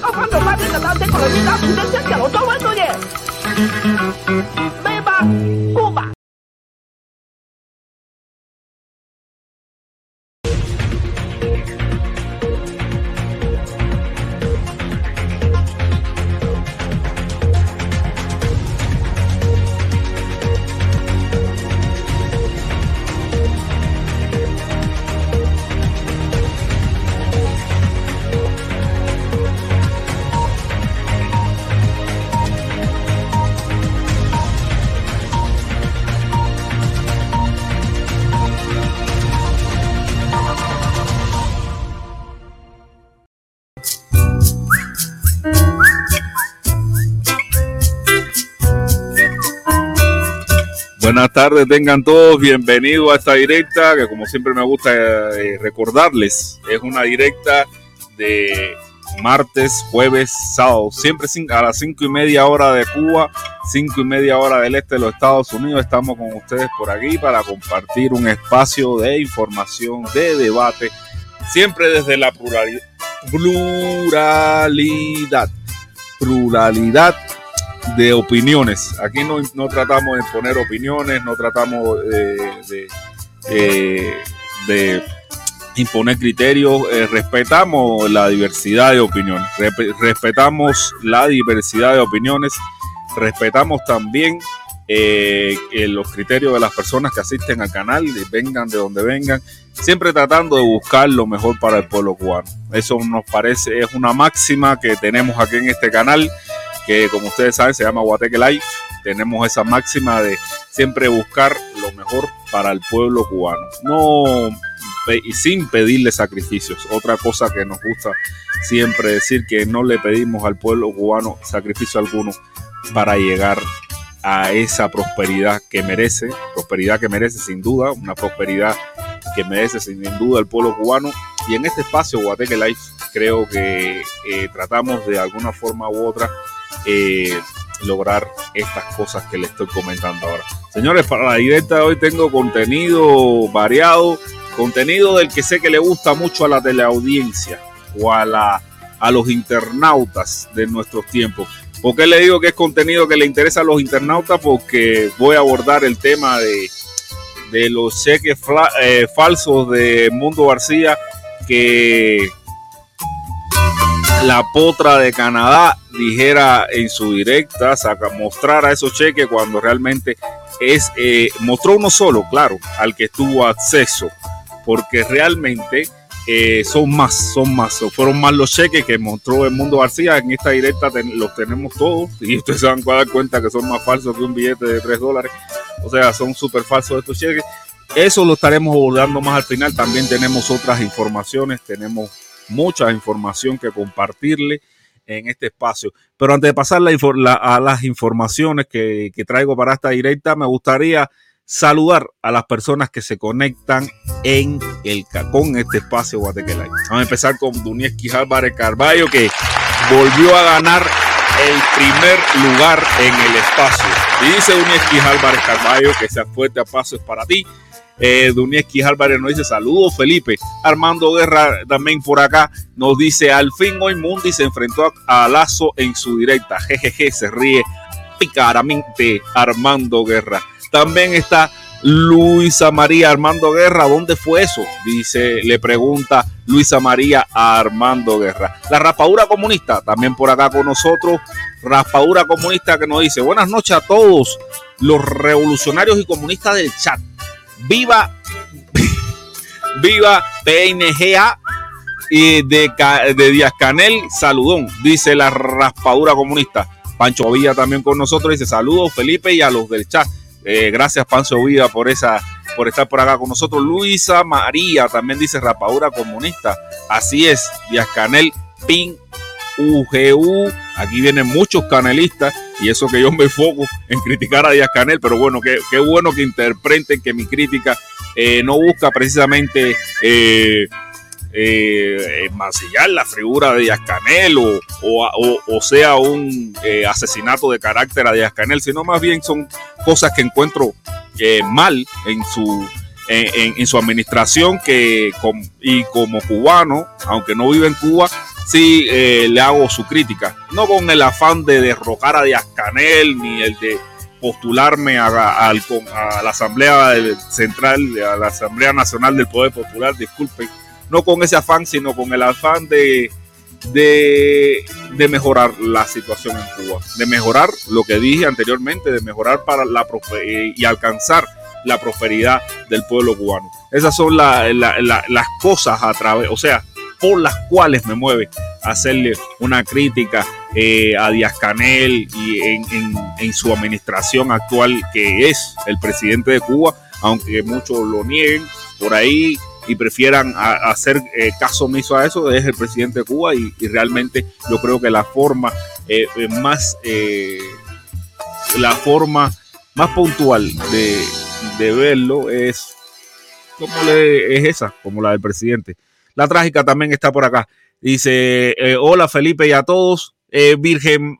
我看到外面的老铁过来，你打死这些小偷，我说你，没吧，过吧。 Buenas tardes, tengan todos bienvenidos a esta directa, que como siempre me gusta recordarles, es una directa de martes, jueves, sábado, siempre a las 5:30 hora de Cuba, 5:30 hora del este de los Estados Unidos. Estamos con ustedes por aquí para compartir un espacio de información, de debate, siempre desde la pluralidad de opiniones. Aquí no tratamos de poner opiniones, no tratamos de imponer criterios, respetamos la diversidad de opiniones, respetamos también los criterios de las personas que asisten al canal, vengan de donde vengan, siempre tratando de buscar lo mejor para el pueblo cubano. Eso nos parece, es una máxima que tenemos aquí en este canal, que como ustedes saben se llama Guateque Live. Tenemos esa máxima de siempre buscar lo mejor para el pueblo cubano, no, y sin pedirle sacrificios. Otra cosa que nos gusta siempre decir, que no le pedimos al pueblo cubano sacrificio alguno para llegar a esa prosperidad que merece sin duda, una prosperidad que merece sin duda el pueblo cubano. Y en este espacio Guateque Live creo que tratamos de alguna forma u otra lograr estas cosas que les estoy comentando ahora. Señores, para la directa de hoy tengo contenido variado, contenido del que sé que le gusta mucho a la teleaudiencia o a los internautas de nuestros tiempos. ¿Por qué le digo que es contenido que le interesa a los internautas? Porque voy a abordar el tema de los cheques falsos de Mundo García, que la potra de Canadá dijera en su directa, mostrara esos cheques cuando realmente es, mostró uno solo, claro, al que tuvo acceso, porque realmente fueron más los cheques que mostró el Mundo García. En esta directa los tenemos todos y ustedes se van a dar cuenta que son más falsos que un billete de $3, o sea, son súper falsos estos cheques. Eso lo estaremos abordando más al final. También tenemos otras informaciones, tenemos mucha información que compartirle en este espacio. Pero antes de pasar a las informaciones que traigo para esta directa, me gustaría saludar a las personas que se conectan con este espacio Guateque Live. Vamos a empezar con Dunieski Álvarez Carballo, que volvió a ganar el primer lugar en el espacio. Y dice Dunieski Álvarez Carballo que ese fuerte aplauso es para ti. Dunieski Álvarez nos dice saludos. Felipe Armando Guerra también por acá nos dice al fin hoy Mundi se enfrentó a Lazo en su directa, jejeje, se ríe picaramente Armando Guerra. También está Luisa María. Armando Guerra, ¿dónde fue eso? Le pregunta Luisa María a Armando Guerra. La Raspadura Comunista también por acá con nosotros. Raspadura Comunista que nos dice buenas noches a todos los revolucionarios y comunistas del chat. Viva PNGA y de Díaz-Canel, saludón, dice la Raspadura Comunista. Pancho Villa también con nosotros, dice saludos Felipe y a los del chat. Gracias Pancho Villa por estar por acá con nosotros. Luisa María también dice Raspadura Comunista. Así es, Díaz-Canel, PIN, UGU. Aquí vienen muchos canelistas y eso que yo me enfoco en criticar a Díaz-Canel, pero bueno, qué bueno que interpreten que mi crítica no busca precisamente mancillar la figura de Díaz-Canel o sea un asesinato de carácter a Díaz-Canel, sino más bien son cosas que encuentro mal en su administración, y como cubano, aunque no vive en Cuba, sí le hago su crítica, no con el afán de derrocar a Díaz-Canel ni el de postularme a la Asamblea Central, a la Asamblea Nacional del Poder Popular, disculpen, no con ese afán, sino con el afán de mejorar la situación en Cuba, de mejorar lo que dije anteriormente, de mejorar para y alcanzar la prosperidad del pueblo cubano. Esas son las cosas a través, o sea, por las cuales me mueve hacerle una crítica a Díaz-Canel y en su administración actual, que es el presidente de Cuba, aunque muchos lo nieguen por ahí y prefieran hacer caso omiso a eso. Es el presidente de Cuba y realmente yo creo que la forma más puntual de verlo es esa, como la del presidente. La Trágica también está por acá. Dice, hola Felipe y a todos. Virgen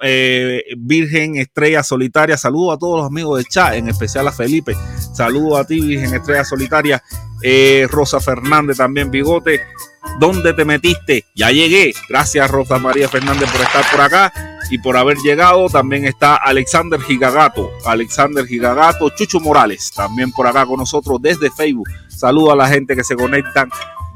Estrella Solitaria, saludo a todos los amigos del chat, en especial a Felipe. Saludo a ti, Virgen Estrella Solitaria. Rosa Fernández también, Bigote, ¿dónde te metiste? Ya llegué. Gracias, Rosa María Fernández, por estar por acá y por haber llegado. También está Alexander Gigagato, Chucho Morales, también por acá con nosotros desde Facebook. Saludo a la gente que se conectan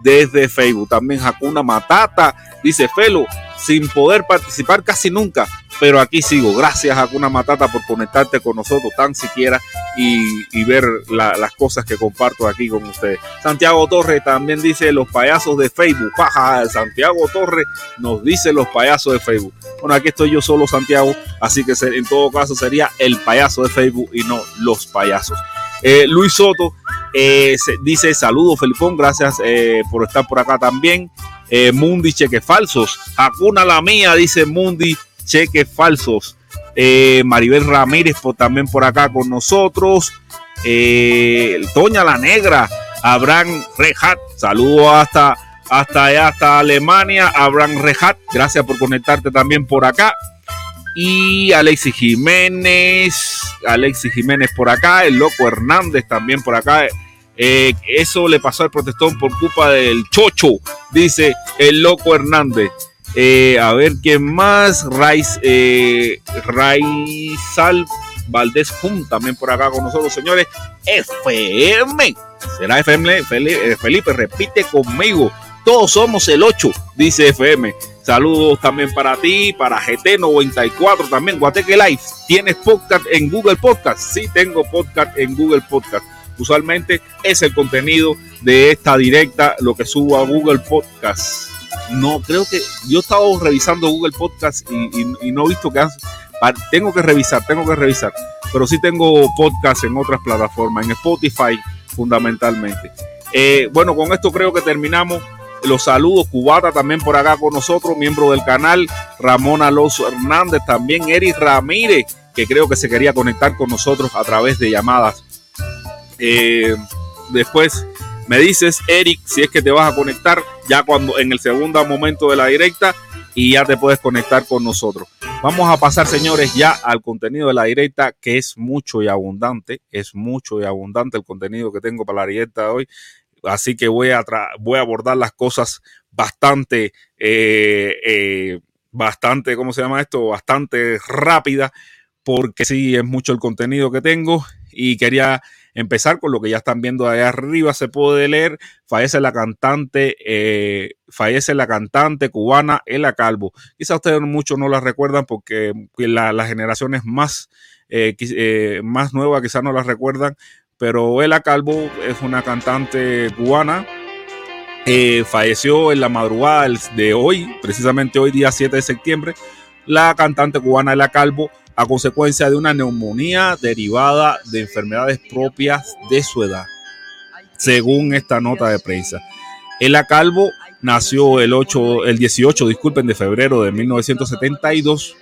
desde Facebook. También Jacuna Matata dice, Felo, sin poder participar casi nunca, pero aquí sigo. Gracias, Jacuna Matata, por conectarte con nosotros tan siquiera y ver las cosas que comparto aquí con ustedes. Santiago Torres también dice, los payasos de Facebook. Paja, Santiago Torres nos dice los payasos de Facebook. Bueno, aquí estoy yo solo, Santiago, así que en todo caso sería el payaso de Facebook y no los payasos. Luis Soto dice, saludos Felipón, gracias por estar por acá también. Mundi Cheques Falsos, Jacuna la mía, dice Mundi Cheques Falsos. Maribel Ramírez también por acá con nosotros. Toña la Negra, Abraham Rejat, saludos hasta Alemania, Abraham Rejat, gracias por conectarte también por acá. Y Alexis Jiménez por acá, el Loco Hernández también por acá. Eso le pasó al protestón por culpa del chocho, dice el Loco Hernández. A ver quién más. Raizal Valdés Jun también por acá con nosotros, señores. FM, será FM. Felipe, repite conmigo, todos somos el 8, dice FM. Saludos también para ti, para GT94 también, Guateque Live. ¿Tienes podcast en Google Podcast? Sí, tengo podcast en Google Podcast. Usualmente es el contenido de esta directa lo que subo a Google Podcast. No, creo que yo he estado revisando Google Podcast y no he visto que tengo que revisar. Pero sí tengo podcast en otras plataformas, en Spotify fundamentalmente. Bueno, con esto creo que terminamos. Los saludos, Cubata también por acá con nosotros, miembro del canal, Ramón Alonso Hernández, también Eric Ramírez, que creo que se quería conectar con nosotros a través de llamadas. Después me dices, Eric, si es que te vas a conectar ya cuando en el segundo momento de la directa, y ya te puedes conectar con nosotros. Vamos a pasar, señores, ya al contenido de la directa, que es mucho y abundante. Es mucho y abundante el contenido que tengo para la directa de hoy. Así que voy a abordar las cosas bastante, ¿cómo se llama esto? Bastante rápida, porque sí, es mucho el contenido que tengo y quería empezar con lo que ya están viendo allá arriba. Se puede leer, fallece la cantante cubana Ela Calvo. Quizás ustedes muchos no la recuerdan porque las generaciones más nuevas quizás no la recuerdan. Pero Ela Calvo es una cantante cubana. Falleció en la madrugada de hoy, precisamente hoy, día 7 de septiembre, la cantante cubana Ela Calvo, a consecuencia de una neumonía derivada de enfermedades propias de su edad, según esta nota de prensa. Ela Calvo nació el 18 de febrero de 1972.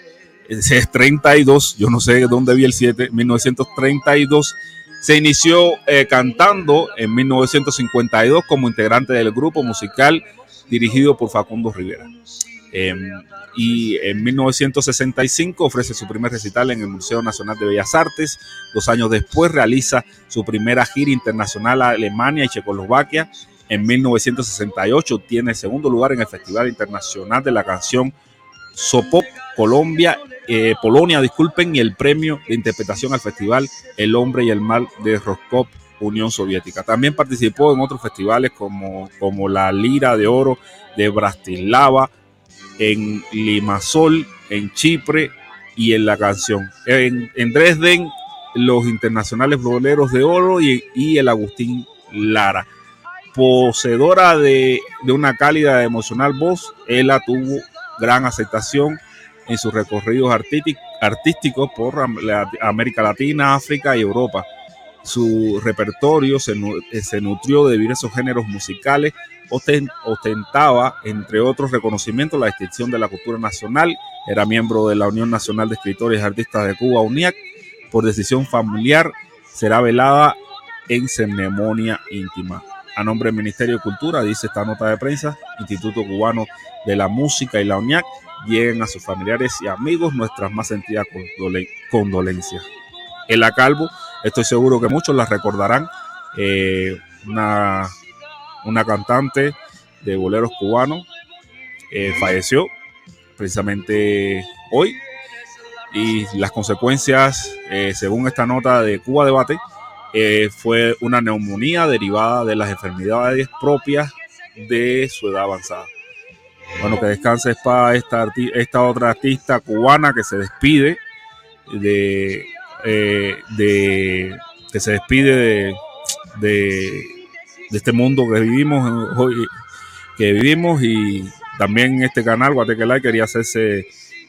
Es 32, yo no sé dónde vi el 7, 1932. Se inició cantando en 1952 como integrante del grupo musical dirigido por Facundo Rivera. Y en 1965 ofrece su primer recital en el Museo Nacional de Bellas Artes. 2 años después realiza su primera gira internacional a Alemania y Checoslovaquia. En 1968 tiene segundo lugar en el Festival Internacional de la Canción Sopop Polonia, y el premio de interpretación al festival El Hombre y el Mal de Roscov, Unión Soviética. También participó en otros festivales como la Lira de Oro de Bratislava, en Limasol, en Chipre y en La Canción. En Dresden, los Internacionales Boleros de Oro y el Agustín Lara. Poseedora de una cálida y emocional voz, Ela tuvo gran aceptación en sus recorridos artísticos por América Latina, África y Europa. Su repertorio se nutrió de diversos géneros musicales, ostentaba, entre otros reconocimientos, la distinción de la cultura nacional, era miembro de la Unión Nacional de Escritores y Artistas de Cuba, UNEAC, por decisión familiar, será velada en ceremonia íntima. A nombre del Ministerio de Cultura, dice esta nota de prensa, Instituto Cubano de la Música y la UNEAC, lleguen a sus familiares y amigos nuestras más sentidas condolencias. Ela Calvo, estoy seguro que muchos la recordarán, una cantante de boleros cubanos, falleció precisamente hoy, y las consecuencias, según esta nota de Cuba Debate, fue una neumonía derivada de las enfermedades propias de su edad avanzada. Bueno, que descanse esta otra artista cubana que se despide de este mundo que vivimos hoy, y también este canal Guateque Live quería hacerse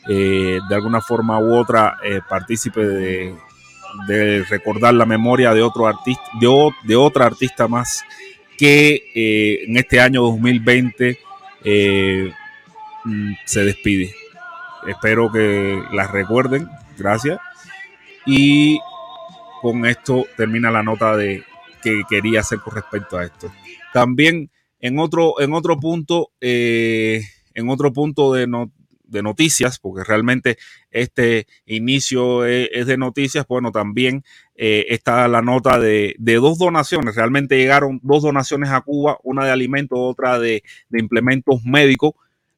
de alguna forma u otra partícipe de recordar la memoria de otro artista, de otra artista más que en este año 2020 se despide. Espero que las recuerden. Gracias. Y con esto termina la nota de que quería hacer con respecto a esto. También en otro punto de noticias, porque realmente este inicio es de noticias. Bueno, también está la nota de dos donaciones. Realmente llegaron dos donaciones a Cuba, una de alimentos, otra de implementos médicos.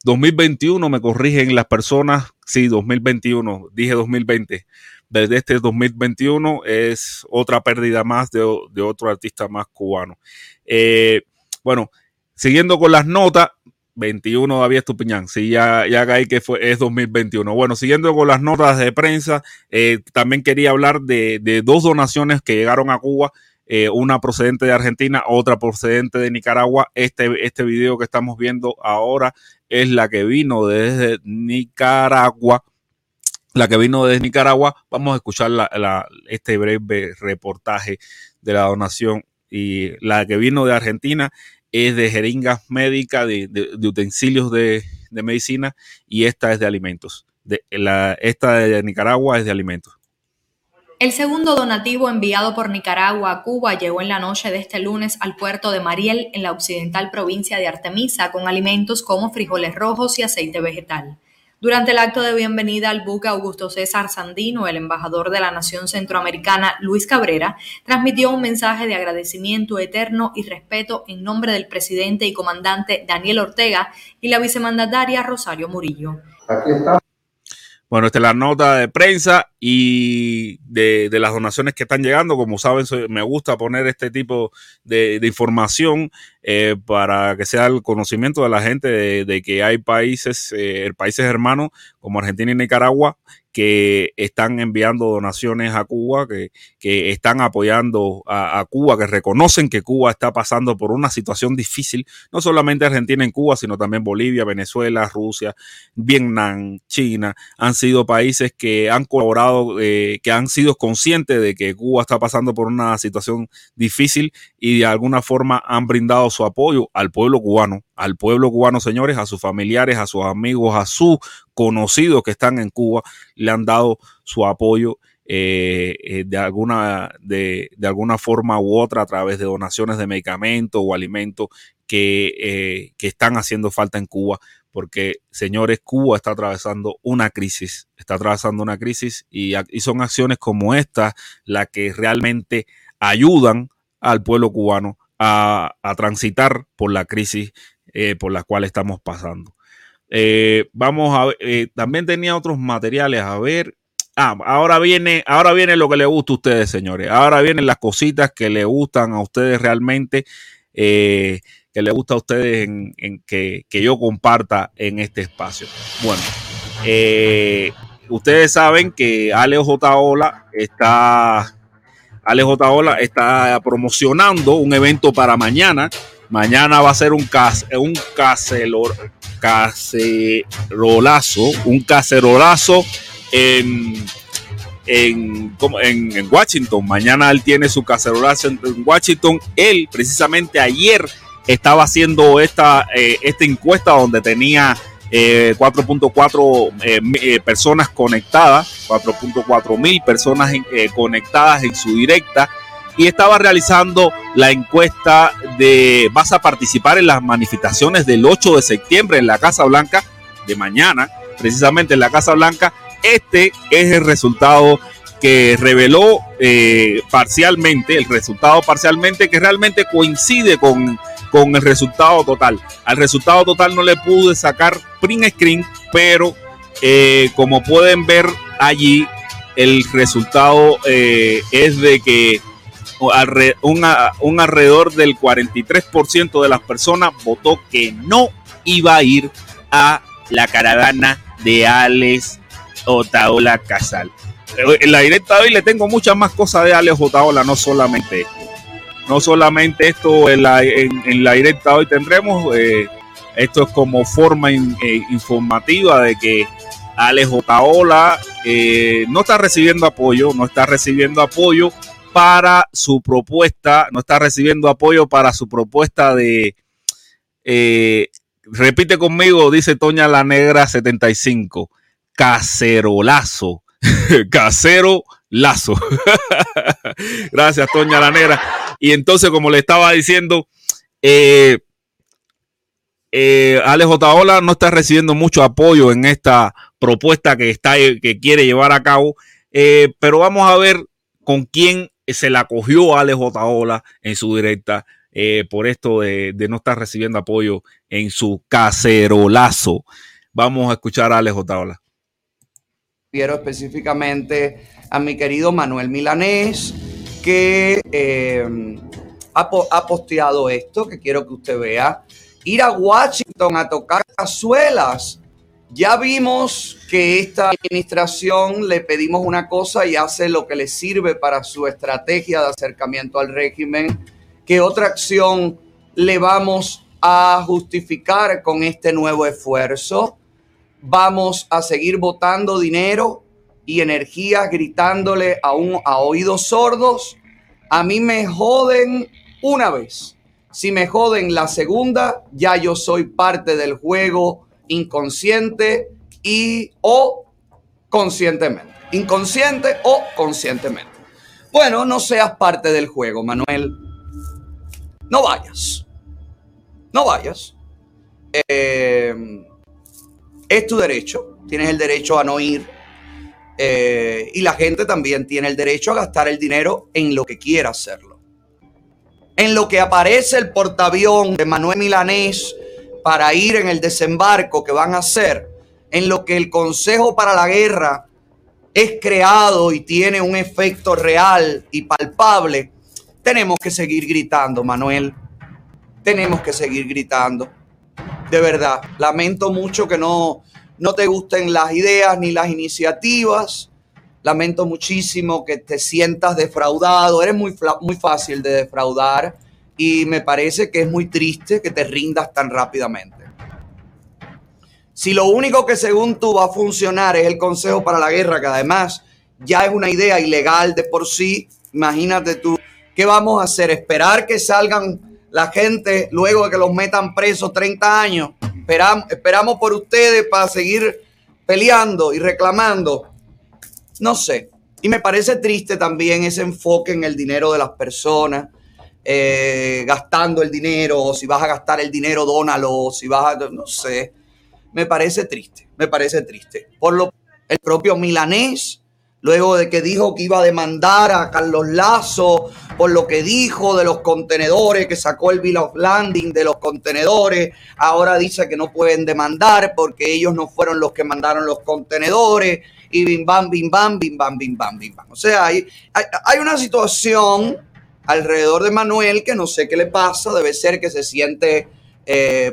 2021, me corrigen las personas. Sí, 2021, dije 2020. Desde este 2021 es otra pérdida más de otro artista más cubano. Bueno, siguiendo con las notas, 21 David Estupiñán, sí, ya caí que es 2021. Bueno, siguiendo con las notas de prensa, también quería hablar de dos donaciones que llegaron a Cuba, una procedente de Argentina, otra procedente de Nicaragua. Este video que estamos viendo ahora es la que vino desde Nicaragua. Vamos a escuchar este breve reportaje de la donación. Y la que vino de Argentina es de jeringas médicas, de utensilios de medicina, y esta es de alimentos. Esta de Nicaragua es de alimentos. El segundo donativo enviado por Nicaragua a Cuba llegó en la noche de este lunes al puerto de Mariel, en la occidental provincia de Artemisa, con alimentos como frijoles rojos y aceite vegetal. Durante el acto de bienvenida al buque Augusto César Sandino, el embajador de la Nación Centroamericana, Luis Cabrera, transmitió un mensaje de agradecimiento eterno y respeto en nombre del presidente y comandante Daniel Ortega y la vicemandataria Rosario Murillo. Aquí está. Bueno, esta es la nota de prensa y de las donaciones que están llegando. Como saben, me gusta poner este tipo de información para que sea el conocimiento de la gente de que hay países hermanos como Argentina y Nicaragua que están enviando donaciones a Cuba, que están apoyando a Cuba, que reconocen que Cuba está pasando por una situación difícil, no solamente Argentina en Cuba, sino también Bolivia, Venezuela, Rusia, Vietnam, China, han sido países que han colaborado, que han sido conscientes de que Cuba está pasando por una situación difícil y de alguna forma han brindado su apoyo al pueblo cubano, señores, a sus familiares, a sus amigos, a sus conocidos que están en Cuba, le han dado su apoyo de alguna forma u otra a través de donaciones de medicamentos o alimentos que están haciendo falta en Cuba, porque, señores, Cuba está atravesando una crisis, y son acciones como esta las que realmente ayudan al pueblo cubano a transitar por la crisis por la cual estamos pasando. Vamos a ver, también tenía otros materiales, a ver. Ahora viene lo que les gusta a ustedes, señores. Ahora vienen las cositas que les gustan a ustedes realmente, que les gusta a ustedes que yo comparta en este espacio. Bueno, ustedes saben que Alex Otaola está promocionando un evento para mañana. Mañana va a ser un cacerolazo en Washington. Mañana él tiene su cacerolazo en Washington. Él precisamente ayer estaba haciendo esta encuesta donde tenía 4.4 personas conectadas, 4.4,000 personas conectadas en su directa, y estaba realizando la encuesta de vas a participar en las manifestaciones del 8 de septiembre en la Casa Blanca, de mañana, precisamente en la Casa Blanca. Este es el resultado que reveló parcialmente, que realmente coincide con el resultado total. Al resultado total no le pude sacar print screen, pero como pueden ver allí, el resultado es de que un alrededor del 43% de las personas votó que no iba a ir a la caravana de Alex Otaola Casal. En la directa de hoy le tengo muchas más cosas de Alex Otaola, no solamente esto. No solamente esto, en la directa hoy tendremos, esto es como forma informativa de que Alex Otaola no está recibiendo apoyo para su propuesta, de... repite conmigo, dice Toña la Negra 75, cacerolazo. Cacerolazo. Gracias, Toña la Negra. Y entonces, como le estaba diciendo, Alex Otaola no está recibiendo mucho apoyo en esta propuesta que quiere llevar a cabo, pero vamos a ver con quién se la cogió Alex Otaola en su directa por esto de no estar recibiendo apoyo en su cacerolazo. Vamos a escuchar a Alex Otaola. Quiero específicamente a mi querido Manuel Milanés, que ha posteado esto, que quiero que usted vea. Ir a Washington a tocar cazuelas. Ya vimos que esta administración le pedimos una cosa y hace lo que le sirve para su estrategia de acercamiento al régimen. ¿Qué otra acción le vamos a justificar con este nuevo esfuerzo? Vamos a seguir botando dinero y energía, gritándole a oídos sordos. A mí me joden una vez. Si me joden la segunda, ya yo soy parte del juego inconsciente o conscientemente. Inconsciente o conscientemente. Bueno, no seas parte del juego, Manuel. No vayas. Es tu derecho. Tienes el derecho a no ir. Y la gente también tiene el derecho a gastar el dinero en lo que quiera hacerlo. En lo que aparece el portaavión de Manuel Milanés para ir en el desembarco que van a hacer, en lo que el Consejo para la Guerra es creado y tiene un efecto real y palpable, tenemos que seguir gritando, Manuel. Tenemos que seguir gritando. De verdad, lamento mucho que no te gusten las ideas ni las iniciativas. Lamento muchísimo que te sientas defraudado. Eres muy fácil de defraudar y me parece que es muy triste que te rindas tan rápidamente. Si lo único que según tú va a funcionar es el Consejo para la Guerra, que además ya es una idea ilegal de por sí, imagínate tú, ¿qué vamos a hacer? ¿Esperar que salgan la gente luego de que los metan presos 30 años? Esperamos por ustedes para seguir peleando y reclamando. No sé. Y me parece triste también ese enfoque en el dinero de las personas, gastando el dinero, o si vas a gastar el dinero, dónalo, o si vas a... No sé. Me parece triste. Por lo el propio Milanés luego de que dijo que iba a demandar a Carlos Lazo por lo que dijo de los contenedores, que sacó el Bill of Landing de los contenedores. Ahora dice que no pueden demandar porque ellos no fueron los que mandaron los contenedores. Y bim, bam, bim, bam, bim, bam, bim, bam, bim, bam. O sea, hay una situación alrededor de Manuel que no sé qué le pasa. Debe ser que se siente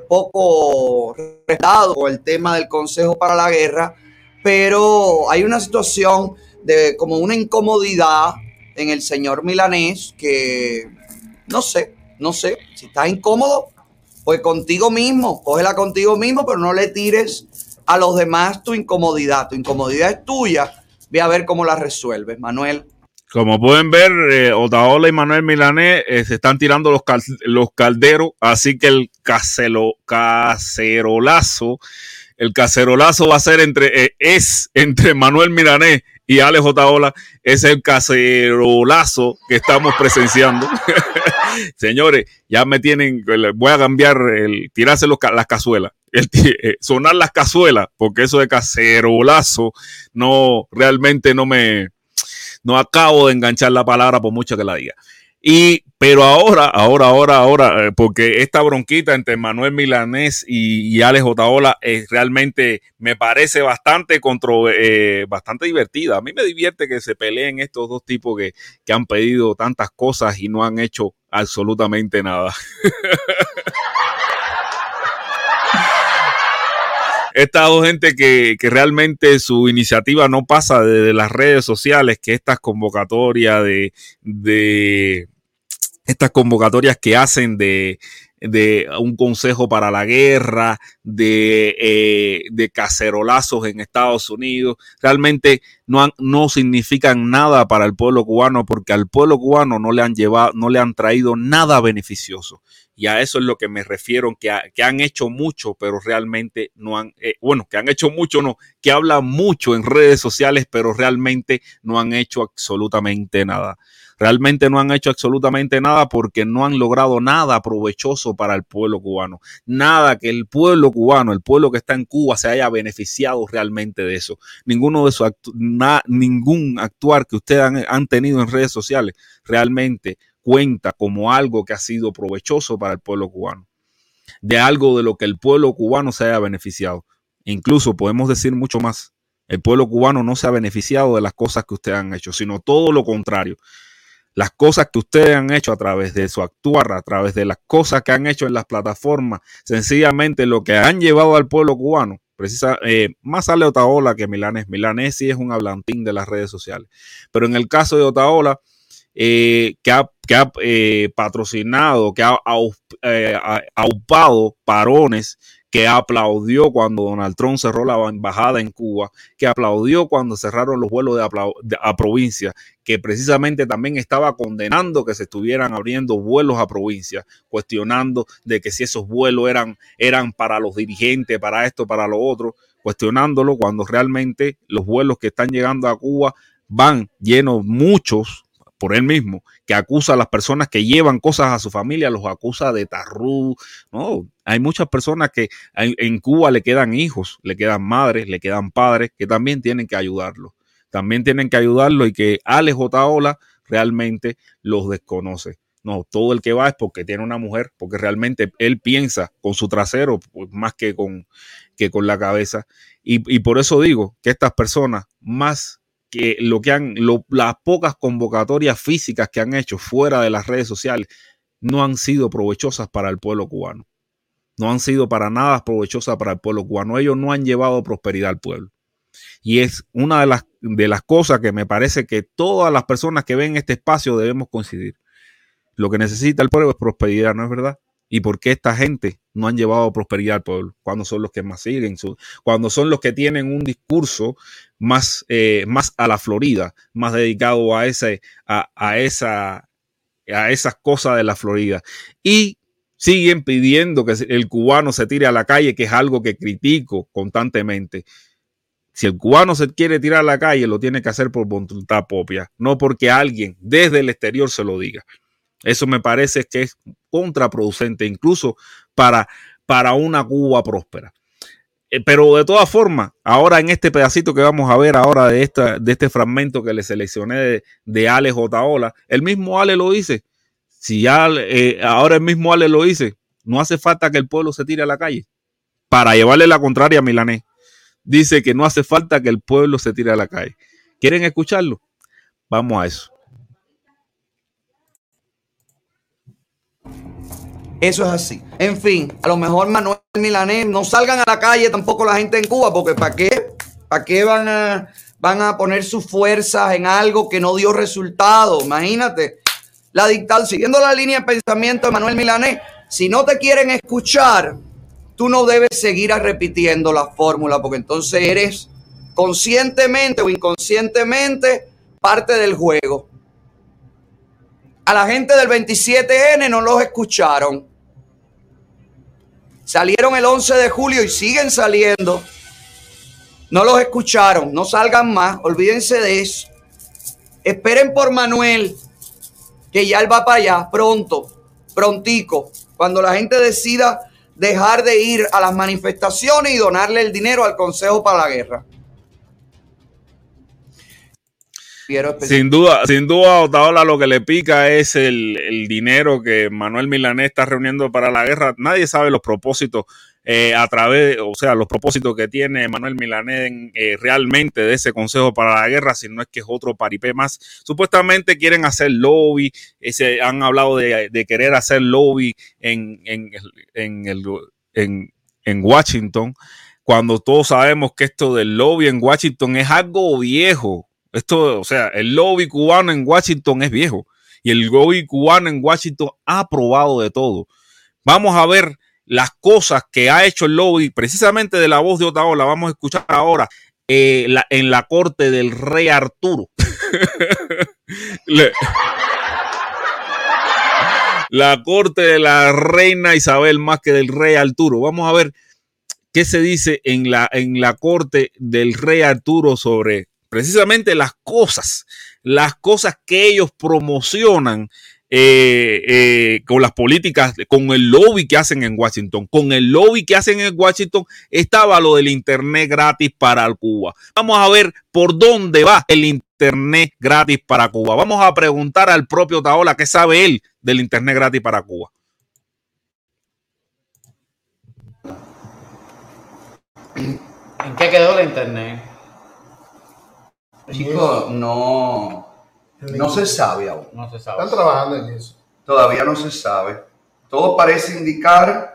poco respetado con el tema del Consejo para la Guerra. Pero hay una situación de como una incomodidad en el señor Milanés, que no sé, si estás incómodo, pues contigo mismo, cógela contigo mismo, pero no le tires a los demás tu incomodidad es tuya, ve a ver cómo la resuelves, Manuel. Como pueden ver, Otaola y Manuel Milanés se están tirando los calderos, así que el cacerolazo va a ser entre Manuel Milanés y Alex Otaola. Es el cacerolazo que estamos presenciando. Señores, ya me tienen, voy a cambiar tirarse las cazuelas, sonar las cazuelas, porque eso de cacerolazo no acabo de enganchar la palabra por mucho que la diga. Pero ahora, porque esta bronquita entre Manuel Milanés y Alex Otaola realmente me parece bastante divertida. A mí me divierte que se peleen estos dos tipos que han pedido tantas cosas y no han hecho absolutamente nada. Estas dos gente que realmente su iniciativa no pasa desde las redes sociales, que estas convocatorias estas convocatorias que hacen de un consejo para la guerra, de cacerolazos en Estados Unidos, realmente no significan nada para el pueblo cubano, porque al pueblo cubano no le han traído nada beneficioso. Y a eso es lo que me refiero, que han hecho mucho, pero realmente no han... que han hecho mucho, no, que hablan mucho en redes sociales, pero realmente no han hecho absolutamente nada. Realmente no han hecho absolutamente nada porque no han logrado nada provechoso para el pueblo cubano. Nada que el pueblo cubano, el pueblo que está en Cuba, se haya beneficiado realmente de eso. Ningún actuar que ustedes han tenido en redes sociales realmente cuenta como algo que ha sido provechoso para el pueblo cubano, de algo de lo que el pueblo cubano se haya beneficiado. Incluso podemos decir mucho más. El pueblo cubano no se ha beneficiado de las cosas que ustedes han hecho, sino todo lo contrario. Las cosas que ustedes han hecho a través de su actuar, a través de las cosas que han hecho en las plataformas, sencillamente lo que han llevado al pueblo cubano, más sale Otaola que Milanés. Milanés sí es un hablantín de las redes sociales. Pero en el caso de Otaola, que ha patrocinado, que ha aupado parones, que aplaudió cuando Donald Trump cerró la embajada en Cuba, que aplaudió cuando cerraron los vuelos a provincia, que precisamente también estaba condenando que se estuvieran abriendo vuelos a provincia, cuestionando de que si esos vuelos eran para los dirigentes, para esto, para lo otro, cuestionándolo cuando realmente los vuelos que están llegando a Cuba van llenos muchos, por él mismo, que acusa a las personas que llevan cosas a su familia, los acusa de tarrú. No, hay muchas personas que en Cuba le quedan hijos, le quedan madres, le quedan padres que también tienen que ayudarlo. Y que Alex Otaola realmente los desconoce. No, todo el que va es porque tiene una mujer, porque realmente él piensa con su trasero pues, más que con la cabeza. Y por eso digo que estas personas más que las pocas convocatorias físicas que han hecho fuera de las redes sociales no han sido provechosas para el pueblo cubano. No han sido para nada provechosas para el pueblo cubano. Ellos no han llevado prosperidad al pueblo. Y es una de las cosas que me parece que todas las personas que ven este espacio debemos coincidir. Lo que necesita el pueblo es prosperidad, ¿no es verdad? ¿Y por qué esta gente no han llevado prosperidad al pueblo? Cuando son los que más siguen, cuando son los que tienen un discurso más a la Florida, más dedicado a esas cosas de la Florida. Y siguen pidiendo que el cubano se tire a la calle, que es algo que critico constantemente. Si el cubano se quiere tirar a la calle, lo tiene que hacer por voluntad propia, no porque alguien desde el exterior se lo diga. Eso me parece que es contraproducente, incluso para una Cuba próspera. Pero de todas formas, ahora en este pedacito que vamos a ver ahora de este fragmento que le seleccioné de Alex Otaola, el mismo Ale lo dice. Si ya ahora el mismo Ale lo dice, no hace falta que el pueblo se tire a la calle para llevarle la contraria a Milanés. Dice que no hace falta que el pueblo se tire a la calle. ¿Quieren escucharlo? Vamos a eso. Eso es así. En fin, a lo mejor Manuel Milanés, no salgan a la calle tampoco la gente en Cuba, porque ¿para qué van a poner sus fuerzas en algo que no dio resultado? Imagínate, la dictadura, siguiendo la línea de pensamiento de Manuel Milanés, si no te quieren escuchar, tú no debes seguir repitiendo la fórmula, porque entonces eres conscientemente o inconscientemente parte del juego. A la gente del 27N no los escucharon. Salieron el 11 de julio y siguen saliendo. No los escucharon. No salgan más. Olvídense de eso. Esperen por Manuel, que ya él va para allá pronto, prontico. Cuando la gente decida dejar de ir a las manifestaciones y donarle el dinero al Consejo para la Guerra. Sin duda, Otaola lo que le pica es el dinero que Manuel Milanés está reuniendo para la guerra. Nadie sabe los propósitos los propósitos que tiene Manuel Milanés realmente de ese Consejo para la Guerra, si no es que es otro paripé más. Supuestamente quieren hacer lobby, han hablado de querer hacer lobby en Washington, cuando todos sabemos que esto del lobby en Washington es algo viejo. Esto, o sea, el lobby cubano en Washington es viejo y el lobby cubano en Washington ha probado de todo. Vamos a ver las cosas que ha hecho el lobby, precisamente de la voz de Otaola. Vamos a escuchar ahora en la corte del rey Arturo. La corte de la reina Isabel más que del rey Arturo. Vamos a ver qué se dice en la corte del rey Arturo sobre precisamente las cosas que ellos promocionan con las políticas, con el lobby que hacen en Washington. Con el lobby que hacen en Washington estaba lo del internet gratis para Cuba. Vamos a ver por dónde va el internet gratis para Cuba. Vamos a preguntar al propio Otaola qué sabe él del internet gratis para Cuba. ¿En qué quedó el internet? Chicos, no se sabe aún. No se sabe. Están trabajando en eso. Todavía no se sabe. Todo parece indicar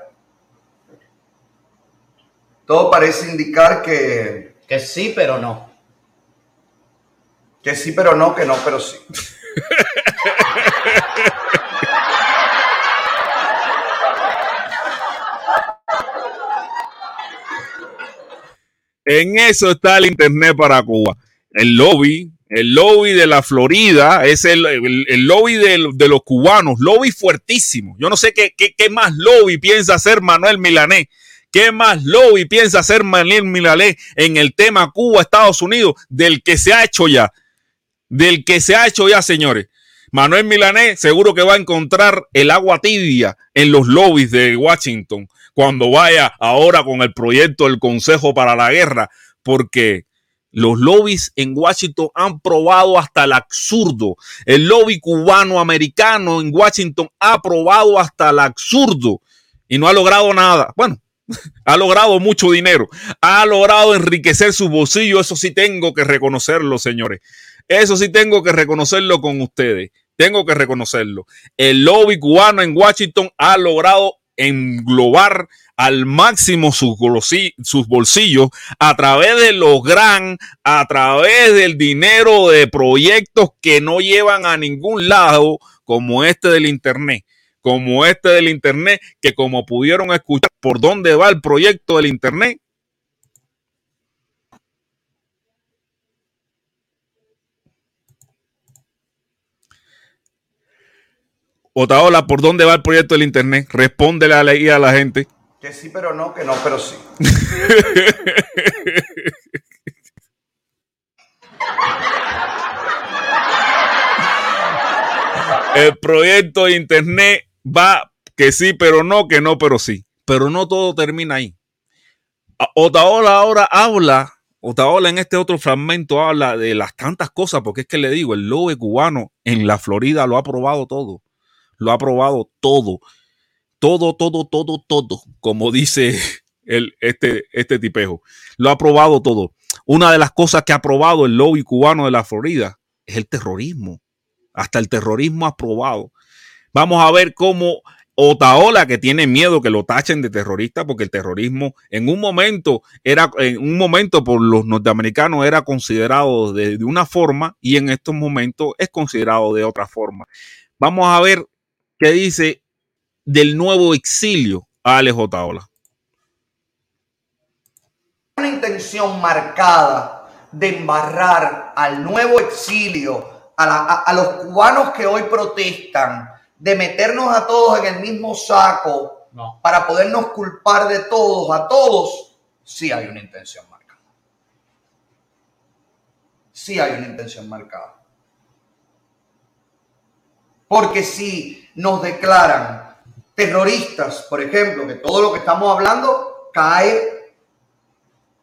que... Que sí, pero no. Que sí, pero no, que no, pero sí. En eso está el internet para Cuba. El lobby de la Florida, es el lobby de los cubanos, lobby fuertísimo. Yo no sé qué más lobby piensa hacer Manuel Milanés. ¿Qué más lobby piensa hacer Manuel Milanés en el tema Cuba-Estados Unidos? Del que se ha hecho ya, señores. Manuel Milanés seguro que va a encontrar el agua tibia en los lobbies de Washington cuando vaya ahora con el proyecto del Consejo para la Guerra, porque... Los lobbies en Washington han probado hasta el absurdo. El lobby cubano-americano en Washington ha probado hasta el absurdo y no ha logrado nada. Bueno, ha logrado mucho dinero, ha logrado enriquecer su bolsillo. Eso sí tengo que reconocerlo, señores. Eso sí tengo que reconocerlo con ustedes. Tengo que reconocerlo. El lobby cubano en Washington ha logrado englobar al máximo sus bolsillos a través de los grants, a través del dinero de proyectos que no llevan a ningún lado, como este del internet, que como pudieron escuchar por dónde va el proyecto del internet. Otaola, ¿por dónde va el proyecto del internet? Respóndele a la gente. Que sí, pero no, que no, pero sí. El proyecto de internet va que sí, pero no, pero sí. Pero no todo termina ahí. Otaola ahora habla, Otaola en este otro fragmento habla de las tantas cosas, porque es que le digo, el lobby cubano en la Florida lo ha probado todo. Lo ha probado todo. Todo, como dice este tipejo. Lo ha probado todo. Una de las cosas que ha probado el lobby cubano de la Florida es el terrorismo. Hasta el terrorismo ha probado. Vamos a ver cómo Otaola, que tiene miedo que lo tachen de terrorista, porque el terrorismo en un momento por los norteamericanos era considerado de una forma y en estos momentos es considerado de otra forma. Vamos a ver qué dice del nuevo exilio a Alex Otaola. Una intención marcada de embarrar al nuevo exilio, a los cubanos que hoy protestan, de meternos a todos en el mismo saco, no, para podernos culpar de todos, a todos, sí hay una intención marcada. Sí hay una intención marcada. Porque si nos declaran terroristas, por ejemplo, que todo lo que estamos hablando cae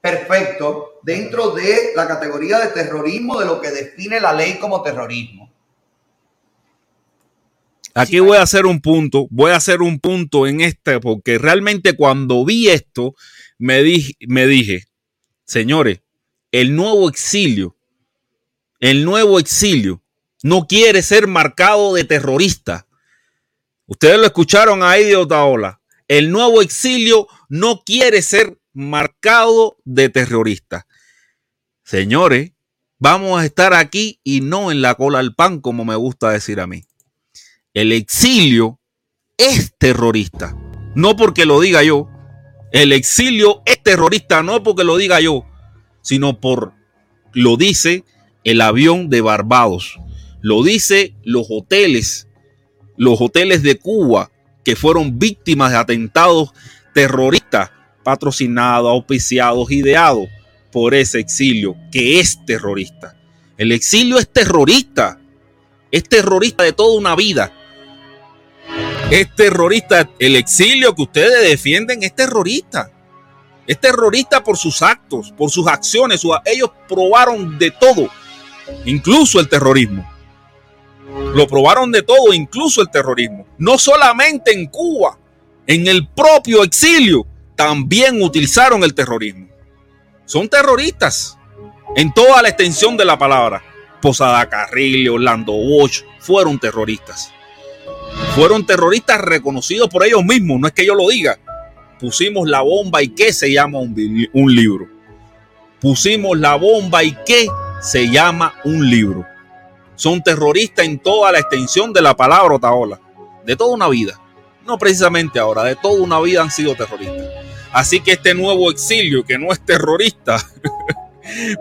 perfecto dentro de la categoría de terrorismo, de lo que define la ley como terrorismo. Aquí voy a hacer un punto en este, porque realmente cuando vi esto, me dije, señores, el nuevo exilio, no quiere ser marcado de terrorista. Ustedes lo escucharon ahí de Otaola. El nuevo exilio no quiere ser marcado de terrorista. Señores, vamos a estar aquí y no en la cola al pan, como me gusta decir a mí. El exilio es terrorista. No porque lo diga yo. El exilio es terrorista, no porque lo diga yo, sino por lo dice el avión de Barbados. Lo dice los hoteles de Cuba que fueron víctimas de atentados terroristas patrocinados, auspiciados, ideados por ese exilio que es terrorista. El exilio es terrorista de toda una vida. Es terrorista, el exilio que ustedes defienden es terrorista por sus actos, por sus acciones, ellos probaron de todo, incluso el terrorismo. Lo probaron de todo, incluso el terrorismo. No solamente en Cuba, en el propio exilio también utilizaron el terrorismo. Son terroristas en toda la extensión de la palabra. Posada Carrillo, Orlando Bosch fueron terroristas. Fueron terroristas reconocidos por ellos mismos. No es que yo lo diga. Pusimos la bomba y qué se llama un libro. Pusimos la bomba y qué se llama un libro. Son terroristas en toda la extensión de la palabra, Otaola. De toda una vida. No precisamente ahora, de toda una vida han sido terroristas. Así que este nuevo exilio, que no es terrorista,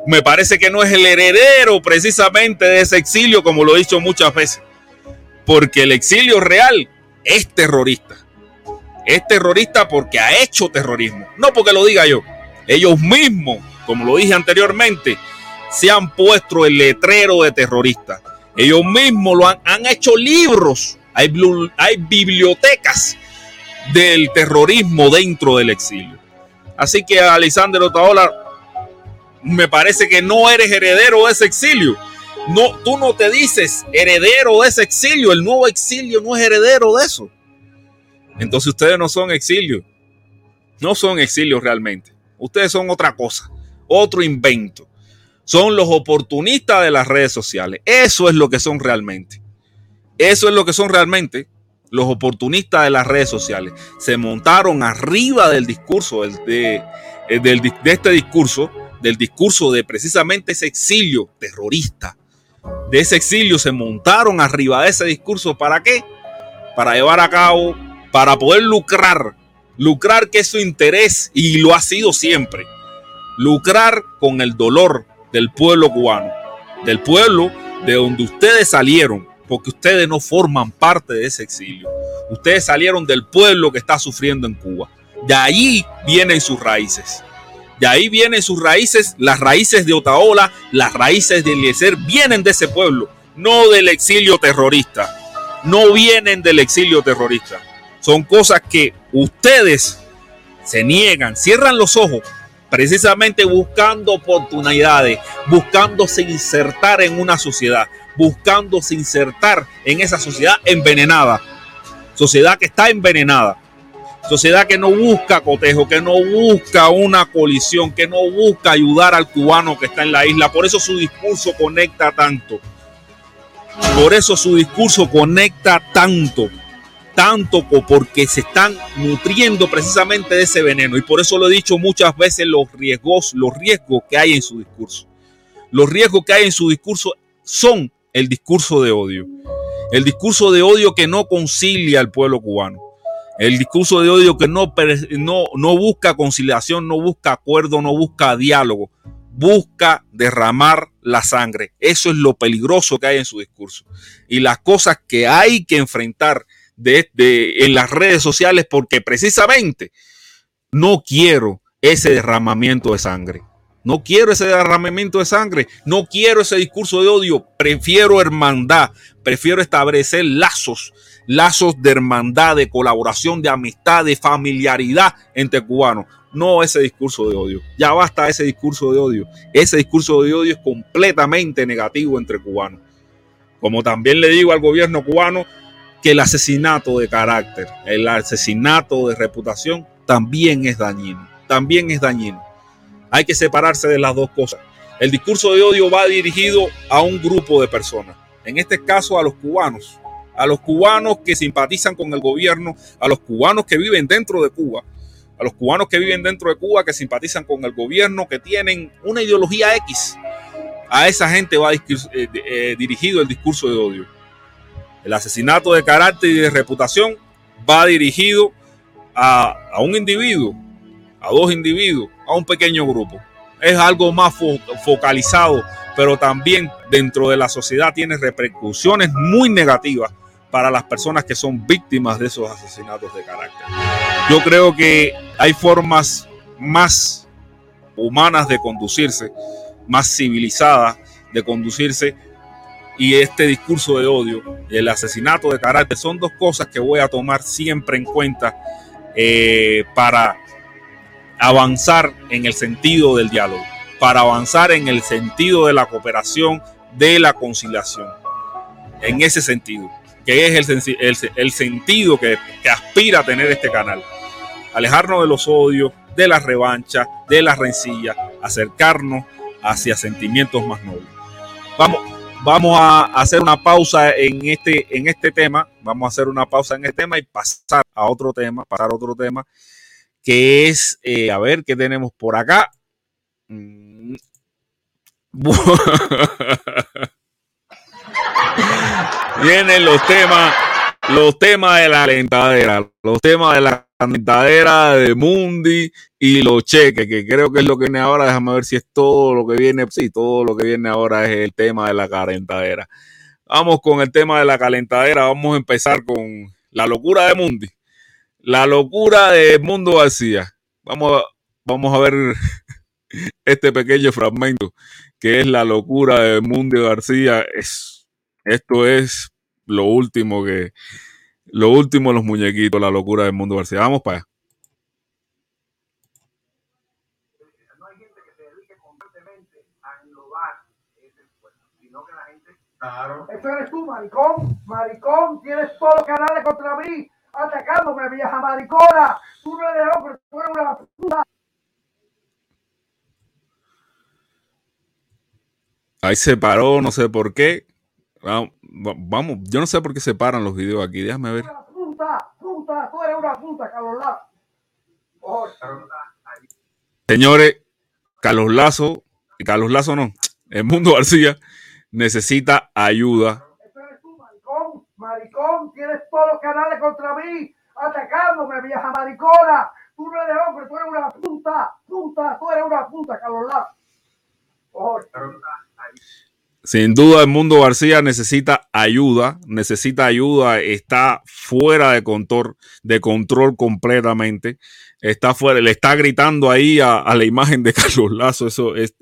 me parece que no es el heredero precisamente de ese exilio, como lo he dicho muchas veces. Porque el exilio real es terrorista. Es terrorista porque ha hecho terrorismo. No porque lo diga yo. Ellos mismos, como lo dije anteriormente, se han puesto el letrero de terrorista. Ellos mismos lo han hecho libros. Hay bibliotecas del terrorismo dentro del exilio. Así que, Alexander Otaola, me parece que no eres heredero de ese exilio. No, tú no te dices heredero de ese exilio. El nuevo exilio no es heredero de eso. Entonces ustedes no son exilio. No son exilio realmente. Ustedes son otra cosa. Otro invento. Son los oportunistas de las redes sociales. Eso es lo que son realmente. Eso es lo que son realmente los oportunistas de las redes sociales. Se montaron arriba del discurso, de este discurso, del discurso de precisamente ese exilio terrorista. De ese exilio se montaron arriba de ese discurso. ¿Para qué? Para llevar a cabo, para poder lucrar que es su interés y lo ha sido siempre. Lucrar con el dolor del pueblo cubano, del pueblo de donde ustedes salieron, porque ustedes no forman parte de ese exilio. Ustedes salieron del pueblo que está sufriendo en Cuba. De ahí vienen sus raíces. De ahí vienen sus raíces, las raíces de Otaola, las raíces de Eliezer vienen de ese pueblo, no del exilio terrorista. No vienen del exilio terrorista. Son cosas que ustedes se niegan, cierran los ojos precisamente buscando oportunidades, buscándose insertar en una sociedad, buscándose insertar en esa sociedad envenenada, sociedad que está envenenada, sociedad que no busca cotejo, que no busca una coalición, que no busca ayudar al cubano que está en la isla. Por eso su discurso conecta tanto. Por eso su discurso conecta tanto porque se están nutriendo precisamente de ese veneno. Y por eso lo he dicho muchas veces, los riesgos que hay en su discurso. Los riesgos que hay en su discurso son el discurso de odio. El discurso de odio que no concilia al pueblo cubano. El discurso de odio que no busca conciliación, no busca acuerdo, no busca diálogo. Busca derramar la sangre. Eso es lo peligroso que hay en su discurso. Y las cosas que hay que enfrentar en las redes sociales, porque precisamente no quiero ese derramamiento de sangre. No quiero ese derramamiento de sangre. No quiero ese discurso de odio. Prefiero hermandad. Prefiero establecer lazos de hermandad, de colaboración, de amistad, de familiaridad entre cubanos. No ese discurso de odio. Ya basta ese discurso de odio. Ese discurso de odio es completamente negativo entre cubanos. Como también le digo al gobierno cubano que el asesinato de carácter, el asesinato de reputación también es dañino. También es dañino. Hay que separarse de las dos cosas. El discurso de odio va dirigido a un grupo de personas. En este caso, a los cubanos. A los cubanos que simpatizan con el gobierno, a los cubanos que viven dentro de Cuba, a los cubanos que viven dentro de Cuba, que simpatizan con el gobierno, que tienen una ideología X. A esa gente va dirigido el discurso de odio. El asesinato de carácter y de reputación va dirigido a un individuo, a dos individuos, a un pequeño grupo. Es algo más focalizado, pero también dentro de la sociedad tiene repercusiones muy negativas para las personas que son víctimas de esos asesinatos de carácter. Yo creo que hay formas más humanas de conducirse, más civilizadas de conducirse, y este discurso de odio y el asesinato de carácter son dos cosas que voy a tomar siempre en cuenta para avanzar en el sentido del diálogo, para avanzar en el sentido de la cooperación, de la conciliación. En ese sentido, que es el sentido que aspira a tener este canal. Alejarnos de los odios, de las revanchas, de las rencillas, acercarnos hacia sentimientos más nobles. Vamos a hacer una pausa en este tema, vamos a hacer una pausa en este tema y pasar a otro tema, que es, a ver, ¿qué tenemos por acá? Vienen los temas de la alentadera, los temas de la alentadera de Mundi y los cheques, que creo que es lo que viene ahora. Déjame ver si es todo lo que viene. Sí, todo lo que viene ahora es el tema de la calentadera. Vamos con el tema de la calentadera. Vamos a empezar con la locura de Mundi, la locura de Mundo García. Vamos a ver este pequeño fragmento que es la locura de Mundo García. Esto es lo último de los muñequitos, la locura del Mundo García. Vamos para allá. No hay gente que se dedique constantemente a innovar ese esfuerzo, sino que la gente... Claro. Eso eres tú, maricón. Maricón, tienes todos los canales contra mí, atacándome, vieja maricona. Tú no eres hombre, tú eres una basura. Ahí se paró, no sé por qué. Vamos, yo no sé por qué se paran los videos aquí, déjame ver. Puta, tú eres una puta, Carlos Lazo. Oh, señores, Carlos Lazo no, el Mundo García necesita ayuda. Eso eres tú, maricón, tienes todos los canales contra mí, atacándome, vieja maricona. Tú no eres hombre, tú eres una puta, tú eres una puta, Carlos Lazo. Oh, sin duda, el Mundo García necesita ayuda, está fuera de control completamente, está fuera, le está gritando ahí a la imagen de Carlos Lazo. Eso es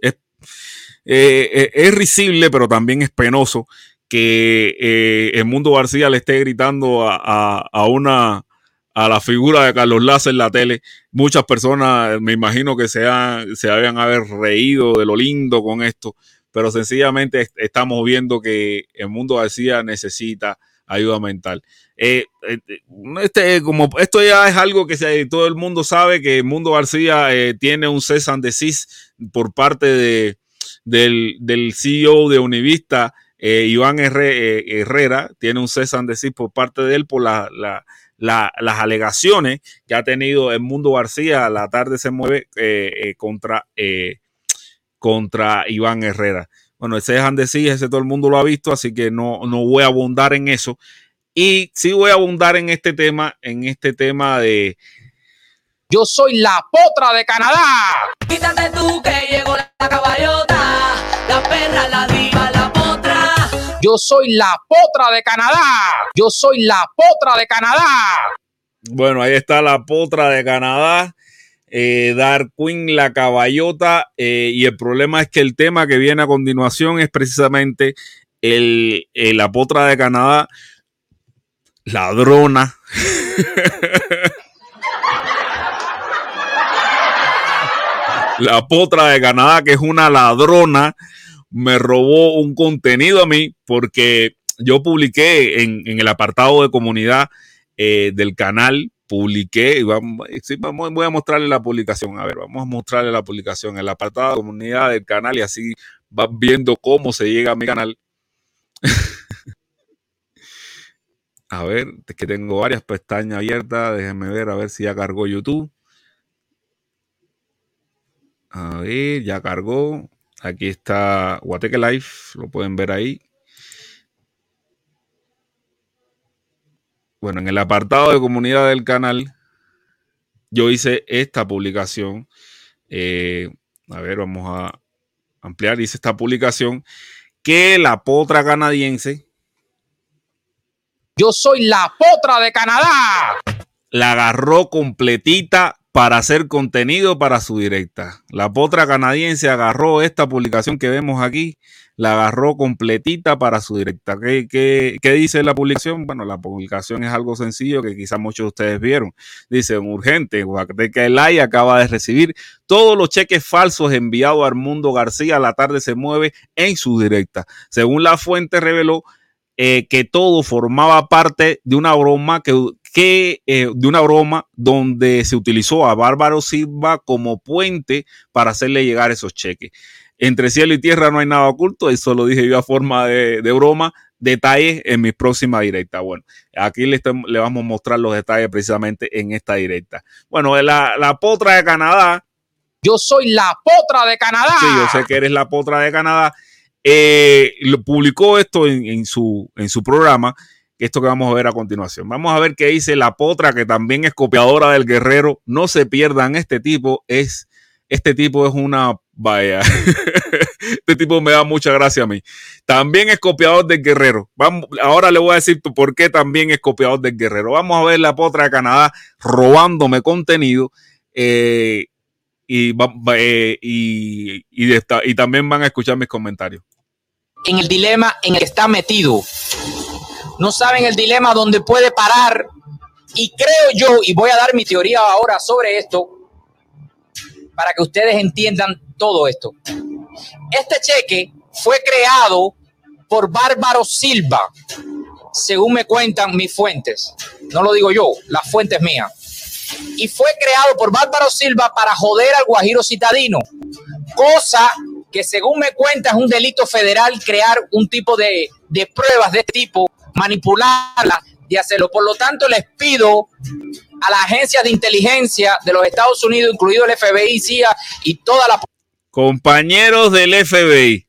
risible, pero también es penoso que el Mundo García le esté gritando a, a, a una a la figura de Carlos Lazo en la tele. Muchas personas, me imagino que se habían haber reído de lo lindo con esto, pero sencillamente estamos viendo que el Mundo García necesita ayuda mental. Como esto ya es algo que todo el mundo sabe, que el Mundo García tiene un cease and desist por parte del CEO de Univista, Iván Herrera, tiene un cease and desist por parte de él por las alegaciones que ha tenido el Mundo García. A la tarde se mueve contra Iván Herrera. Bueno, ese cease and desist, ese todo el mundo lo ha visto, así que no voy a abundar en eso. Y sí voy a abundar en este tema de Yo soy la potra de Canadá. Quítate tú que llegó la caballota, la perra, la diva, la potra. Yo soy la potra de Canadá. Yo soy la potra de Canadá. Bueno, ahí está la potra de Canadá. Dark Queen, la caballota. Y el problema es que el tema que viene a continuación es precisamente la potra de Canadá. Ladrona. La potra de Canadá, que es una ladrona, me robó un contenido a mí porque yo publiqué en el apartado de comunidad del canal, voy a mostrarle la publicación. A ver, vamos a mostrarle la publicación en el apartado de comunidad del canal y así vas viendo cómo se llega a mi canal. A ver, es que tengo varias pestañas abiertas. Déjenme ver, a ver si ya cargó YouTube. A ver, ya cargó. Aquí está Guateque Live, lo pueden ver ahí. Bueno, en el apartado de comunidad del canal, yo hice esta publicación. A ver, vamos a ampliar. Hice esta publicación que la potra canadiense. Yo soy la potra de Canadá. La agarró completita para hacer contenido para su directa. La potra canadiense agarró esta publicación que vemos aquí, la agarró completita para su directa. ¿Qué dice la publicación? Bueno, la publicación es algo sencillo que quizás muchos de ustedes vieron. Dice: urgente, Guateque Live acaba de recibir todos los cheques falsos enviados al Mundo García. La tarde se mueve en su directa. Según la fuente reveló, que todo formaba parte de una broma donde se utilizó a Bárbaro Silva como puente para hacerle llegar esos cheques. Entre cielo y tierra no hay nada oculto, eso lo dije yo a forma de broma. Detalles en mi próxima directa. Bueno, aquí le vamos a mostrar los detalles precisamente en esta directa. Bueno, la potra de Canadá. Yo soy la potra de Canadá. Sí, yo sé que eres la potra de Canadá. Lo publicó esto en su programa, esto que vamos a ver a continuación. Vamos a ver qué dice la potra, que también es copiadora del guerrero. No se pierdan, este tipo es una vaya. Este tipo me da mucha gracia a mí. También es copiador del guerrero. Vamos, ahora le voy a decir por qué también es copiador del guerrero. Vamos a ver la potra de Canadá robándome contenido. Y también van a escuchar mis comentarios. En el dilema en el que está metido. No saben el dilema donde puede parar. Y creo yo, y voy a dar mi teoría ahora sobre esto, para que ustedes entiendan todo esto. Este cheque fue creado por Bárbaro Silva, según me cuentan mis fuentes. No lo digo yo, la fuente es mía. Y fue creado por Bárbaro Silva para joder al guajiro citadino. Cosa que, según me cuenta, es un delito federal crear un tipo de pruebas de este tipo, manipularlas y hacerlo. Por lo tanto, les pido a las agencias de inteligencia de los Estados Unidos, incluido el FBI, CIA y toda la... Compañeros del FBI.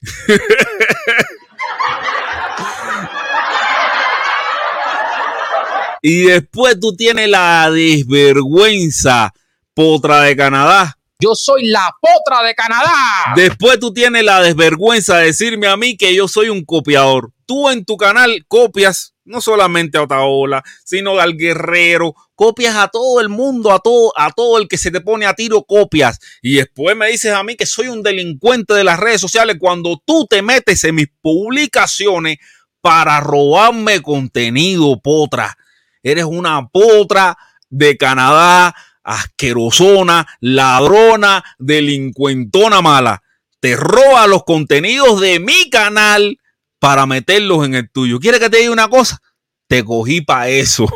Y después tú tienes la desvergüenza, potra de Canadá. Yo soy la potra de Canadá. Después tú tienes la desvergüenza de decirme a mí que yo soy un copiador. Tú en tu canal copias no solamente a Otaola, sino al guerrero. Copias a todo el mundo, a todo el que se te pone a tiro, copias. Y después me dices a mí que soy un delincuente de las redes sociales cuando tú te metes en mis publicaciones para robarme contenido, potra. Eres una potra de Canadá, asquerosona, ladrona, delincuentona mala. Te roba los contenidos de mi canal para meterlos en el tuyo. ¿Quieres que te diga una cosa? Te cogí para eso.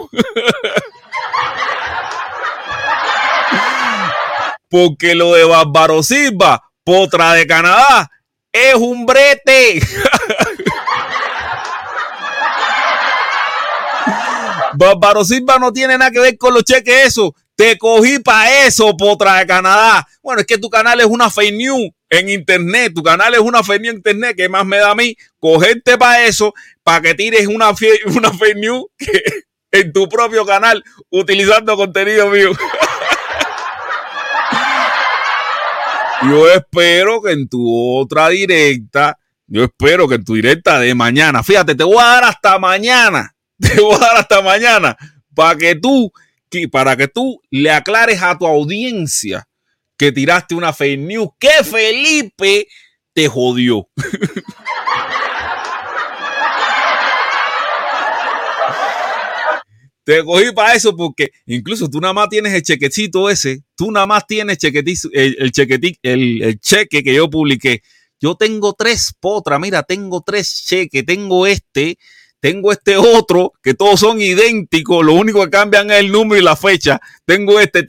Porque lo de Bárbaro Silva, potra de Canadá, es un brete. Bárbaro Silva no tiene nada que ver con los cheques eso. Te cogí para eso, potra de Canadá. Bueno, es que tu canal es una fake news en internet. Tu canal es una fake news en internet. ¿Qué más me da a mí? Cogerte para eso, para que tires una fake news que, en tu propio canal utilizando contenido mío. Yo espero que en tu otra directa, yo espero que en tu directa de mañana, fíjate, te voy a dar hasta mañana, te voy a dar hasta mañana para que tú le aclares a tu audiencia que tiraste una fake news, que Felipe te jodió. Te cogí para eso porque incluso tú nada más tienes el chequecito ese, tú nada más tienes el cheque que yo publiqué. Yo tengo tres potras, mira, tengo tres cheques, tengo este otro, que todos son idénticos, lo único que cambian es el número y la fecha. Tengo este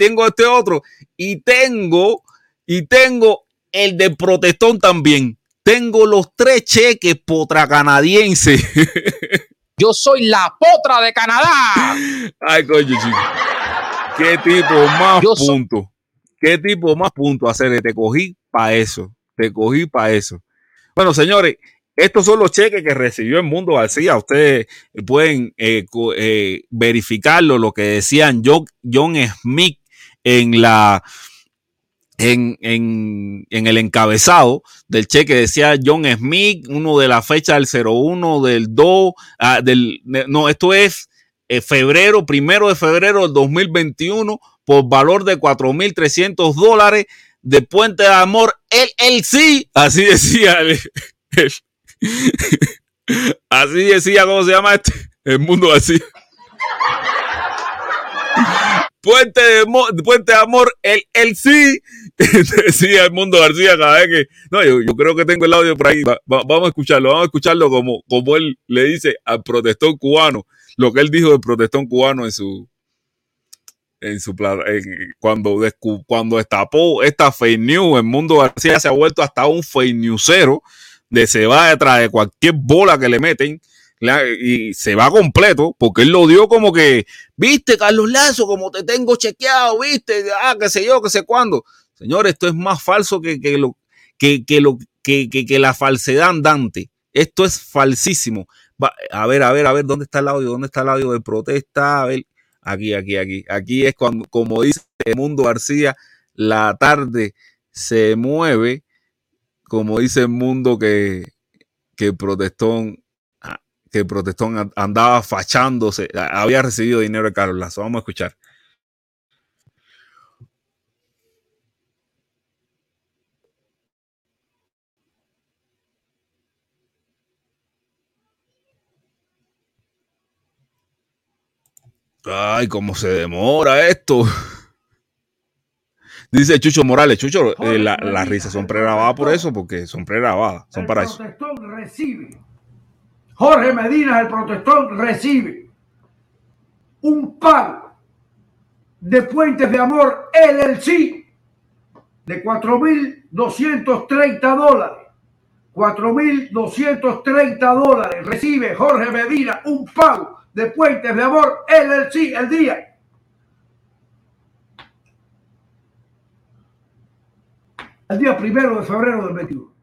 otro y tengo el del protestón también. Tengo los tres cheques potra canadiense. Yo soy la potra de Canadá. Ay, coño, chico. Qué tipo más punto. Qué tipo más punto hacerle. Te cogí para eso. Te cogí para eso. Bueno, señores, estos son los cheques que recibió el Mundo García. Ustedes pueden verificarlo, lo que decían John Smith en el encabezado del cheque. Decía John Smith, uno de la fecha del 01, del 2, esto es febrero, 1 de febrero del 2021, por valor de $4,300 de Puente de Amor, él sí, así decía, así decía, ¿cómo se llama este? El Mundo así. Puente de Amor, el sí, decía el Mundo García cada vez que... No, yo creo que tengo el audio por ahí. Vamos a escucharlo como él le dice al protestón cubano, lo que él dijo del protestón cubano cuando destapó esta fake news. El Mundo García se ha vuelto hasta un fake newsero, se va detrás de cualquier bola que le meten. Y se va completo, porque él lo dio como que, viste, Carlos Lazo, como te tengo chequeado, viste, qué sé yo, qué sé cuándo. Señor, esto es más falso que la falsedad andante. Esto es falsísimo. A ver, ¿dónde está el audio de protesta? A ver, aquí. Aquí es cuando, como dice el Mundo García, la tarde se mueve, como dice el Mundo que el protestón... que el protestón andaba fachándose, había recibido dinero de Carlos Lazo. Vamos a escuchar. Ay, cómo se demora esto. Dice Chucho Morales, las risas son pregrabadas por eso, porque son pregrabadas, son para eso. El protestón recibe. Jorge Medina, el protestón, recibe un pago de Puentes de Amor LLC de $4,230. $4,230 recibe Jorge Medina, un pago de Puentes de Amor LLC el día. El día 1 de febrero del 21.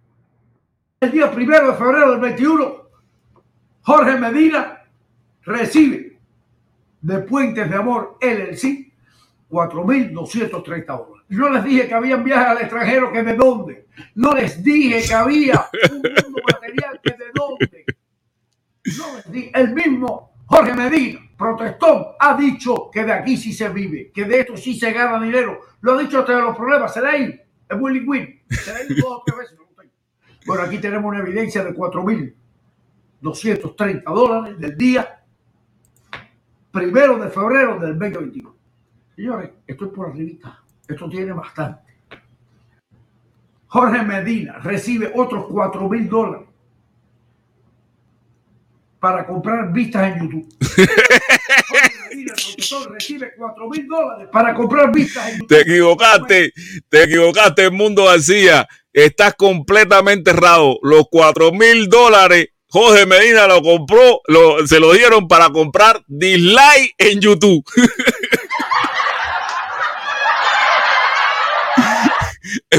El día 1 de febrero del 21. Jorge Medina recibe de Puentes de Amor LLC $4,230. Yo les dije que habían viajes al extranjero, que de dónde. No les dije que había un mundo material, que de dónde. No les dije. El mismo Jorge Medina, protestón, ha dicho que de aquí sí se vive, que de esto sí se gana dinero. Lo ha dicho hasta de los problemas. Se da ir. Es muy liquid. Se da ir 2 o 3 veces. Bueno, aquí tenemos una evidencia de $4,230 del día 1 de febrero del 2021. Señores, esto es por arribita. Esto tiene bastante. Jorge Medina recibe otros $4,000 para comprar vistas en YouTube. Recibe $4,000 para comprar vistas en YouTube. Te equivocaste, Mundo García. Estás completamente errado. Los $4,000 Jorge Medina lo compró, se lo dieron para comprar dislike en YouTube.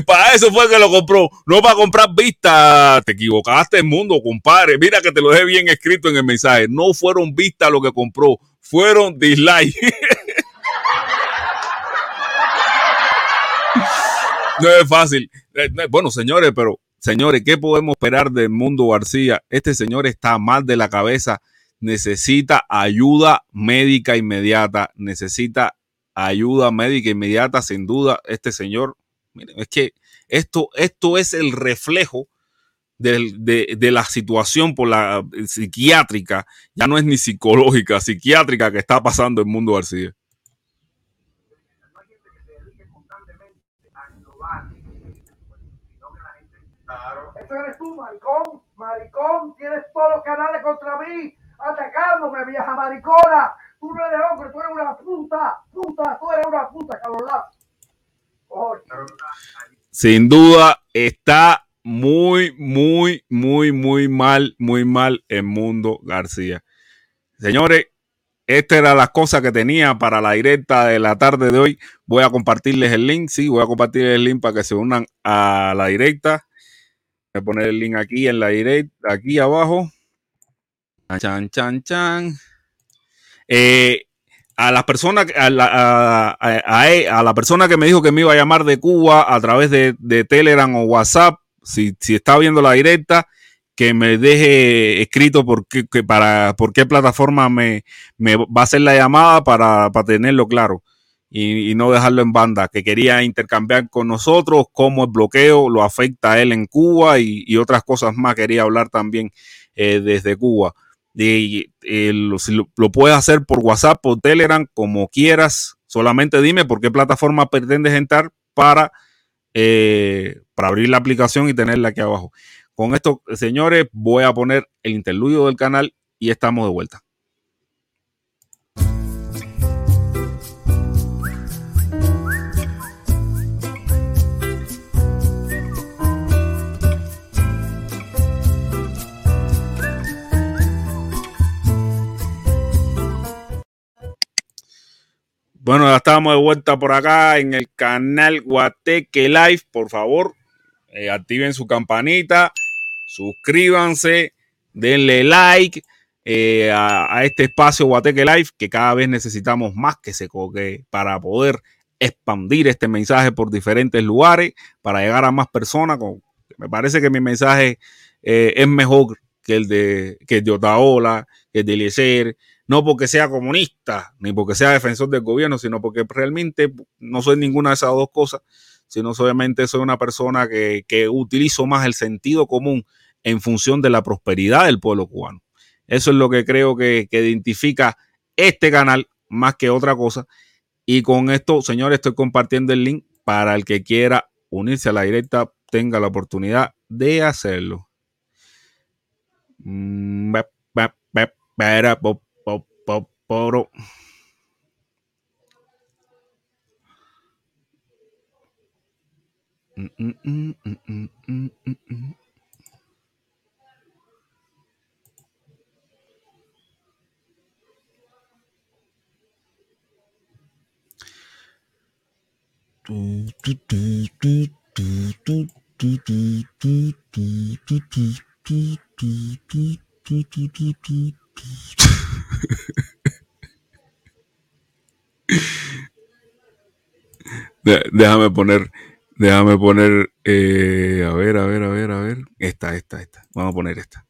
Para eso fue que lo compró, no para comprar vistas. Te equivocaste, Mundo, compadre. Mira que te lo dejé bien escrito en el mensaje. No fueron vistas lo que compró, fueron dislike. No es fácil. Bueno, señores, pero señores, ¿qué podemos esperar del Mundo García? Este señor está mal de la cabeza. Necesita ayuda médica inmediata. Sin duda, este señor. Miren, es que esto es el reflejo de la situación por la psiquiátrica, ya no es ni psicológica, psiquiátrica que está pasando en Mundo García. No hay gente que se dedique constantemente a innovar, sino que la gente. Claro. Esto eres tú, maricón. Maricón, tienes todos los canales contra mí, atacándome, vieja maricona. Tú no eres hombre, tú eres una puta, tú eres una puta, Carlos Lazo. Sin duda está muy mal el Mundo García. Señores, esta era la cosa que tenía para la directa de la tarde de hoy. Voy a compartirles el link, para que se unan a la directa. Voy a poner el link aquí en la directa, aquí abajo. A la persona que me dijo que me iba a llamar de Cuba a través de Telegram o WhatsApp, si está viendo la directa, que me deje escrito por qué plataforma me va a hacer la llamada para tenerlo claro y no dejarlo en banda, que quería intercambiar con nosotros cómo el bloqueo lo afecta a él en Cuba y otras cosas más. Quería hablar también desde Cuba. Lo puedes hacer por WhatsApp, por Telegram, como quieras. Solamente dime por qué plataforma pretendes entrar para abrir la aplicación y tenerla aquí abajo. Con esto, señores, voy a poner el interludio del canal y estamos de vuelta. Bueno, ya estamos de vuelta por acá en el canal Guateque Live. Por favor, activen su campanita, suscríbanse, denle like a este espacio Guateque Live, que cada vez necesitamos más que se coque para poder expandir este mensaje por diferentes lugares, para llegar a más personas. Me parece que mi mensaje es mejor que el de Otaola, que el de Eliezer. No porque sea comunista, ni porque sea defensor del gobierno, sino porque realmente no soy ninguna de esas dos cosas, sino solamente soy una persona que utilizo más el sentido común en función de la prosperidad del pueblo cubano. Eso es lo que creo que identifica este canal más que otra cosa. Y con esto, señores, estoy compartiendo el link para el que quiera unirse a la directa, tenga la oportunidad de hacerlo. Déjame poner, a ver. Esta. Vamos a poner esta.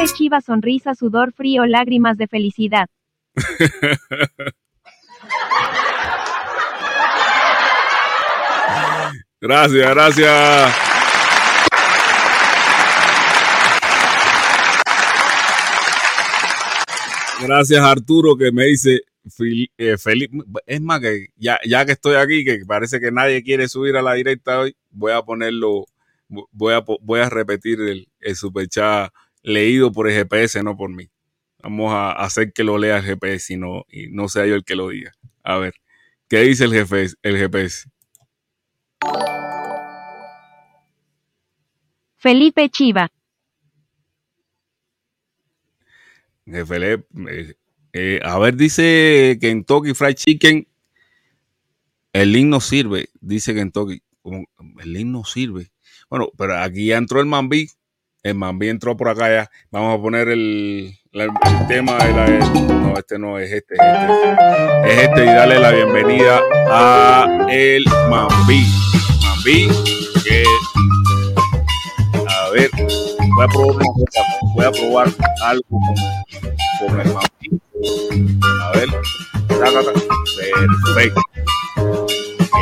Dice Chiva, sonrisa, sudor frío, lágrimas de felicidad. Gracias, gracias. Gracias Arturo que me dice, Felipe, es más que ya que estoy aquí, que parece que nadie quiere subir a la directa hoy, voy a ponerlo, voy a repetir el superchat leído por el GPS, no por mí. Vamos a hacer que lo lea el GPS y no sea yo el que lo diga. A ver, ¿qué dice el GPS? Felipe Chiva. A ver, dice Kentucky Fried Chicken. El link no sirve, dice Kentucky. El link no sirve. Bueno, pero aquí ya entró el Mambí. El Mambí entró por acá ya. Vamos a poner el tema de la... No, este no es este. Es este y darle la bienvenida a el Mambí. Mambí, que... A ver, voy a probar algo con el Mambí. A ver. Perfecto.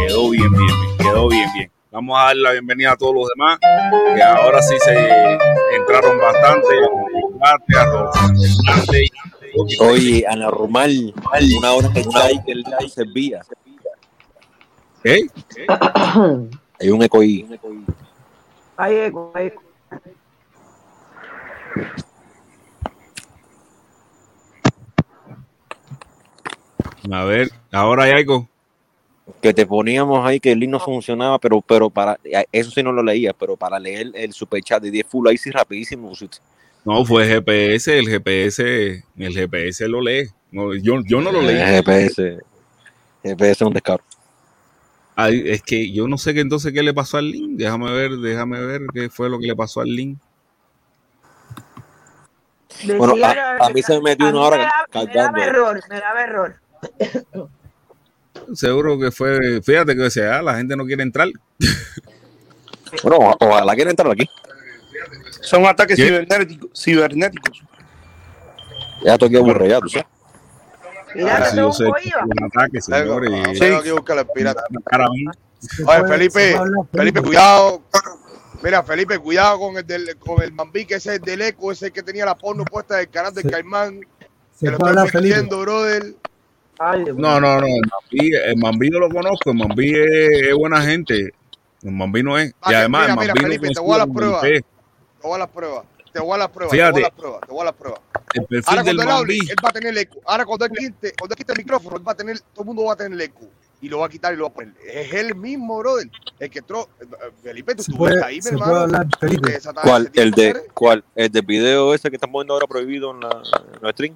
Quedó bien, bien. Vamos a dar la bienvenida a todos los demás, que ahora sí se entraron bastante. Oye, anormal, una hora que está ahí que el like servía. ¿Eh? Hay un eco ahí. Hay eco, A ver, ahora hay eco. Que te poníamos ahí que el link no funcionaba, pero para eso sí no lo leía, pero para leer el superchat de 10 full ahí sí rapidísimo. No, fue GPS, el GPS lo lee. No, yo no lo leí. GPS es un descaro. Ay, es que yo no sé que entonces qué le pasó al link. Déjame ver qué fue lo que le pasó al link. Bueno, a mí se me metió una hora cargando. Me daba error. Seguro que fue, fíjate que decía, la gente no quiere entrar. Bueno, ojalá quiera entrar aquí. Son ataques cibernéticos. Ya estoy aquí aburrido, tú sabes. Mira, yo sé que es un ataque, señores. Tengo que buscar al pirata. Oye, Felipe, cuidado. Mira, Felipe, cuidado con el Mambí, que ese es del eco, ese que tenía la porno puesta del canal del Caimán. Que lo está metiendo, brother. Ay, no, el Mambí no lo conozco, el Mambí es buena gente, el Mambí no es, y además mira, el Mambí Felipe, no te voy a las pruebas, te voy a las pruebas, el perfil ahora del Mambí, él va a tener el eco, ahora cuando él quite el micrófono, él va a tener, todo el mundo va a tener el eco, y lo va a quitar y lo va a poner, es él mismo, brother, el que entró, Felipe, tú estás ahí, mi hermano, hablar, Felipe. ¿Cuál? ¿El del video ese que están poniendo ahora prohibido en la stream?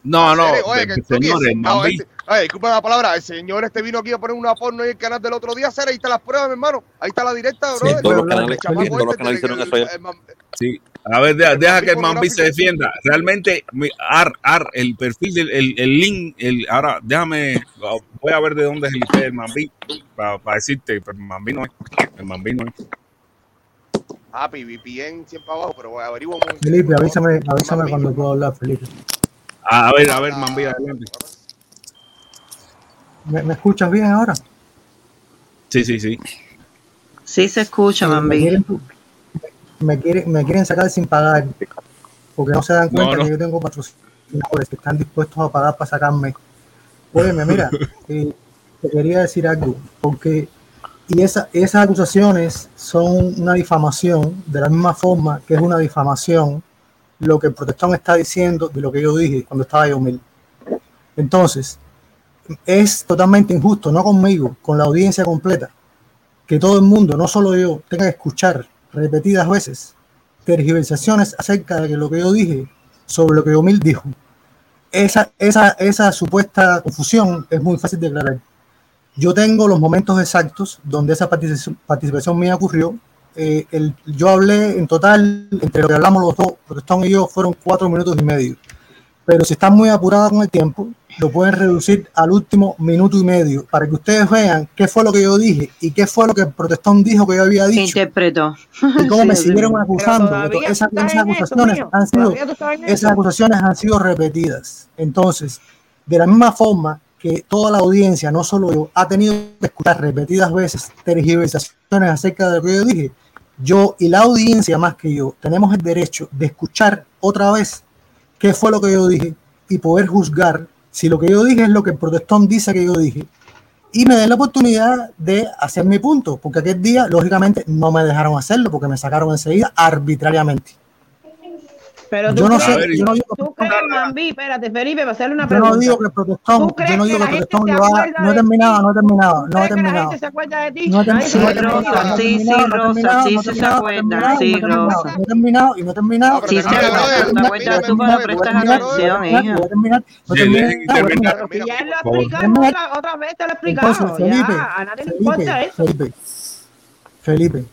No, oye, que señores, oye, disculpa la palabra, el señor este vino aquí a poner una porno en el canal del otro día, Sara, ahí están las pruebas, mi hermano, ahí está la directa, bro. Sí, todos los canales hicieron eso ya. Sí, a ver, deja que el Mambí se defienda, realmente, el perfil, el link, ahora déjame, voy a ver de dónde es el Mambí, para decirte, pero el Mambí no es. Ah, VPN siempre abajo, pero averiguamos. Felipe, avísame cuando pueda hablar, Felipe. A ver, Mambí, adelante. ¿Me escuchas bien ahora? Sí. Sí se escucha, Mambí. Me quieren sacar sin pagar, porque no se dan cuenta que yo tengo patrocinadores que están dispuestos a pagar para sacarme. Óyeme, mira, te quería decir algo, porque esas acusaciones son una difamación, de la misma forma que es una difamación lo que el protestón está diciendo de lo que yo dije cuando estaba yo humilde. Entonces, es totalmente injusto, no conmigo, con la audiencia completa, que todo el mundo, no solo yo, tenga que escuchar repetidas veces tergiversaciones acerca de lo que yo dije sobre lo que yo humilde dijo. Esa supuesta confusión es muy fácil de aclarar. Yo tengo los momentos exactos donde esa participación mía ocurrió. Yo hablé en total, entre lo que hablamos los dos, Protestón y yo, fueron 4 minutos y medio. Pero si están muy apurados con el tiempo, lo pueden reducir al último minuto y medio para que ustedes vean qué fue lo que yo dije y qué fue lo que el protestón dijo que yo había dicho. Interpretó. Y cómo sí, me siguieron acusando. Esas acusaciones han sido repetidas. Entonces, de la misma forma que toda la audiencia, no solo yo, ha tenido que escuchar repetidas veces tergiversaciones acerca de lo que yo dije, yo y la audiencia más que yo tenemos el derecho de escuchar otra vez qué fue lo que yo dije y poder juzgar si lo que yo dije es lo que el protestón dice que yo dije, y me den la oportunidad de hacer mi punto, porque aquel día, lógicamente, no me dejaron hacerlo porque me sacaron enseguida arbitrariamente. Pero tú, yo no sé, yo no digo que tú crees, Mambi, espérate, Felipe, para hacerle una pregunta. Yo no digo que el protestón, yo no digo que el protestón lo haga. No he terminado, no he terminado. ¿Se acuerda de ti? Sí, Rosa, se acuerda. Sí, se acuerda. No acuerdas tú cuando prestas atención, hija. Ya él lo explicó otra vez, te lo he explicado. A nadie le importa eso. Felipe.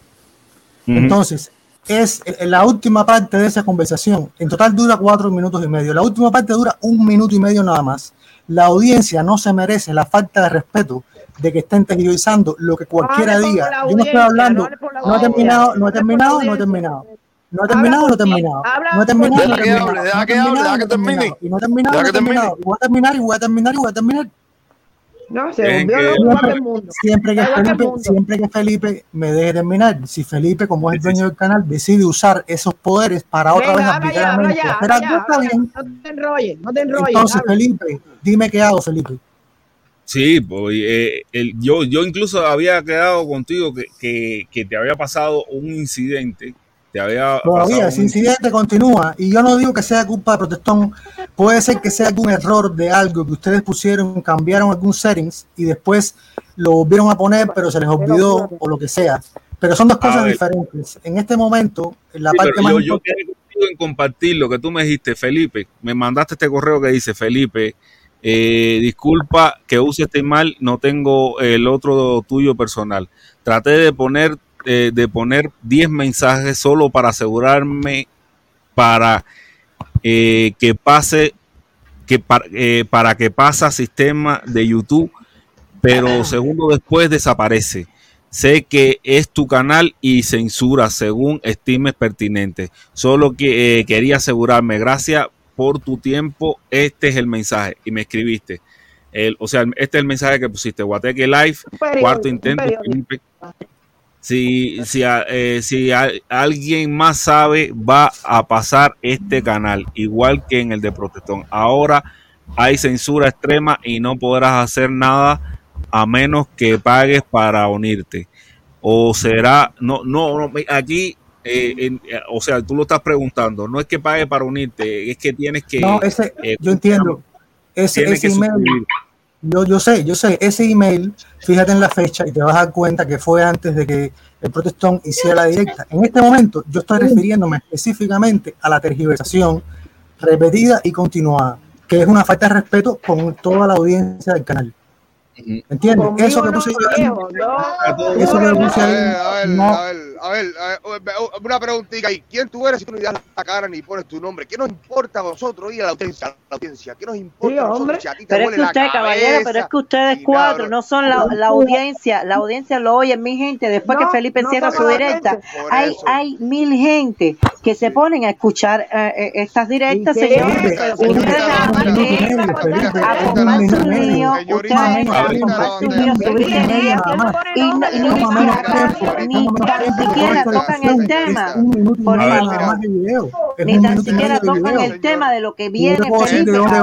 Entonces, es la última parte de esa conversación. En total dura 4 minutos y medio. La última parte dura 1 minuto y medio nada más. La audiencia no se merece la falta de respeto de que estén tergiversando lo que cualquiera diga. Yo no estoy hablando. No he terminado. No, siempre que Felipe me deje terminar, si Felipe, como es el dueño del canal, decide usar esos poderes para otra vez arbitrariamente hacer algo, está bien. No te enrolles. Entonces, Felipe, dime qué hago, Felipe. Sí, pues, yo incluso había quedado contigo que te había pasado un incidente. Todavía ese incidente continúa, y yo no digo que sea culpa de protestón. Puede ser que sea algún error de algo que ustedes pusieron, cambiaron algún settings y después lo volvieron a poner, pero se les olvidó o lo que sea. Pero son dos cosas diferentes. En este momento, la parte más importante... Yo quiero en compartir lo que tú me dijiste, Felipe. Me mandaste este correo que dice, Felipe, disculpa que use este mal, no tengo el otro tuyo personal. Traté de poner 10 mensajes solo para asegurarme para que pase sistema de YouTube, pero segundo después desaparece. Sé que es tu canal y censura según estimes pertinente. Solo que quería asegurarme. Gracias por tu tiempo. Este es el mensaje. Y me escribiste. Este es el mensaje que pusiste. Guateque Live, cuarto intento. Si alguien más sabe, va a pasar este canal, igual que en el de Protestón. Ahora hay censura extrema y no podrás hacer nada a menos que pagues para unirte. O será, tú lo estás preguntando, no es que pagues para unirte, es que tienes que... No, ese, yo entiendo, ese email... Suscribir. Yo sé, ese email, fíjate en la fecha y te vas a dar cuenta que fue antes de que el protestón hiciera la directa. En este momento yo estoy refiriéndome específicamente a la tergiversación repetida y continuada, que es una falta de respeto con toda la audiencia del canal. ¿Entiendes? Eso que puse ahí. Una preguntita ahí. ¿Quién tú eres si tú no le das la cara ni pones tu nombre? ¿Qué nos importa a vosotros y a la audiencia? ¿Qué nos importa a nosotros? Si a ti te duele la cabeza, caballero, pero es que ustedes cuatro no son la audiencia. La audiencia lo oye mi gente. Después que Felipe cierra su directa, hay 1000 gente que se ponen a escuchar estas directas, señores. A tomar su lío. Ni tan siquiera tocan el tema de lo que viene. ¿De dónde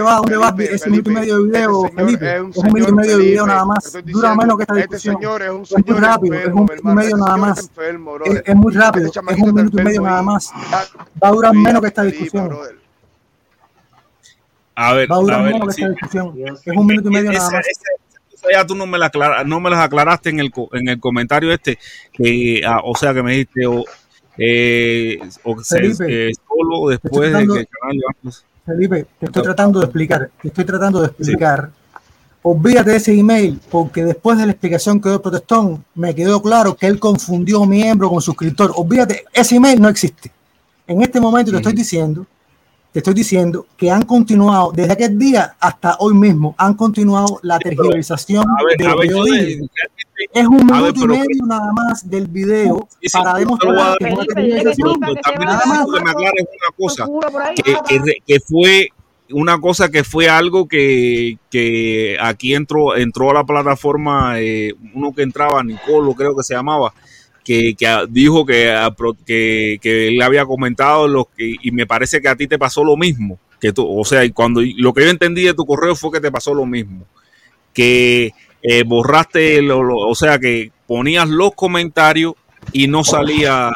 va? Es un minuto y medio de video, Felipe. Es un minuto y medio de video nada más. Dura menos que esta discusión. Es muy rápido. Es un minuto y medio nada más. Es muy rápido. Es un minuto y medio nada más. Va a durar menos que esta discusión. Es un minuto y medio nada más. Ya tú no me las aclaraste en el comentario que me dijiste solo después de que el canal. Felipe, te estoy tratando de explicar. Sí. Olvídate de ese email, porque después de la explicación que dio el protestón, me quedó claro que él confundió miembro con suscriptor. Olvídate, ese email no existe. En este momento te estoy diciendo te estoy diciendo que han continuado, desde aquel día hasta hoy mismo, han continuado la tergiversación del video. Es un minuto y medio nada más del video para demostrar que es una tergiversación. También necesito que me aclares una cosa, que fue una cosa que fue algo que aquí entró a la plataforma, uno que entraba, Nicolo creo que se llamaba, que dijo que él había comentado lo que, y me parece que a ti te pasó lo mismo que tú, o sea, cuando lo que yo entendí de tu correo fue que te pasó lo mismo, que borraste o sea, que ponías los comentarios y no salía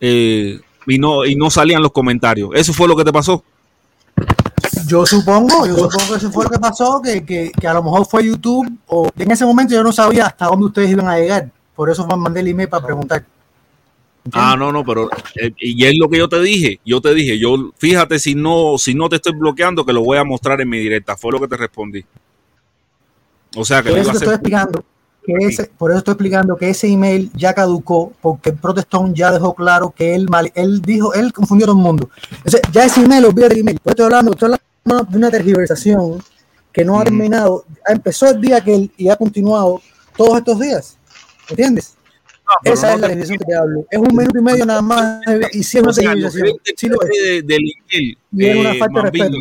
y no salían los comentarios. Eso fue lo que te pasó. Yo supongo que eso fue lo que pasó, que a lo mejor fue YouTube, o en ese momento yo no sabía hasta dónde ustedes iban a llegar. Por eso mandé el email para preguntar. ¿Entiendes? No, pero y es lo que yo te dije. Yo fíjate si no te estoy bloqueando, que lo voy a mostrar en mi directa. Fue lo que te respondí. O sea que por eso estoy explicando que ese email ya caducó, porque el protestón ya dejó claro que él confundió a todo el mundo. Entonces, ya ese email, olvídate el email. Yo estoy hablando de una tergiversación que no ha terminado. Empezó el día aquel y ha continuado todos estos días. ¿Entiendes? No, esa es la televisión que te hablo. Es un minuto y medio nada más. Y si es una televisión, y es una falta de respeto.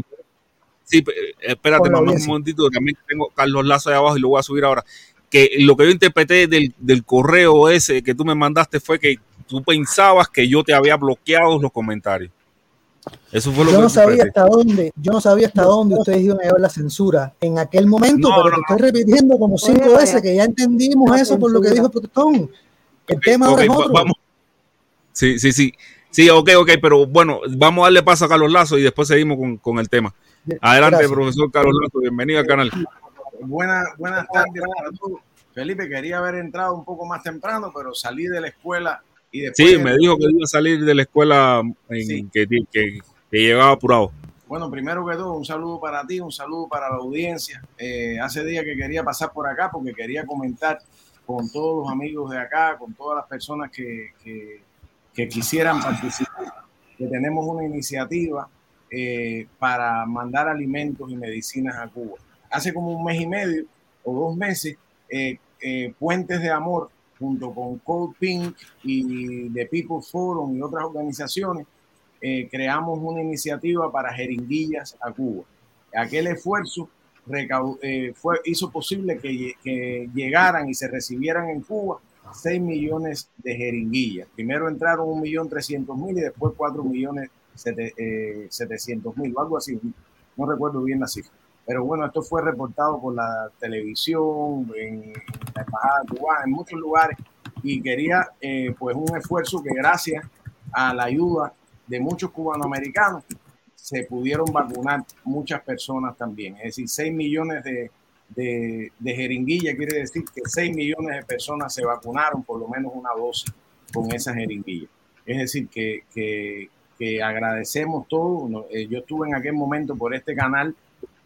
Sí, espérate, mamá, un momentito. También tengo Carlos Lazo ahí abajo y lo voy a subir ahora. Que lo que yo interpreté del correo ese que tú me mandaste fue que tú pensabas que yo te había bloqueado los comentarios. Eso fue lo que yo no sabía hasta dónde ustedes iban a llevar la censura en aquel momento, pero te estoy repitiendo como 5 veces que ya entendimos eso por lo que dijo el protestón. El tema ahora es otro. Vamos. Sí, ok, pero bueno, vamos a darle paso a Carlos Lazo y después seguimos con el tema. Adelante, Gracias. Profesor Carlos Lazo, bienvenido al canal. Buenas tardes para todos. Felipe, quería haber entrado un poco más temprano, pero salí de la escuela. Sí, me dijo que iba a salir de la escuela que llegaba apurado. Bueno, primero que todo, un saludo para ti, un saludo para la audiencia. Hace días que quería pasar por acá porque quería comentar con todos los amigos de acá, con todas las personas que quisieran participar, que tenemos una iniciativa para mandar alimentos y medicinas a Cuba. Hace como un mes y medio o 2 meses, Puentes de Amor, junto con Code Pink y The People Forum y otras organizaciones, creamos una iniciativa para jeringuillas a Cuba. Aquel esfuerzo hizo posible que llegaran y se recibieran en Cuba 6 millones de jeringuillas. Primero entraron 1.300.000 y después 4.700.000, o algo así. No recuerdo bien la cifra. Pero bueno, esto fue reportado por la televisión, en la embajada cubana, en muchos lugares, y quería pues un esfuerzo que gracias a la ayuda de muchos cubanoamericanos se pudieron vacunar muchas personas también. Es decir, 6 millones de jeringuillas, quiere decir que 6 millones de personas se vacunaron por lo menos una dosis con esas jeringuillas. Es decir, que agradecemos todo. Yo estuve en aquel momento por este canal,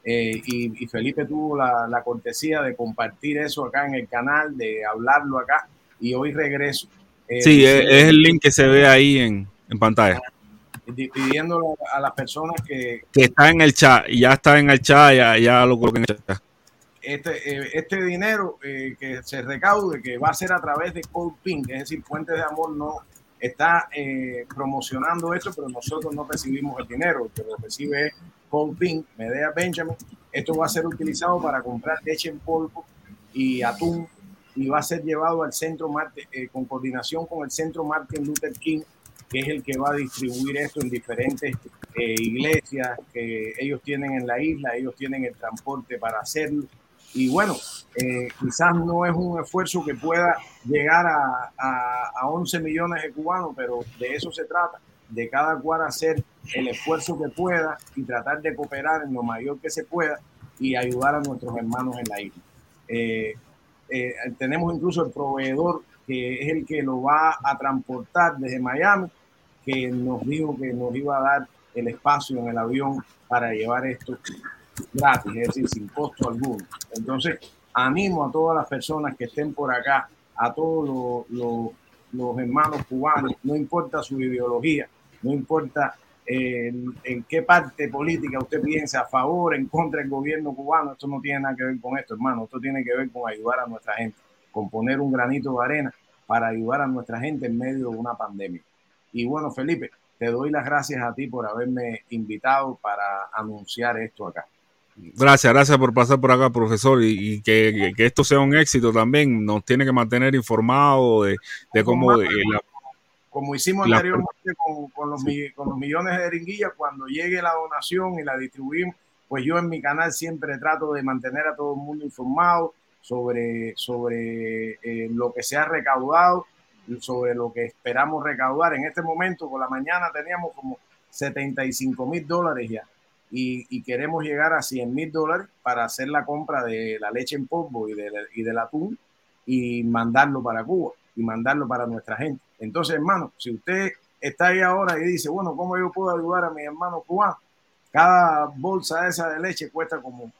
y Felipe tuvo la cortesía de compartir eso acá en el canal, de hablarlo acá, y hoy regreso. Sí, es el link que se ve ahí en pantalla. Pidiendo a las personas que está en el chat, ya está en el chat, ya lo coloqué en el chat. Este dinero que se recaude, que va a ser a través de Code Pink, es decir, Puentes de Amor no está promocionando esto, pero nosotros no recibimos el dinero, el que lo recibe es Code Pink, Medea Benjamin. Esto va a ser utilizado para comprar leche en polvo y atún, y va a ser llevado al centro con coordinación con el centro Martin Luther King, que es el que va a distribuir esto en diferentes iglesias que ellos tienen en la isla. Ellos tienen el transporte para hacerlo, y bueno, quizás no es un esfuerzo que pueda llegar a 11 millones de cubanos, pero de eso se trata, de cada cual hacer el esfuerzo que pueda y tratar de cooperar en lo mayor que se pueda y ayudar a nuestros hermanos en la isla. Tenemos incluso el proveedor, que es el que lo va a transportar desde Miami, que nos dijo que nos iba a dar el espacio en el avión para llevar esto gratis, es decir, sin costo alguno. Entonces, animo a todas las personas que estén por acá, a todos los hermanos cubanos, no importa su ideología, no importa en qué parte política usted piensa, a favor, en contra del gobierno cubano. Esto no tiene nada que ver con esto, hermano. Esto tiene que ver con ayudar a nuestra gente, con poner un granito de arena para ayudar a nuestra gente en medio de una pandemia. Y bueno, Felipe, te doy las gracias a ti por haberme invitado para anunciar esto acá. Gracias por pasar por acá, profesor, y que esto sea un éxito también. Nos tiene que mantener informados de cómo... Como hicimos anteriormente con los millones de jeringuillas, cuando llegue la donación y la distribuimos, pues yo en mi canal siempre trato de mantener a todo el mundo informado sobre lo que se ha recaudado, sobre lo que esperamos recaudar. En este momento, por la mañana, teníamos como $75,000 ya. Y queremos llegar a $100,000 para hacer la compra de la leche en polvo y del atún y mandarlo para Cuba y mandarlo para nuestra gente. Entonces, hermano, si usted está ahí ahora y dice, bueno, ¿cómo yo puedo ayudar a mi hermano cubano? Cada bolsa esa de leche cuesta como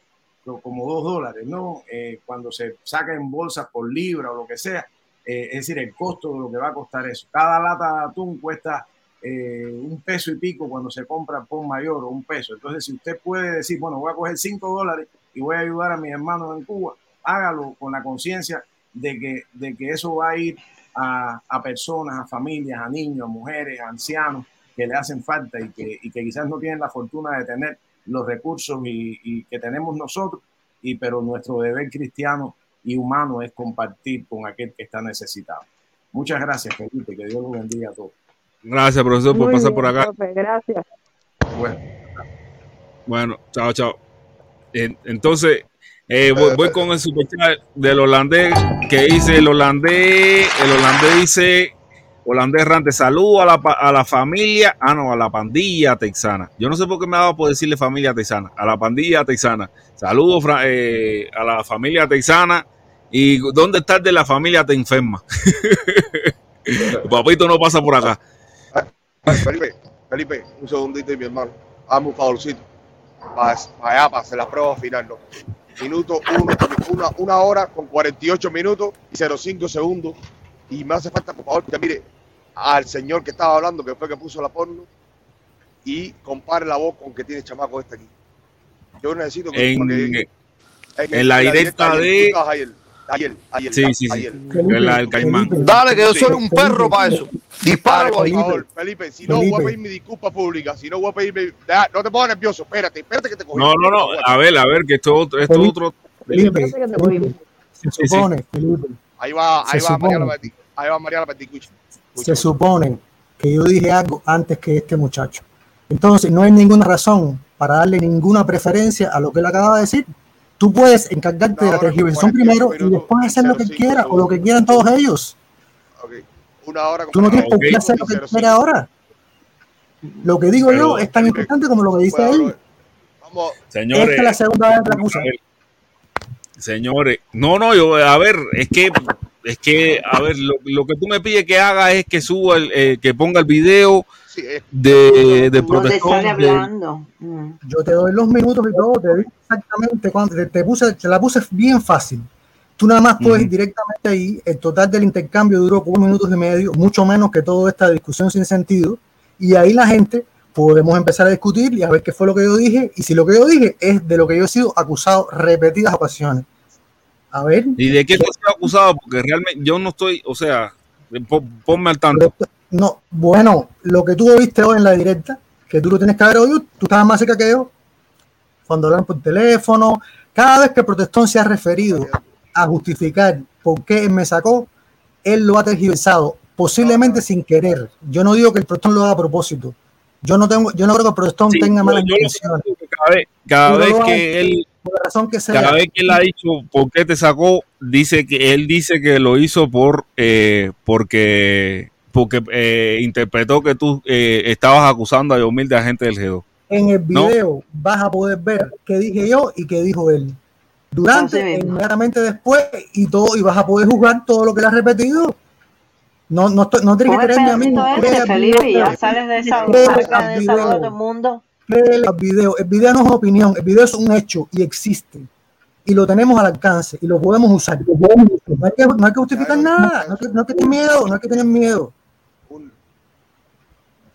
$2, ¿no? Cuando se saca en bolsas por libra o lo que sea, es decir, el costo de lo que va a costar eso. Cada lata de atún cuesta $1 y pico cuando se compra por mayor o $1. Entonces, si usted puede decir, bueno, voy a coger $5 y voy a ayudar a mis hermanos en Cuba, hágalo con la conciencia de que eso va a ir a personas, a familias, a niños, a mujeres, a ancianos que le hacen falta y que quizás no tienen la fortuna de tener los recursos y que tenemos nosotros, pero nuestro deber cristiano y humano es compartir con aquel que está necesitado. Muchas gracias, Felipe, que Dios los bendiga a todos. Gracias, profesor, por pasar por acá. Profe, gracias. Bueno, chao. Entonces, voy con el superchat del holandés, que dice holandés errante, saludo a la familia, a la pandilla texana. Yo no sé por qué me ha dado por decirle familia texana, a la pandilla texana. Saludos a la familia texana. ¿Y dónde está el de la familia te enferma? Papito no pasa por acá. Felipe, un segundito, mi hermano. Hazme un favorcito. Para allá, para hacer la prueba final, ¿no? Minuto 1, 1:48:05. Y me hace falta, por favor, que mire al señor que estaba hablando, que fue el que puso la porno, y compare la voz con que tiene el chamaco este aquí. Yo necesito que... En la directa de... Ayer. Sí. El Caimán. Dale, que yo soy un perro para eso. Disparo, por favor, Felipe. Si no, Felipe, voy a pedir mi disculpa pública. Si no, voy a pedir mi... No te pongas nervioso. Espérate que te cogí. No. A ver, que esto es otro. Felipe. Se supone, sí. Felipe. Ahí va María la Paticucha. Se supone que yo dije algo antes que este muchacho. Entonces, no hay ninguna razón para darle ninguna preferencia a lo que él acaba de decir. Tú puedes encargarte de la transcripción primero y después hacer lo que quieras o lo que quieran todos ellos. Okay. Tú no tienes por qué hacer lo que quieras ahora. Lo que digo yo es tan importante como lo que dice él. Vamos. Señores, esta es la segunda vez que la acusan. Señores, no, yo, a ver, es que, a ver, lo que tú me pides que haga es que suba, que ponga el video de protección. Yo te doy los minutos y todo, te doy exactamente cuando te la puse bien fácil. Tú nada más puedes ir directamente ahí. El total del intercambio duró 4 minutos y medio, mucho menos que toda esta discusión sin sentido. Y ahí la gente podemos empezar a discutir y a ver qué fue lo que yo dije. Y si lo que yo dije es de lo que yo he sido acusado repetidas ocasiones. A ver. ¿Y de qué te has sido acusado? Porque realmente yo no estoy, o sea, ponme al tanto. No, bueno, lo que tú viste hoy en la directa, que tú lo tienes que haber oído, tú estabas más cerca que yo, cuando hablaron por teléfono, cada vez que el protestón se ha referido a justificar por qué él me sacó, él lo ha tergiversado, posiblemente sin querer. Yo no digo que el protestón lo haga a propósito. Yo no creo que el protestón tenga malas intenciones. Cada vez que él ha dicho por qué te sacó, dice que lo hizo porque interpretó que tú estabas acusando a humilde agente del G2. En el video vas a poder ver qué dije yo y qué dijo él. Inmediatamente después y todo, y vas a poder juzgar todo lo que le has repetido. No tienes que creerme a mí. Felipe, ya sales de esa boca de todo el mundo. El video no es opinión, el video es un hecho y existe. Y lo tenemos al alcance y lo podemos usar. No hay que justificar nada, no hay que tener miedo.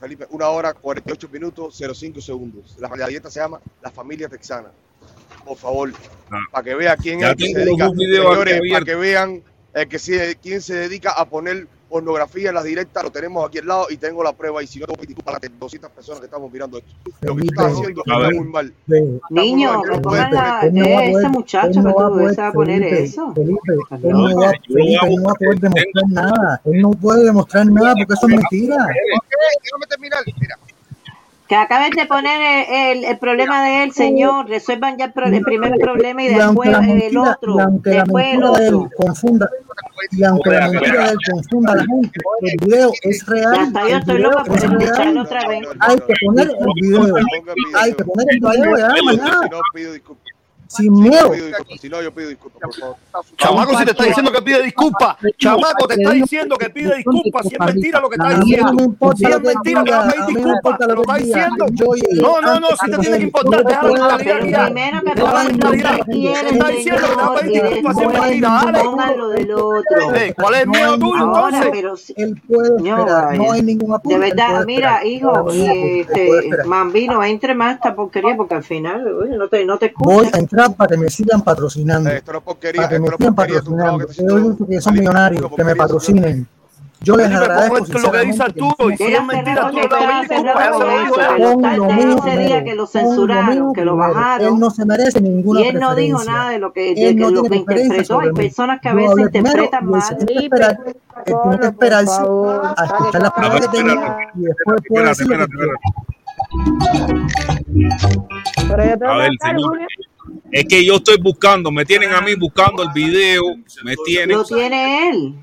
Felipe, 1 hora 48 minutos 05 segundos. La galleta se llama La Familia Texana. Por favor, para que vean quién es el que se dedica, señores, para que vean quién se dedica a poner pornografía en las directas. Lo tenemos aquí al lado y tengo la prueba. Y si no, tengo que disculpar a las 200 personas que estamos mirando esto. Lo que está haciendo está muy mal. Niño, no pongan a ese muchacho que tú deseas poner eso. Él no va a poder demostrar nada. Él no puede demostrar nada porque eso es mentira. Déjame terminar. Mira. Que acaben de poner el problema de él, señor. Resuelvan ya el primer problema y después el otro. Después el otro. Y aunque la mentira de él confunda a la gente, el video es real. Yo estoy loca por escucharlo otra vez. Hay que poner el video. Hay que poner el video ya mañana. Sin miedo. Si no, yo pido disculpas, por favor. Chamaco, si te está diciendo que pide disculpas. Chamaco, te está diciendo que pide disculpas. Si es mentira lo que está diciendo. Si es mentira que vas a pedir disculpas. Te lo está diciendo. No, si te tiene que importar. Déjalo en la realidad. Primero que te está diciendo que te va a pedir disculpas. Si es mentira, dale. ¿Cuál es el miedo tuyo, entonces? Él puede esperar. No hay ningún apunte. De verdad, mira, hijo, Mambino, entre más esta porquería porque al final no te escuchas. Para que me sigan patrocinando. Para que me sigan patrocinando. Que son millonarios, que me patrocinen. Yo les agradezco. Esto es lo que dice Arturo. Y si es mentira, tú lo mismo. Ese día que lo censuraron, que lo bajaron. Él no se merece ninguna. Y él no dijo nada de lo que interpretó. Hay personas que a veces interpretan mal. Tiene que esperarse a escuchar las palabras que tenía y después puede decir. A ver, señor. Es que yo estoy buscando, me tienen a mí buscando el video, me tienen. Lo tiene él.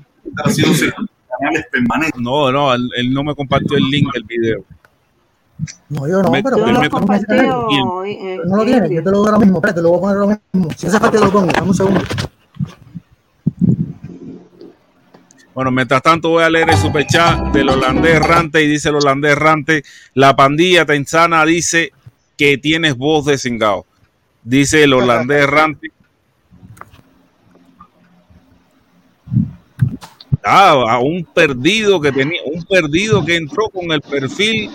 No, él no me compartió el link del video. No, yo no, pero yo lo compartí. No lo tiene, yo te lo doy ahora mismo, espérate, lo voy a poner ahora mismo. Si hace falta te lo pongo, dame un segundo. Bueno, mientras tanto voy a leer el superchat del holandés errante y dice el holandés errante, la pandilla texana dice que tienes voz de cingao. Dice el holandés errante. A un perdido que tenía, un perdido que entró con el perfil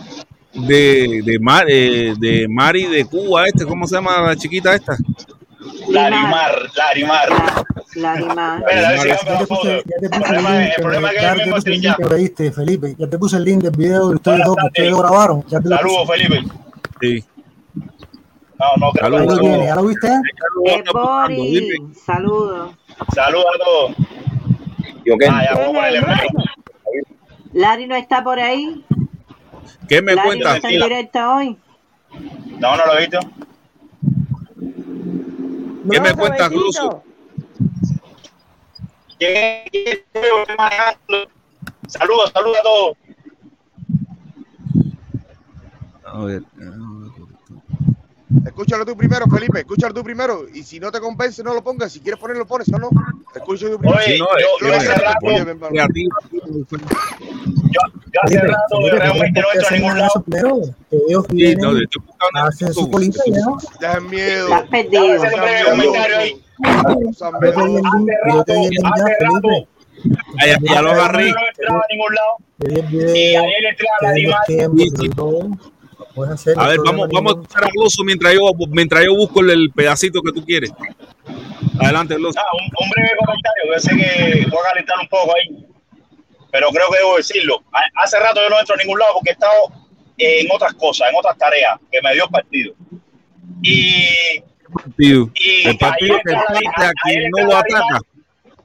de Mari de Cuba. ¿Cómo se llama la chiquita esta? Larimar. El problema es que me trillado. Reíste, Felipe. Ya te puse el link del video de ustedes dos que ustedes grabaron. Saludos, Felipe. Sí. No, saludos. Lo tiene, ¿ya lo viste? Saludos. Saludos a todos. Lari no está por ahí. ¿Qué me cuentas? ¿Está en directa hoy? No lo he visto. ¿Qué me cuentas, Lucio? Saludos a todos. A ver. Escúchalo tú primero, Felipe, y si no te convence no lo pongas, si quieres ponerlo pones, no. Escúchalo tú primero. Oye, si no, yo hace rato, yo hace rato realmente no he hecho a ningún lado. Ellos vienen, hacen su política y no. Dejan miedo. Estás perdido. Hace rato. A los Garri. No entraba a ningún lado. Y a él entraba la animal. A ver, vamos a escuchar a Gloso mientras yo busco el pedacito que tú quieres. Adelante, Gloso. Un breve comentario, yo sé que voy a calentar un poco ahí, pero creo que debo decirlo. Hace rato yo no entro a ningún lado porque he estado en otras cosas, en otras tareas que me dio el partido. El partido que ataca a quien no lo ataca.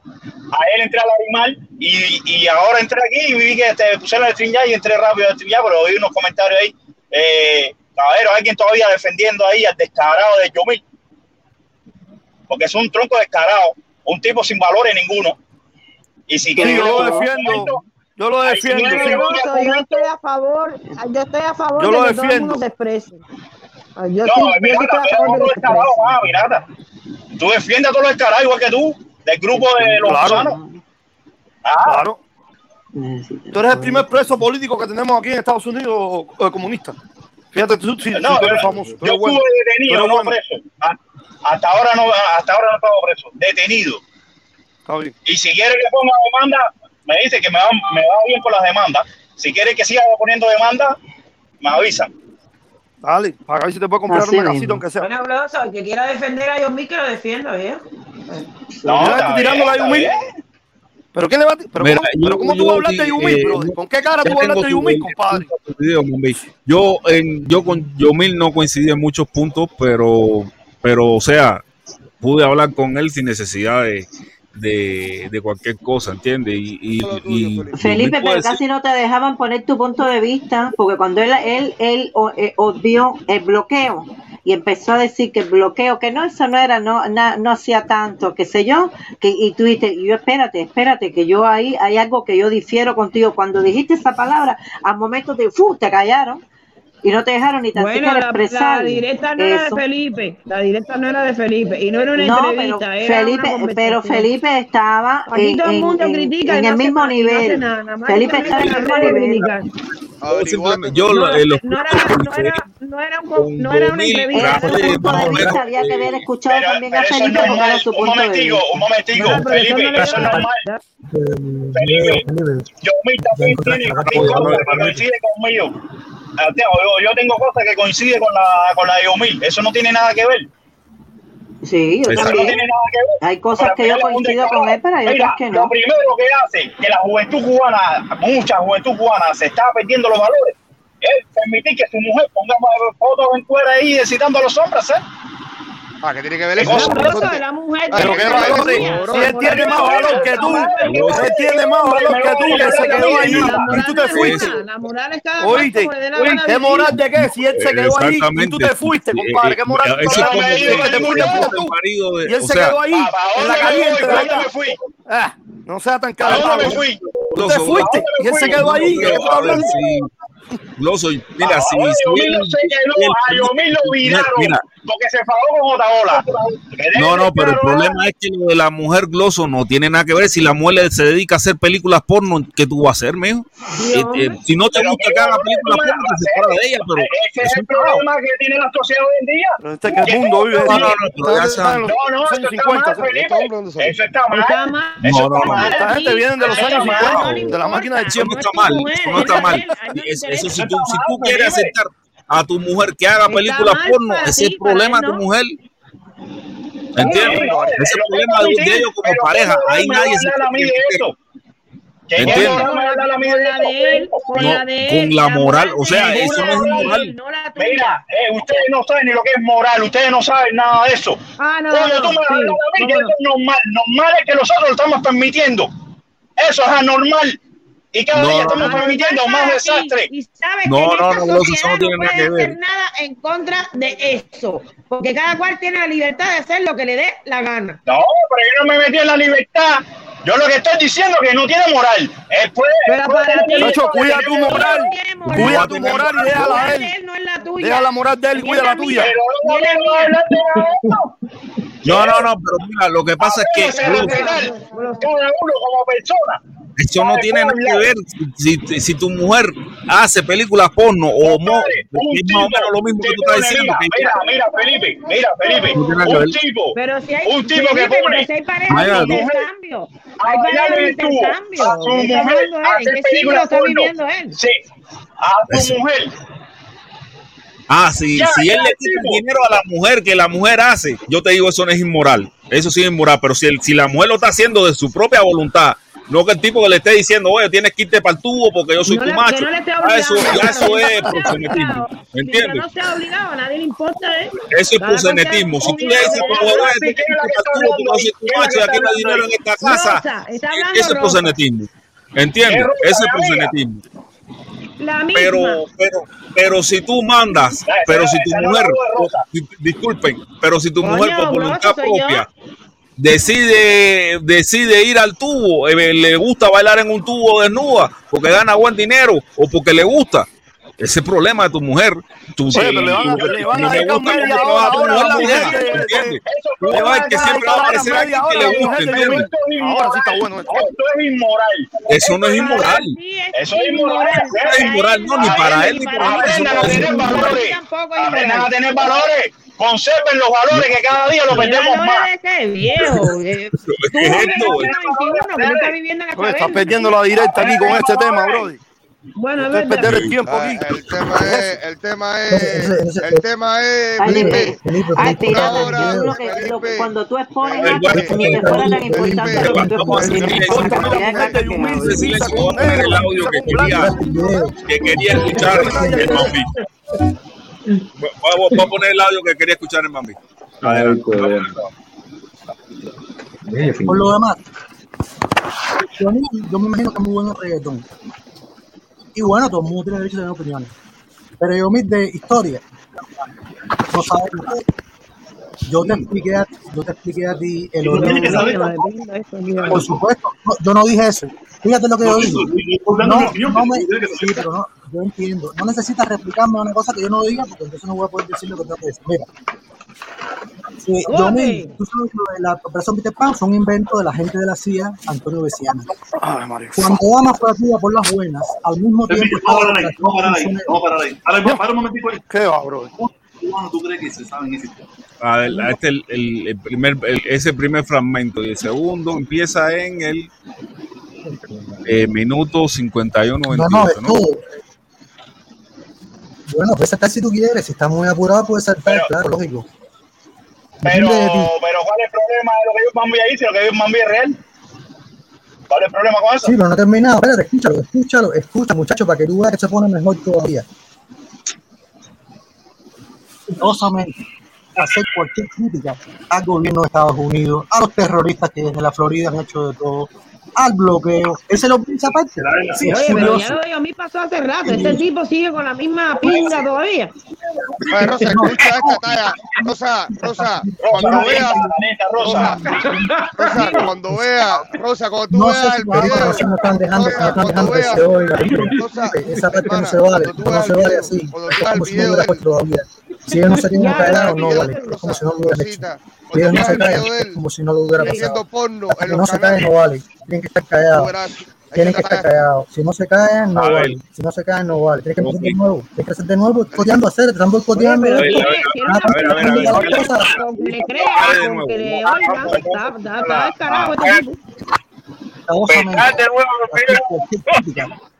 A él entré al animal y ahora entré aquí y vi que te puse la stream ya y entré rápido a stream ya, pero oí unos comentarios ahí. Caballero, alguien todavía defendiendo ahí al descarado de Yomil, porque es un tronco descarado, un tipo sin valores ninguno. Y si quiere, yo lo defiendo. Yo estoy a favor de que todo el mundo se exprese. Tú defiendes a todos los descarados, igual que tú, del grupo de los gusanos. Claro. Tú eres el primer preso político que tenemos aquí en Estados Unidos comunista. Fíjate, tú eres famoso. Yo estuve detenido, no preso. Hasta ahora no estaba preso. Detenido. Está bien. Y si quiere que ponga demanda, me dice que me va bien con las demandas. Si quieren que siga poniendo demanda, me avisan. Dale, para ver si te puedo comprar una casita, aunque sea. Bueno, Bloso, el que quiera defender a Yomil, que lo defienda, ¿eh? No, está tirando a Yomil. ¿Pero qué le va? ¿Pero cómo tú hablaste de Yomil, bro? ¿Con qué cara tú hablaste de Yomil, compadre? Yo con Yomil no coincidí en muchos puntos, pero o sea, pude hablar con él sin necesidad de cualquier cosa, ¿entiendes? Y Felipe, pero casi no te dejaban poner tu punto de vista, porque cuando él obvió el bloqueo y empezó a decir que el bloqueo, que no, eso no era, no hacía tanto, qué sé yo, y tú dijiste, yo espérate, que yo ahí hay algo que yo difiero contigo. Cuando dijiste esa palabra, al momento te callaron y no te dejaron ni tan siquiera expresar. La directa no era de Felipe, y no era una entrevista, Felipe estaba en el mismo nivel. Felipe estaba en el mismo nivel. No era una entrevista. Había que haber escuchado también a Felipe. Un momentico, Felipe, pero eso es normal. Felipe, Yomil también tiene que coincide conmigo. Yo tengo cosas que coinciden con la de Yomil. Eso no tiene nada que ver. Sí, yo también. No tiene nada que ver. Hay cosas que yo coincido con él, pero hay otras que no. Lo primero que hace que la juventud cubana, mucha juventud cubana, se está perdiendo los valores, es permitir que su mujer ponga fotos en cuera ahí excitando a los hombres, ¿eh? ¿Qué tiene que ver eso? La mujer tiene más valor que tú. Que se quedó ahí y tú te fuiste. Oíste, ¿qué moral de qué? Si él se quedó ahí y tú te fuiste, compadre. ¿Qué moral de qué? Y él se quedó ahí en la caliente. No sea tan caro. Tú te fuiste y él se quedó ahí. ¿Qué estás hablando? Gloso, mira, si Yomil lo viraron porque se enfadó con Otaola. No, pero el problema es que lo de la mujer, Gloso, no tiene nada que ver. Si la mujer se dedica a hacer películas porno, ¿qué tú vas a hacer, mijo? Si no te gusta que haga películas porno, te separas de ella. Pero ese es el problema que tiene la sociedad hoy en día. Pero este que el mundo vive. No, eso está mal, Felipe. Eso está mal. Esta gente viene de los años 50, de la máquina del tiempo. No está mal. Eso, si tú quieres aceptar a tu mujer que haga películas porno, ese es el problema de tu mujer. ¿Entiendes? Ese problema de ellos como pareja. Ahí nadie se entiende. Con la moral, o sea, eso no es moral. Mira, ustedes no saben ni lo que es moral, ustedes no saben nada de eso. Normal es que nosotros lo estamos permitiendo. Eso es anormal. Y cada día estamos permitiendo más desastre. Y sabes que esta sociedad no puede hacer nada en contra de eso, porque cada cual tiene la libertad de hacer lo que le dé la gana. No, pero yo no me metí en la libertad. Yo lo que estoy diciendo es que no tiene moral. Cuida tu moral. Cuida tu moral y déjala a él. Deja la moral de él y cuida la tuya. No, pero mira, lo que pasa es que cada uno como persona. Eso no tiene nada que ver. Si tu mujer hace películas porno o no, es más o menos lo mismo que tú estás diciendo. Mira, Felipe, un tipo que pone a bailar en el tubo, a tu mujer hace películas porno. Sí, a tu mujer. Si él le quita el dinero a la mujer que la mujer hace, yo te digo, eso no es inmoral. Eso sí es inmoral, pero si la mujer lo está haciendo de su propia voluntad, no que el tipo que le esté diciendo, oye, tienes que irte para el tubo porque yo soy tu macho. Eso es proxenetismo. ¿Entiendes? No sea obligado, a nadie le importa. Eso es proxenetismo. Si tú le dices, tienes que irte para el tubo porque yo soy tu macho y aquí no hay dinero en esta casa, eso es proxenetismo. ¿Entiendes? Eso es proxenetismo. Pero si tú mandas, pero si tu mujer, disculpen, pero si tu mujer por voluntad propia decide ir al tubo, le gusta bailar en un tubo desnuda porque gana buen dinero o porque le gusta, ese problema de tu mujer. Le va a que siempre va a aparecer alguien que le guste. Ahora sí está bueno. Esto es inmoral. Eso no es inmoral. Eso es inmoral. No, ni para él ni para él. Aprendan a tener valores. Conserven los valores, que cada día lo perdemos más. ¡Qué viejo! Estás perdiendo la directa aquí con este tema, brody. Bueno, a ver, el tema es Felipe, cuando tú expones ni te fuera tan importante lo que tú expones. El audio que quería escuchar el Mami. Voy a poner el audio que quería escuchar el Mami. Adelante. Por lo demás, yo me imagino que es muy bueno el reggaetón. Y bueno, todo el mundo tiene derecho a tener opiniones. Pero yo, de historia, no sabes nada. Yo te expliqué a ti el orden. Por supuesto, yo no dije eso. Fíjate lo que yo dije. No, yo entiendo. No necesitas replicarme una cosa que yo no diga, porque entonces no voy a poder decir lo que tengo que decir. Mira, tú sabes que la operación Peter Pan fue un invento de la gente de la CIA, Antonio Veciana. Cuando Ana fue activa por las buenas, al mismo tiempo... Vamos a parar ahí. Ahora, para un momentico ahí. ¿Qué va, bro? ¿Tú crees que se sabe en ese tema? A ver, este es el primer fragmento, y el segundo empieza en el minuto 51. No. Bueno, puedes saltar si tú quieres, si estás muy apurado puedes saltar, claro, lógico. Pero ¿cuál es el problema de lo que yo mandé ahí? Si lo que yo mandé es real. ¿Cuál es el problema con eso? Sí, pero no he terminado. Espérate, escúchalo, muchacho, para que tú veas que se pone mejor todavía. Dosamente hacer cualquier crítica al gobierno de Estados Unidos, a los terroristas que desde la Florida han hecho de todo, al bloqueo. Ese lo piensa aparte. Sí, oye, pero ya lo de Yomí pasó hace rato. Este tipo sigue con la misma pinga todavía. Oye, Rosa, escucha esta talla. Rosa, cuando veas el video, esa parte no se vale así. Si ellos no se tienen que caer, no vale. Es como si no lo hubieran hecho. Si ellos no se caen, es como si no lo hubiera pasado. Hasta que no se caen, no vale. Tienen que estar callados. Si no se caen, no vale. Tienes que empezar de nuevo. Coteando a hacer, te están boicoteando.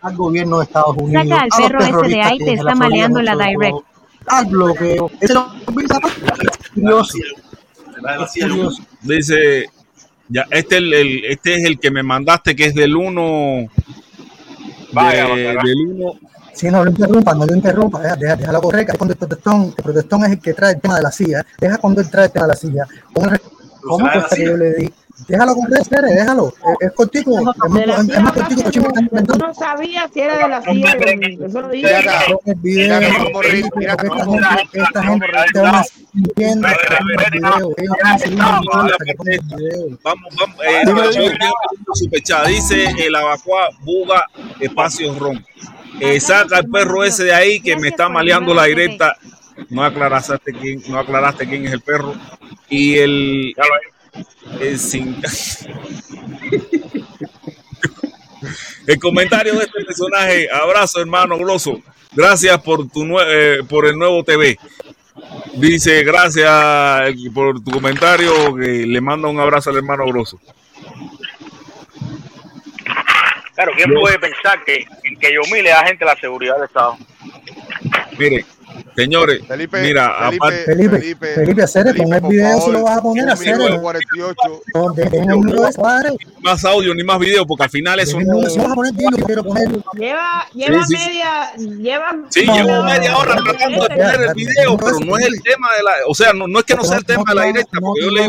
Al gobierno de Estados Unidos. Saca al perro ese de ahí, te está maleando la direct. Al bloqueo. Es curioso. Dice, ya, este es el que me mandaste, que es del 1. Vaya, del 1. Sí, no lo interrumpas, déjalo correr. Cuando el protestón es el que trae el tema de la silla. Deja cuando él trae el tema de la silla. ¿Cómo que yo le di? Déjalo correr, déjalo. Es cortico. Es más cortico que Chimo está inventando. No sabía si era de la CIA. Eso lo dije. Vamos. Superchada. Dice el abacuá buga espacio ron. Saca el perro ese de ahí que me está maleando la directa. No aclaraste quién es el perro. Y el... El comentario de este personaje: abrazo, hermano Gloso, gracias por por el nuevo TV. Dice gracias por tu comentario, que le manda un abrazo al hermano Gloso. Claro, ¿quién puede pensar que Yomí le da gente la seguridad del Estado? Mire, señores, Felipe, hacer con el video, si lo vas a poner, hacer más audio ni más video, porque al final eso no. Lleva media hora tratando de poner el video, pero no es el tema de la, o sea, no es que no sea el tema de la directa, porque yo le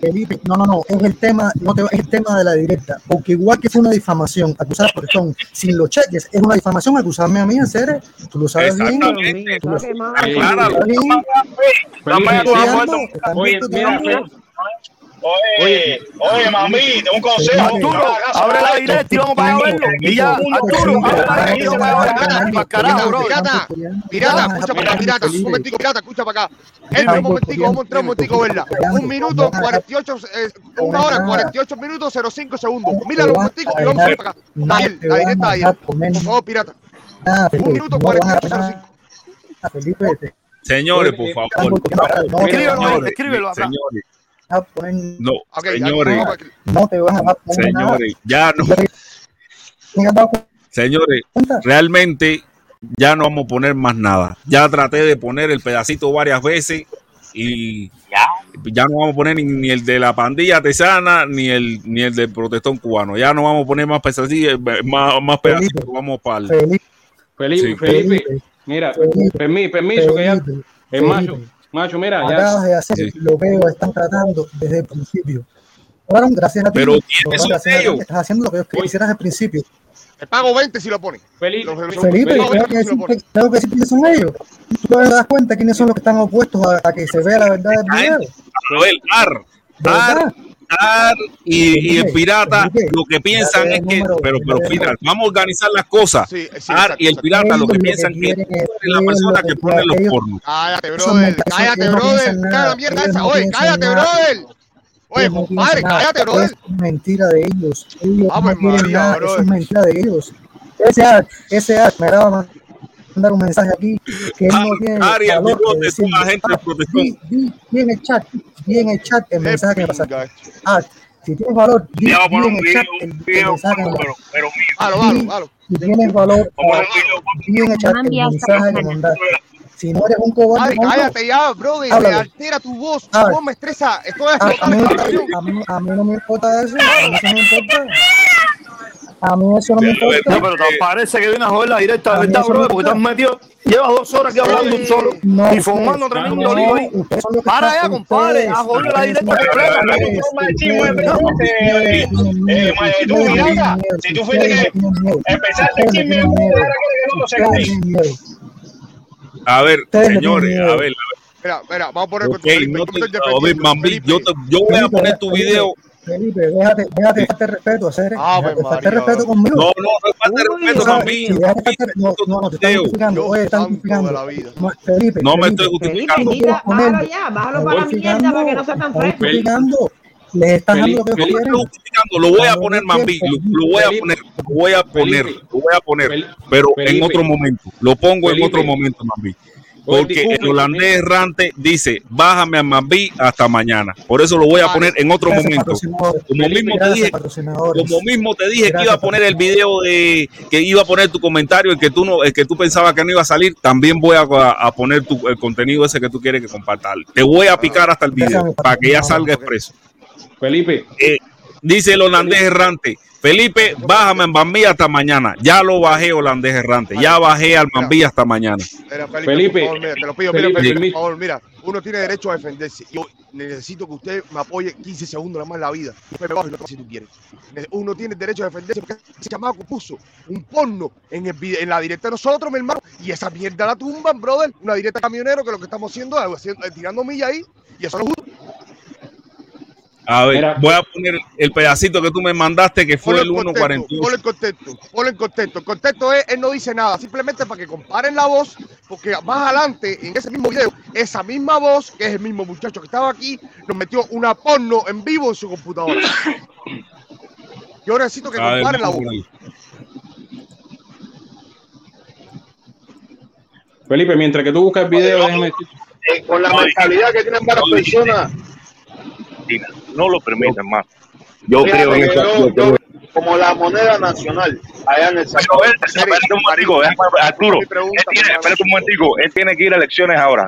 Felipe, no, es el tema, no te va, es el tema de la directa, porque igual que fue una difamación, acusar por son, sin los cheques, es una difamación acusarme a mí, hacer, tú lo sabes bien. Oye, mami, tengo un consejo. Arturo, abre la directa y vamos para verlo. Y ya, Arturo, abre la directa y vamos para verlo. Pirata, escucha para acá, pirata. Un momentico, pirata, escucha para acá. Entra un momentico, vamos a entrar un momentico, verla. 1 hora 48 minutos 05 segundos. Míralo un momentico y vamos para acá. La directa ahí. Por favor, pirata. 1 minuto 48 05. Felipe. Señores, por favor. Escríbelo. Señores, no te vas a poner nada. Ya no. Señores, realmente ya no vamos a poner más nada. Ya traté de poner el pedacito varias veces y ya no vamos a poner ni el de la pandilla artesana ni el del protestón cubano. Ya no vamos a poner más pedacitos, más pedacitos. Vamos para el... Felipe. Mira, permiso que ya... Es macho, mira, acabas de hacer lo que están tratando desde el principio. Cobraron gracias a ti. Pero tienes un sello. Estás haciendo lo que quisieras desde el principio. Te pago 20 si lo pones. Felipe, claro que sí, quiénes son ellos. Tú te das cuenta quiénes son los que están opuestos a que se vea la verdad del dinero. Ar y el pirata, lo que piensan es que... Pero, vamos a organizar las cosas. Sí, Ar y el pirata, lo que piensan que es la persona que pone los pornos. Cállate, brother. Cada mierda esa. Oye, cállate, brother. Oye, compadre, cállate, brother. Es mentira de ellos. Es mentira de ellos. Ese Ar me daba más. Mandar un mensaje aquí que no tiene valor, que decir, bien el chat el mensaje que me pasa. Si tienes valor, bien el chat el mensaje. Si tienes valor, bien el chat el mensaje que mandas. Si no eres un cobarde, cállate ya, brother. Altera tu voz, no me estresa. A mí no me importa eso. A mí eso no me importa. No, pero te parece que hay una jola directamente, bro, porque estás metido. Llevas 2 horas que hablando un solo y formando tremendo lío ahí. Para allá, compadre. A jola la directa completa. Si tú fuiste que empezaste el chisme, a ver, señores, a ver. Espera, vamos a poner yo voy a poner tu video. Felipe, déjate falta de respeto, hacer. Falta respeto conmigo. No falta respeto conmigo. No, te están justificando. Oye, están justificando la vida. Felipe, no me estoy justificando. Bájalo ya, bájalo para la mierda para que no sea tan fresco. Les estás dando lo que quieren. Lo voy a poner, Mambi. Lo voy a poner. Pero en otro momento. Lo pongo en otro momento, Mambi. Porque el holandés errante dice, bájame a Mambí hasta mañana. Por eso lo voy a poner en otro momento. Como mismo te dije que iba a poner el video que iba a poner tu comentario, el que tú pensabas que no iba a salir, también voy a poner el contenido ese que tú quieres que compartas. Te voy a picar hasta el video para que ya salga expreso. Felipe. Dice el holandés errante. Felipe, bájame en Mambí hasta mañana. Ya lo bajé, holandés errante. Ya bajé al Mambí hasta mañana. Felipe, por favor, mira, te lo pido, Felipe, por favor, mira. Uno tiene derecho a defenderse. Yo necesito que usted me apoye 15 segundos más la vida. Me bajo y lo si tú quieres. Uno tiene derecho a defenderse porque ese chamaco puso un porno en la directa de nosotros, mi hermano. Y esa mierda la tumban, brother. Una directa de camionero que lo que estamos haciendo es tirando millas ahí. Y eso no es justo. A ver, mira, voy a poner el pedacito que tú me mandaste, que fue el 1.41. Ponlo en contexto. El contexto es, él no dice nada, simplemente para que comparen la voz, porque más adelante, en ese mismo video, esa misma voz, que es el mismo muchacho que estaba aquí, nos metió una porno en vivo en su computadora. Yo necesito que comparen la voz. Felipe, mientras que tú buscas el video, déjame... con la mentalidad que tienen varias personas... No lo permiten más. Yo creo en eso. Como la moneda nacional, allá en El Salvador. Espérate un momentico, Arturo. Él tiene que ir a elecciones ahora.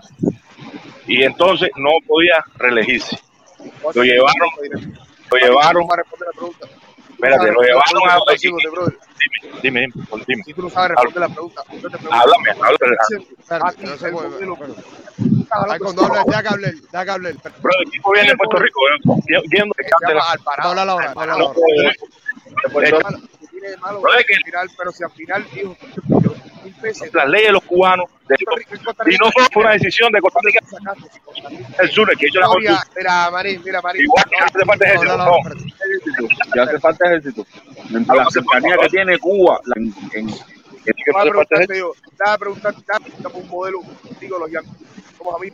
Y entonces no podía reelegirse. Lo llevaron. Espérate, lo llevaron a... Dime. Si tú no sabes responder la pregunta, yo te pregunto. Háblame. Ya que hablé. Pero el equipo viene de Puerto Rico. Habla la hora. Pero si al final, hijo, las leyes de los cubanos, y no fue una decisión de Costa Rica, el sur, que hizo la constitución. Mira, Marín. Igual que hace falta ejército. La cercanía que tiene Cuba Estaba preguntando un modelo, digo, los yankees. Como a mí,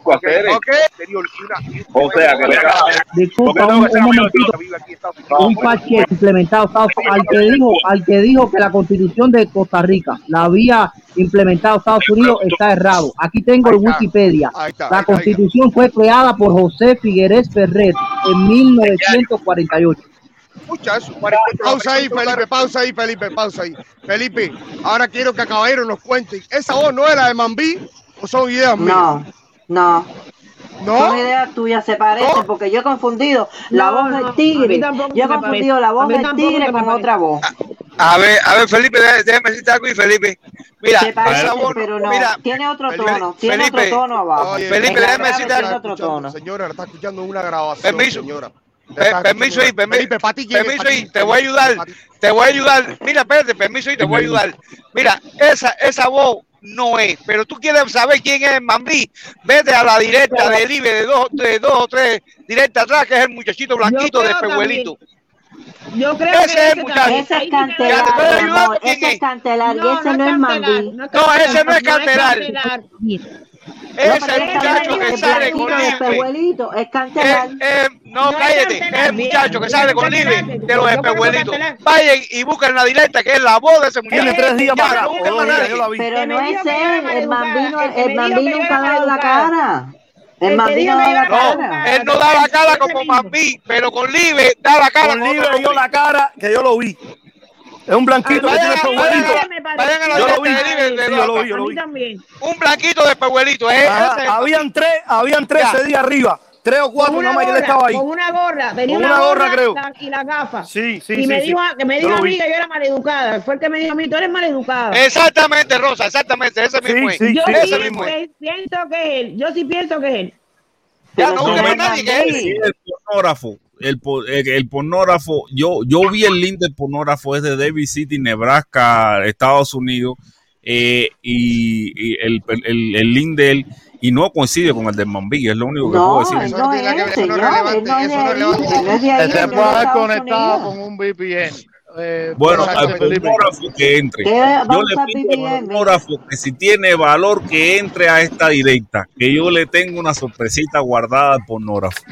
un parche implementado al que dijo que la Constitución de Costa Rica la había implementado Estados Unidos está errado. Aquí tengo el Wikipedia. La Constitución fue creada por José Figueres Ferrer en 1948. muchachos. Pausa ahí, Felipe, pausa ahí, Felipe, pausa ahí. Felipe, ahora quiero que a caballero nos cuenten. ¿Esa voz no era de Mambí o son ideas mías? No. Son ideas tuyas, se parece, ¿no? Porque yo he confundido la voz del tigre. Yo he confundido la voz del tigre con otra voz. A ver, Felipe, déjame decirte algo. Y Felipe, mira, se parece, voz, pero no, mira, tiene otro tono, Felipe, tiene otro tono abajo. Oye, Felipe, déjame decirte algo. Señora, está escuchando una grabación. Permiso, señora. Permiso ahí, permiso ahí, te voy a ayudar, te voy a ayudar. Mira, espérate, permiso ahí, te voy a ayudar. Mira, esa voz no es, pero tú quieres saber quién es el Mambí, vete a la directa del IBE de dos o tres directas atrás, que es el muchachito blanquito de Pehuelito. Yo creo ese que es el muchacho. Ese es Cantelar, ese es Cantelar, y ese no es Mambí. No, ese no es Cantelar. Ese muchacho que sale con Libre. No, cállate. Es el muchacho que sale con Libre de los espejuelitos. Vayan y busquen la directa, que es la voz de ese muchacho. Pero no es él. El Mambí nunca da la cara. El Mambí no da la cara. Él no da la cara como Mambí, pero con Libre da la cara. Con Libre dio la cara que yo lo vi. Es un blanquito que tiene Pehuelito. Vayan a la yo lo vi. También. Un blanquito de Pehuelito. Habían tres ese día arriba. 3 o 4, no me estaba ahí. Con una gorra. Tenía una gorra, creo. Y la gafa. Sí. Y me dijo a mí que yo era maleducada. Fue el que me dijo a mí, tú eres maleducada. Exactamente, Rosa, exactamente. Ese mismo es. Yo sí pienso que es él. Ya no busca nadie que es él. El pornógrafo. El pornógrafo, yo vi el link del pornógrafo, es de Davis City, Nebraska, Estados Unidos, y el link de él, y no coincide con el de Mambí, es lo único que puedo decir. Eso no tiene que ver, eso no es relevante, se puede haber conectado con un VPN. Bueno, al pornógrafo que entre. Yo le pido al pornógrafo que si tiene valor que entre a esta directa, que yo le tengo una sorpresita guardada al pornógrafo.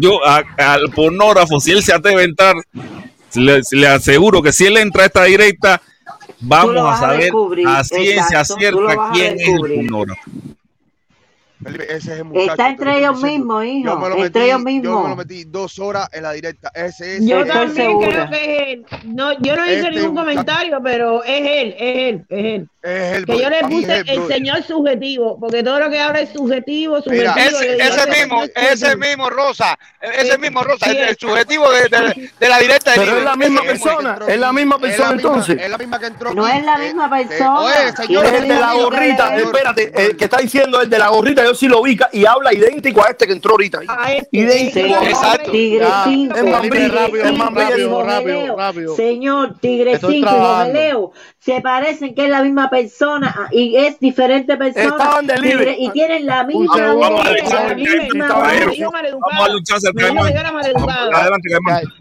Yo al pornógrafo, si él se atreve a entrar, le aseguro que si él entra a esta directa, vamos a saber a ciencia cierta quién es el pornógrafo. Felipe, ese es el muchacho. Está entre ellos mismos, hijo. Yo me lo metí 2 horas en la directa. Ese es yo también creo que es él. No, yo no hice ningún comentario, pero es él. Que yo le puse el señor subjetivo, porque todo lo que habla es subjetivo. Mira, ese mismo, Rosa. Ese mismo, Rosa. El subjetivo de la directa. Pero es la misma persona. Es la misma persona, entonces. Es la misma que entró. No es la misma persona. Es el de la gorrita. Espérate, el que está diciendo el de la gorrita. Yo sí lo ubica y habla idéntico a este que entró ahorita. Idéntico. Exacto. Tigre 5. Rápido. Señor, Tigre 5 y Jomeleo se parecen, que es la misma persona y es diferente persona. Estaban de Libre. Y tienen la misma. Vamos a luchar cerca. Adelante,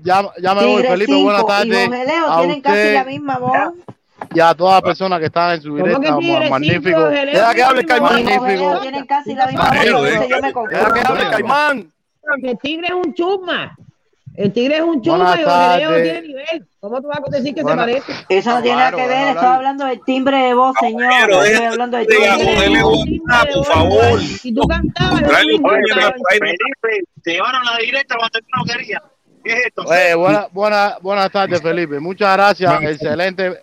ya me voy, Felipe. Buenas tardes. Tienen casi la misma voz. Y a todas las personas que están en su directa, magnífico. Deja que hable el Caimán. Tienen casi la misma voz. Deja que hable el Caimán. El tigre es un chusma. Y Ojeleo no tiene nivel. ¿Cómo tú vas a decir que se parece? Eso no tiene nada que ver. Estoy hablando del timbre de voz, señor. Estoy hablando del timbre de voz. Por favor. Si tú cantabas, te llevaron la directa cuando tú no querías. Buenas tardes, Felipe. Muchas gracias.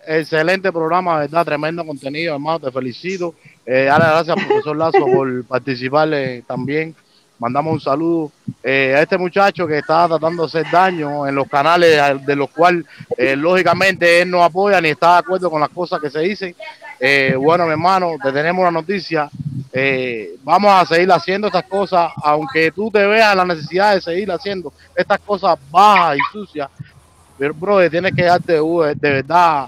Excelente programa, ¿verdad? Tremendo contenido, hermano. Te felicito. Gracias, profesor Lazo, por participar también. Mandamos un saludo a este muchacho que está tratando de hacer daño en los canales de los cuales, lógicamente, él no apoya ni está de acuerdo con las cosas que se dicen. Bueno, mi hermano, te tenemos una noticia. Vamos a seguir haciendo estas cosas, aunque tú te veas la necesidad de seguir haciendo estas cosas bajas y sucias, pero brother, tienes que darte de verdad,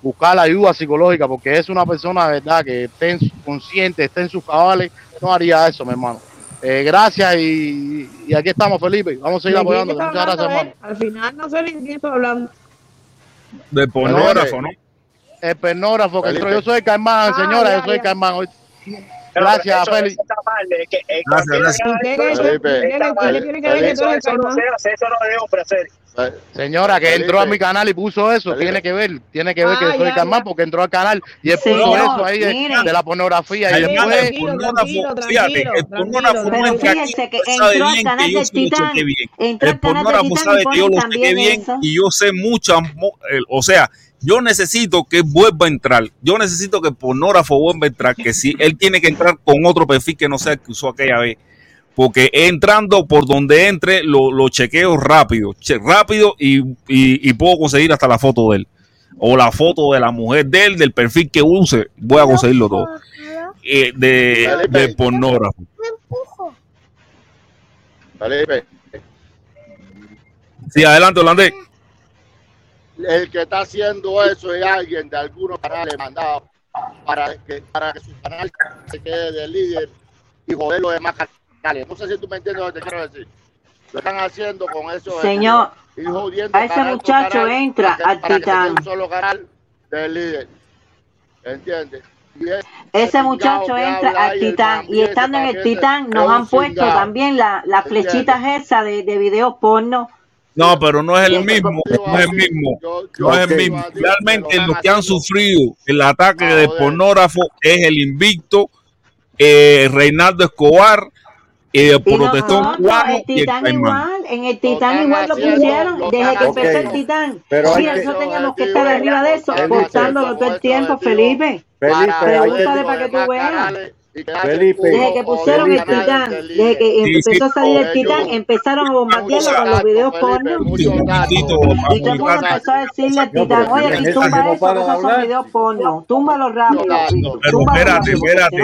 buscar la ayuda psicológica, porque es una persona de verdad que esté consciente, esté en sus cabales, no haría eso, mi hermano. Gracias y aquí estamos, Felipe, vamos a seguir apoyando. Muchas gracias, hermano. Al final no sé ni qué estoy hablando. De pornógrafo, ¿no? El pornógrafo que entró. Yo soy Caimán, señora, yo soy Caimán hoy. Gracias, Feli. Eso está mal. Eso no debe ofrecer. Señora, que entró a mi canal y puso eso, tiene que ver que soy calmado porque entró al canal y él puso eso ahí de la pornografía. Fíjese que entró al canal del Titán. El pornógrafo sabe que yo lo sé bien y yo sé muchas, o sea, yo necesito que vuelva a entrar. Yo necesito que el pornógrafo vuelva a entrar, que si él tiene que entrar con otro perfil que no sea el que usó aquella vez. Porque entrando por donde entre, lo chequeo rápido y puedo conseguir hasta la foto de él. O la foto de la mujer de él, del perfil que use, voy a conseguirlo todo. De pornógrafo. Me empujo. Felipe. Sí, adelante, holandés. El que está haciendo eso es alguien de algunos canales mandado para que su canal se quede de líder y joder los demás canales. No sé si tú me entiendes lo que te quiero decir. Lo están haciendo con eso. Señor, a ese muchacho entra al Titán. Un solo canal de líder. ¿Entiendes? Ese muchacho entra al Titán y estando en el Titán nos han puesto también las flechitas esas de videos porno. No, pero no es el mismo. Realmente los que han sufrido el ataque de pornógrafo es el Invicto, Reinaldo Escobar, el Protestón Cuadro y el Caimán. En el Titán igual lo pusieron desde que empezó el Titán. Mira, nosotros teníamos que estar arriba de eso, cortándolo todo el tiempo, Felipe. Pregúntale para que tú veas. Felipe, desde que pusieron el Titán, desde que empezó a salir el Titán, empezaron a bombardearlo con los videos porno. Y todo el mundo empezó a decirle al Titán, oye, aquí tumba eso, que esos son videos porno, túmbalo rápido. Pero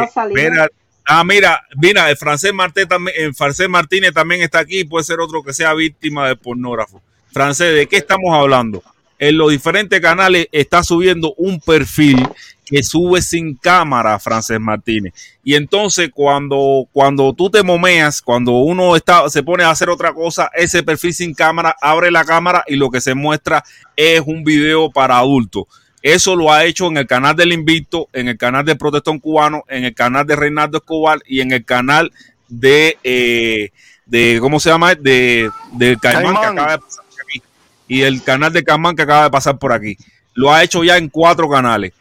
espérate. Ah, mira, el Francés Martínez también está aquí y puede ser otro que sea víctima de pornógrafo. Francés, ¿de qué estamos hablando? En los diferentes canales está subiendo un perfil que sube sin cámara, Francés Martínez. Y entonces cuando tú te momeas, cuando uno se pone a hacer otra cosa, ese perfil sin cámara abre la cámara y lo que se muestra es un video para adultos. Eso lo ha hecho en el canal del Invicto, en el canal del Protestón Cubano, en el canal de Reinaldo Escobar y en el canal de ¿cómo se llama? De Caimán, que acaba de pasar por aquí. Y el canal de Caimán que acaba de pasar por aquí. Lo ha hecho ya en 4 canales.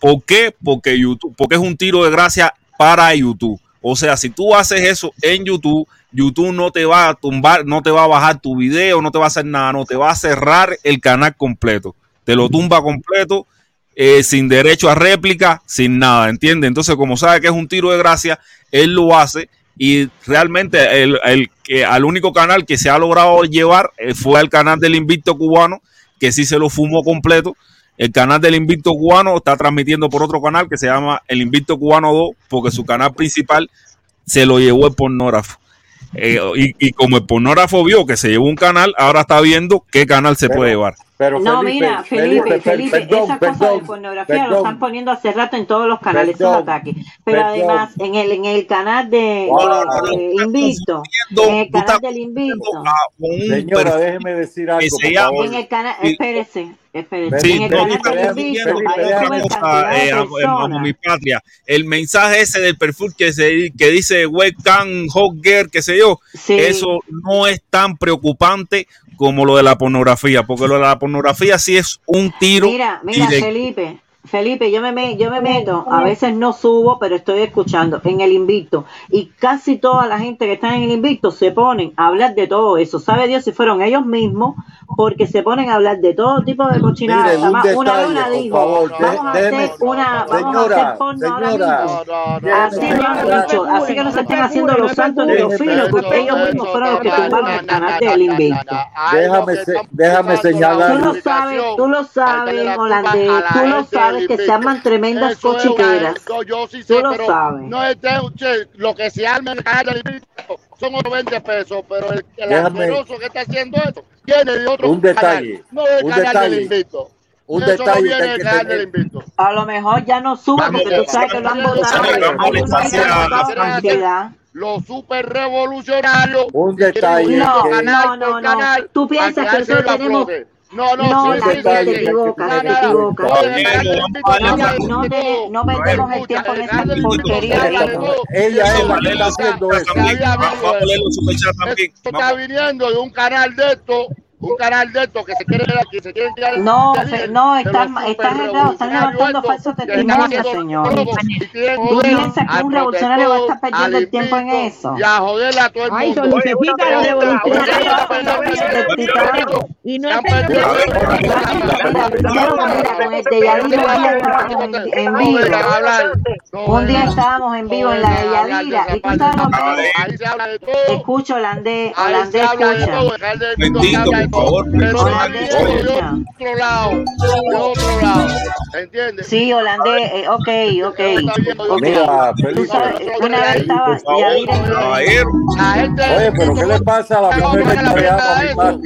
¿Por qué? Porque YouTube, porque es un tiro de gracia para YouTube. O sea, si tú haces eso en YouTube no te va a tumbar, no te va a bajar tu video, no te va a hacer nada, no te va a cerrar el canal completo. Te lo tumba completo, sin derecho a réplica, sin nada, ¿entiendes? Entonces, como sabe que es un tiro de gracia, él lo hace y realmente al único canal que se ha logrado llevar fue el canal del Invicto Cubano, que sí se lo fumó completo. El canal del Invicto Cubano está transmitiendo por otro canal que se llama El Invicto Cubano 2, porque su canal principal se lo llevó el pornógrafo. Y como el pornógrafo vio que se llevó un canal, ahora está viendo qué canal se puede llevar. Pero no, Felipe, mira, Felipe, esas cosas de pornografía lo están poniendo hace rato en todos los canales, esos ataques. Pero además, en el canal de Invicto, en el canal del Invicto. Señora, déjeme decir algo, por favor. En el canal, espérese. Sí, en el canal del Invicto, mi patria, el mensaje ese del perfil que dice webcam, hot girl, qué sé yo, eso no es tan preocupante como lo de la pornografía, porque lo de la pornografía sí es un tiro. Mira, Felipe, yo me meto, a veces no subo, pero estoy escuchando en el Invicto, y casi toda la gente que está en el Invicto se ponen a hablar de todo eso, sabe Dios si fueron ellos mismos, porque se ponen a hablar de todo tipo de cochinadas. Una dijo, favor, vamos a hacer porno ahora mismo. Así lo han dicho, así que no se estén haciendo los santos ni los finos, porque ellos mismos fueron los que tumbaron el canal del Invicto. Déjame señalar. Tú lo sabes, holandés, tú lo sabes. Que se arman tremendas eso cochiqueras. Tú lo sabes. No es de lo que se arma en el canal del Invicto son unos 20 pesos, pero el asqueroso que está haciendo esto viene de otro canal. No es el canal del Invicto. A lo mejor ya no sube porque tú sabes que lo han votado. Los super revolucionarios. Un detalle. No, no, no. Tú piensas que nosotros tenemos. No, David, te equivocas. No perdemos el tiempo en esa porquería. Ella es la que está haciendo esto. Esto está viniendo de un canal de esto. Un canal de estos que se quieren tirar. No, están errados, están levantando falsos testimonios, señor. ¿Tú piensas que un revolucionario va a estar perdiendo el tiempo en eso? Ya joderle a todo el mundo. Ay, solicita los revolucionarios. Y no es con el de Yadira en vivo. Un día estábamos en vivo en la de Yadira y tú sabes lo que es. Escucho holandés escucha. Por favor, de otro lado, ¿entiendes? Sí, holandés, ok. Mira, una vez estaba Oye, pero ¿qué le pasa a la mujer que está allá?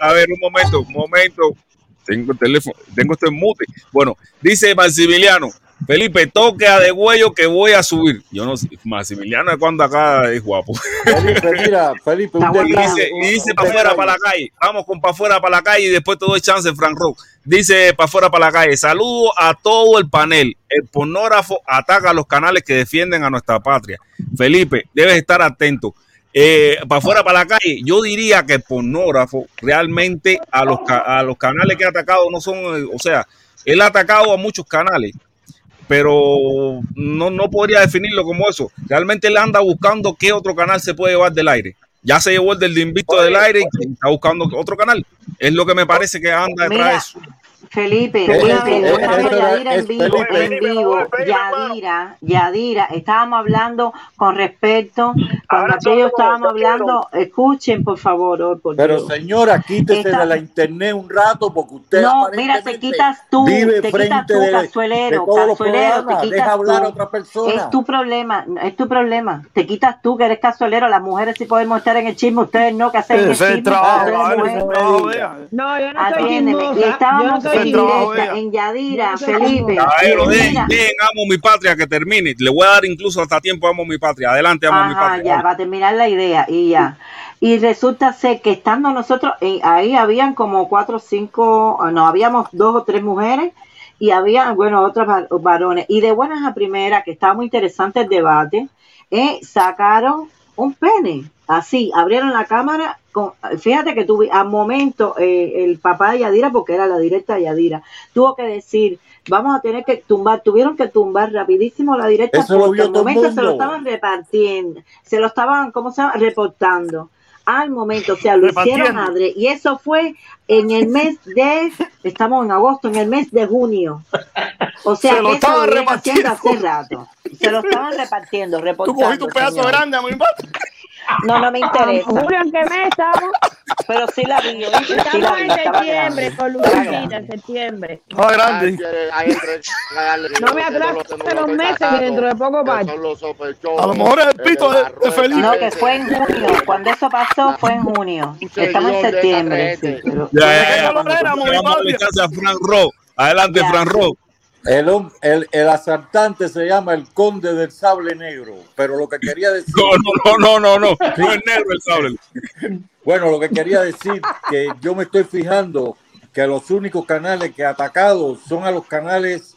A ver, un momento. Tengo el teléfono, tengo esto en mute. Bueno, dice Maximiliano, Felipe, toque a degüello que voy a subir. Yo no sé, Maximiliano es cuando acá es guapo. Felipe, dice para afuera, para la calle. Vamos con para afuera, para la calle y después te doy chance, Frank Rock. Dice para afuera, para la calle. Saludo a todo el panel. El pornógrafo ataca a los canales que defienden a nuestra patria. Felipe, debes estar atento. Para afuera, para la calle, yo diría que el pornógrafo realmente a los canales que ha atacado no son, o sea, él ha atacado a muchos canales, pero no podría definirlo como eso. Realmente él anda buscando qué otro canal se puede llevar del aire. Ya se llevó el del Invicto del aire y está buscando otro canal. Es lo que me parece que anda detrás de eso. Felipe, Yadira en vivo, estábamos hablando con respecto, cuando aquello estábamos hablando, escuchen por favor. Pero señora, quítese de la internet un rato porque usted te quitas tú, cazuelero, te quitas hablar a otra persona. Es tu problema, te quitas tú que eres cazuelero, las mujeres sí podemos estar en el chisme, ustedes no, que hacen el chisme. No, yo no soy chismosa. En Yadira, Felipe. Bien, amo mi patria, que termine. Le voy a dar incluso hasta tiempo, amo mi patria. Adelante, amo mi patria. Ya, para terminar la idea y ya. Y resulta ser que estando nosotros, ahí habían como 4 o 5, no, habíamos 2 o 3 mujeres y había, bueno, otros varones. Y de buenas a primeras, que estaba muy interesante el debate, sacaron un pene. Así, abrieron la cámara. Fíjate que tuve al momento el papá de Yadira, porque era la directa de Yadira, tuvo que decir, vamos a tener que tumbar, tuvieron que tumbar rapidísimo la directa. Eso porque al momento se lo estaban repartiendo, se lo estaban, ¿cómo se llama? Reportando. Al momento, o sea, lo hicieron madre. Y eso fue en el mes de, estamos en agosto, en el mes de junio. O sea, se lo estaban repartiendo hace rato. Se lo estaban repartiendo, reportando. Tú cogiste un pedazo grande a mi padre. No me interesa. Julio, ¿en qué mes estamos? Pero sí la vi. Estamos en septiembre, con Lucita, en septiembre. No, grande. No me atraso de los meses que dentro de poco va. A lo mejor es el pito de Felipe. No, que fue en junio. Cuando eso pasó fue en junio. Estamos en septiembre. Adelante, Fran Rock. El asaltante se llama el Conde del Sable Negro, pero lo que quería decir... No, no es negro el sable. Bueno, lo que quería decir que yo me estoy fijando que los únicos canales que he atacado son a los canales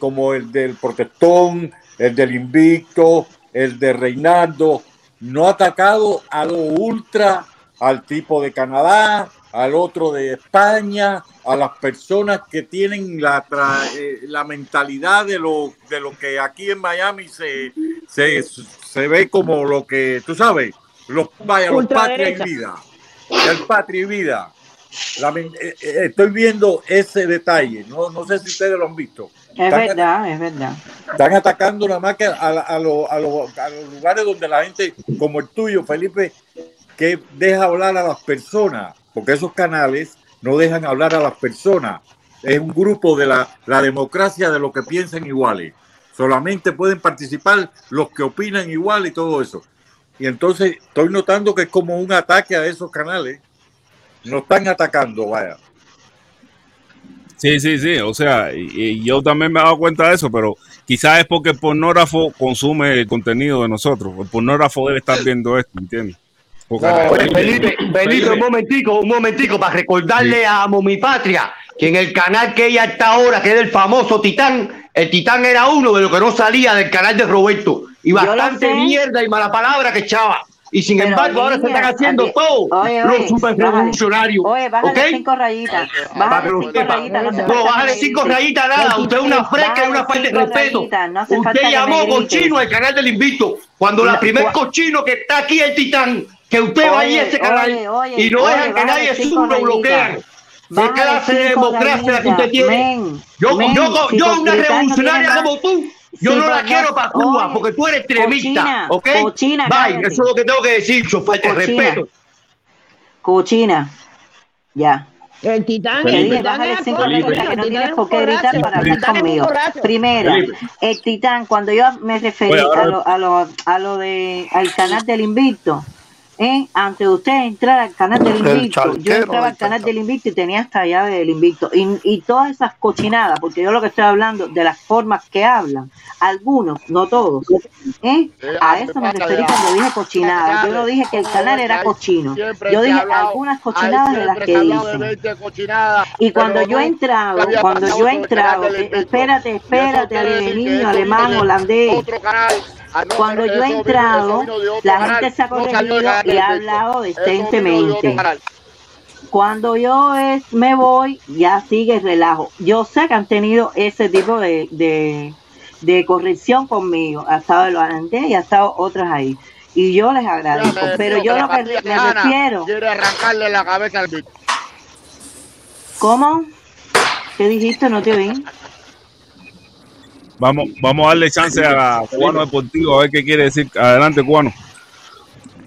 como el del Protestón, el del Invicto, el de Reinaldo. No ha atacado a los ultra, al tipo de Canadá, al otro de España, a las personas que tienen la mentalidad de lo que aquí en Miami se ve como lo que, tú sabes, los patria y vida. El patria y vida. Estoy viendo ese detalle, no sé si ustedes lo han visto. Es verdad. Están atacando nada más que a los lugares donde la gente, como el tuyo, Felipe, que deja hablar a las personas, porque esos canales no dejan hablar a las personas. Es un grupo de la democracia de los que piensan iguales. Solamente pueden participar los que opinan igual y todo eso. Y entonces estoy notando que es como un ataque a esos canales. Nos están atacando, vaya. Sí. O sea, y yo también me he dado cuenta de eso, pero quizás es porque el pornógrafo consume el contenido de nosotros. El pornógrafo debe estar viendo esto, ¿entiendes? Felipe, un momentico, para recordarle a Momipatria que en el canal que ella está ahora, que es el famoso Titán, el Titán era uno de los que no salía del canal de Roberto. Y bastante mierda y mala palabra que echaba. Y sin embargo, ahora se están haciendo todos los super revolucionarios. Oye, bájale 5 rayitas. Bájale 5 rayitas nada. Usted es una fresca y una falta de respeto. Usted llamó cochino al canal del Invicto. Cuando la primer cochino que está aquí es el Titán. Que usted vaya a ese canal y no dejan que nadie suba o bloquean. ¿Qué clase de democracia la que usted tiene? Yo, una revolucionaria como tú. Yo no la quiero para Cuba, porque tú eres extremista, ¿ok? Cochina, bye, eso es lo que tengo que decir, yo falta respeto. Cochina, ya. El Titán, no tienes por qué gritar para hablar conmigo. Primera, el Titán, cuando yo me referí al canal del Invicto, antes de usted entrar al canal del Invicto, yo entraba al canal del Invicto y tenía hasta llave del Invicto y todas esas cochinadas, porque yo lo que estoy hablando de las formas que hablan, algunos, no todos, a eso me referí cuando dije cochinadas. Yo no dije que el canal era cochino, yo dije algunas cochinadas de las que dicen. Y cuando yo entraba, espérate, niño alemán, holandés. Cuando yo he entrado, la gente se ha corregido y ha hablado decentemente. Cuando yo me voy, ya sigue el relajo. Yo sé que han tenido ese tipo de corrección conmigo. Ha estado el holandés y ha estado otras ahí. Y yo les agradezco. Pero yo lo que me refiero... Quiere arrancarle la cabeza al bicho. ¿Cómo? ¿Qué dijiste? No te vi. Vamos a darle chance a Cubano Deportivo a ver qué quiere decir. Adelante, Cubano.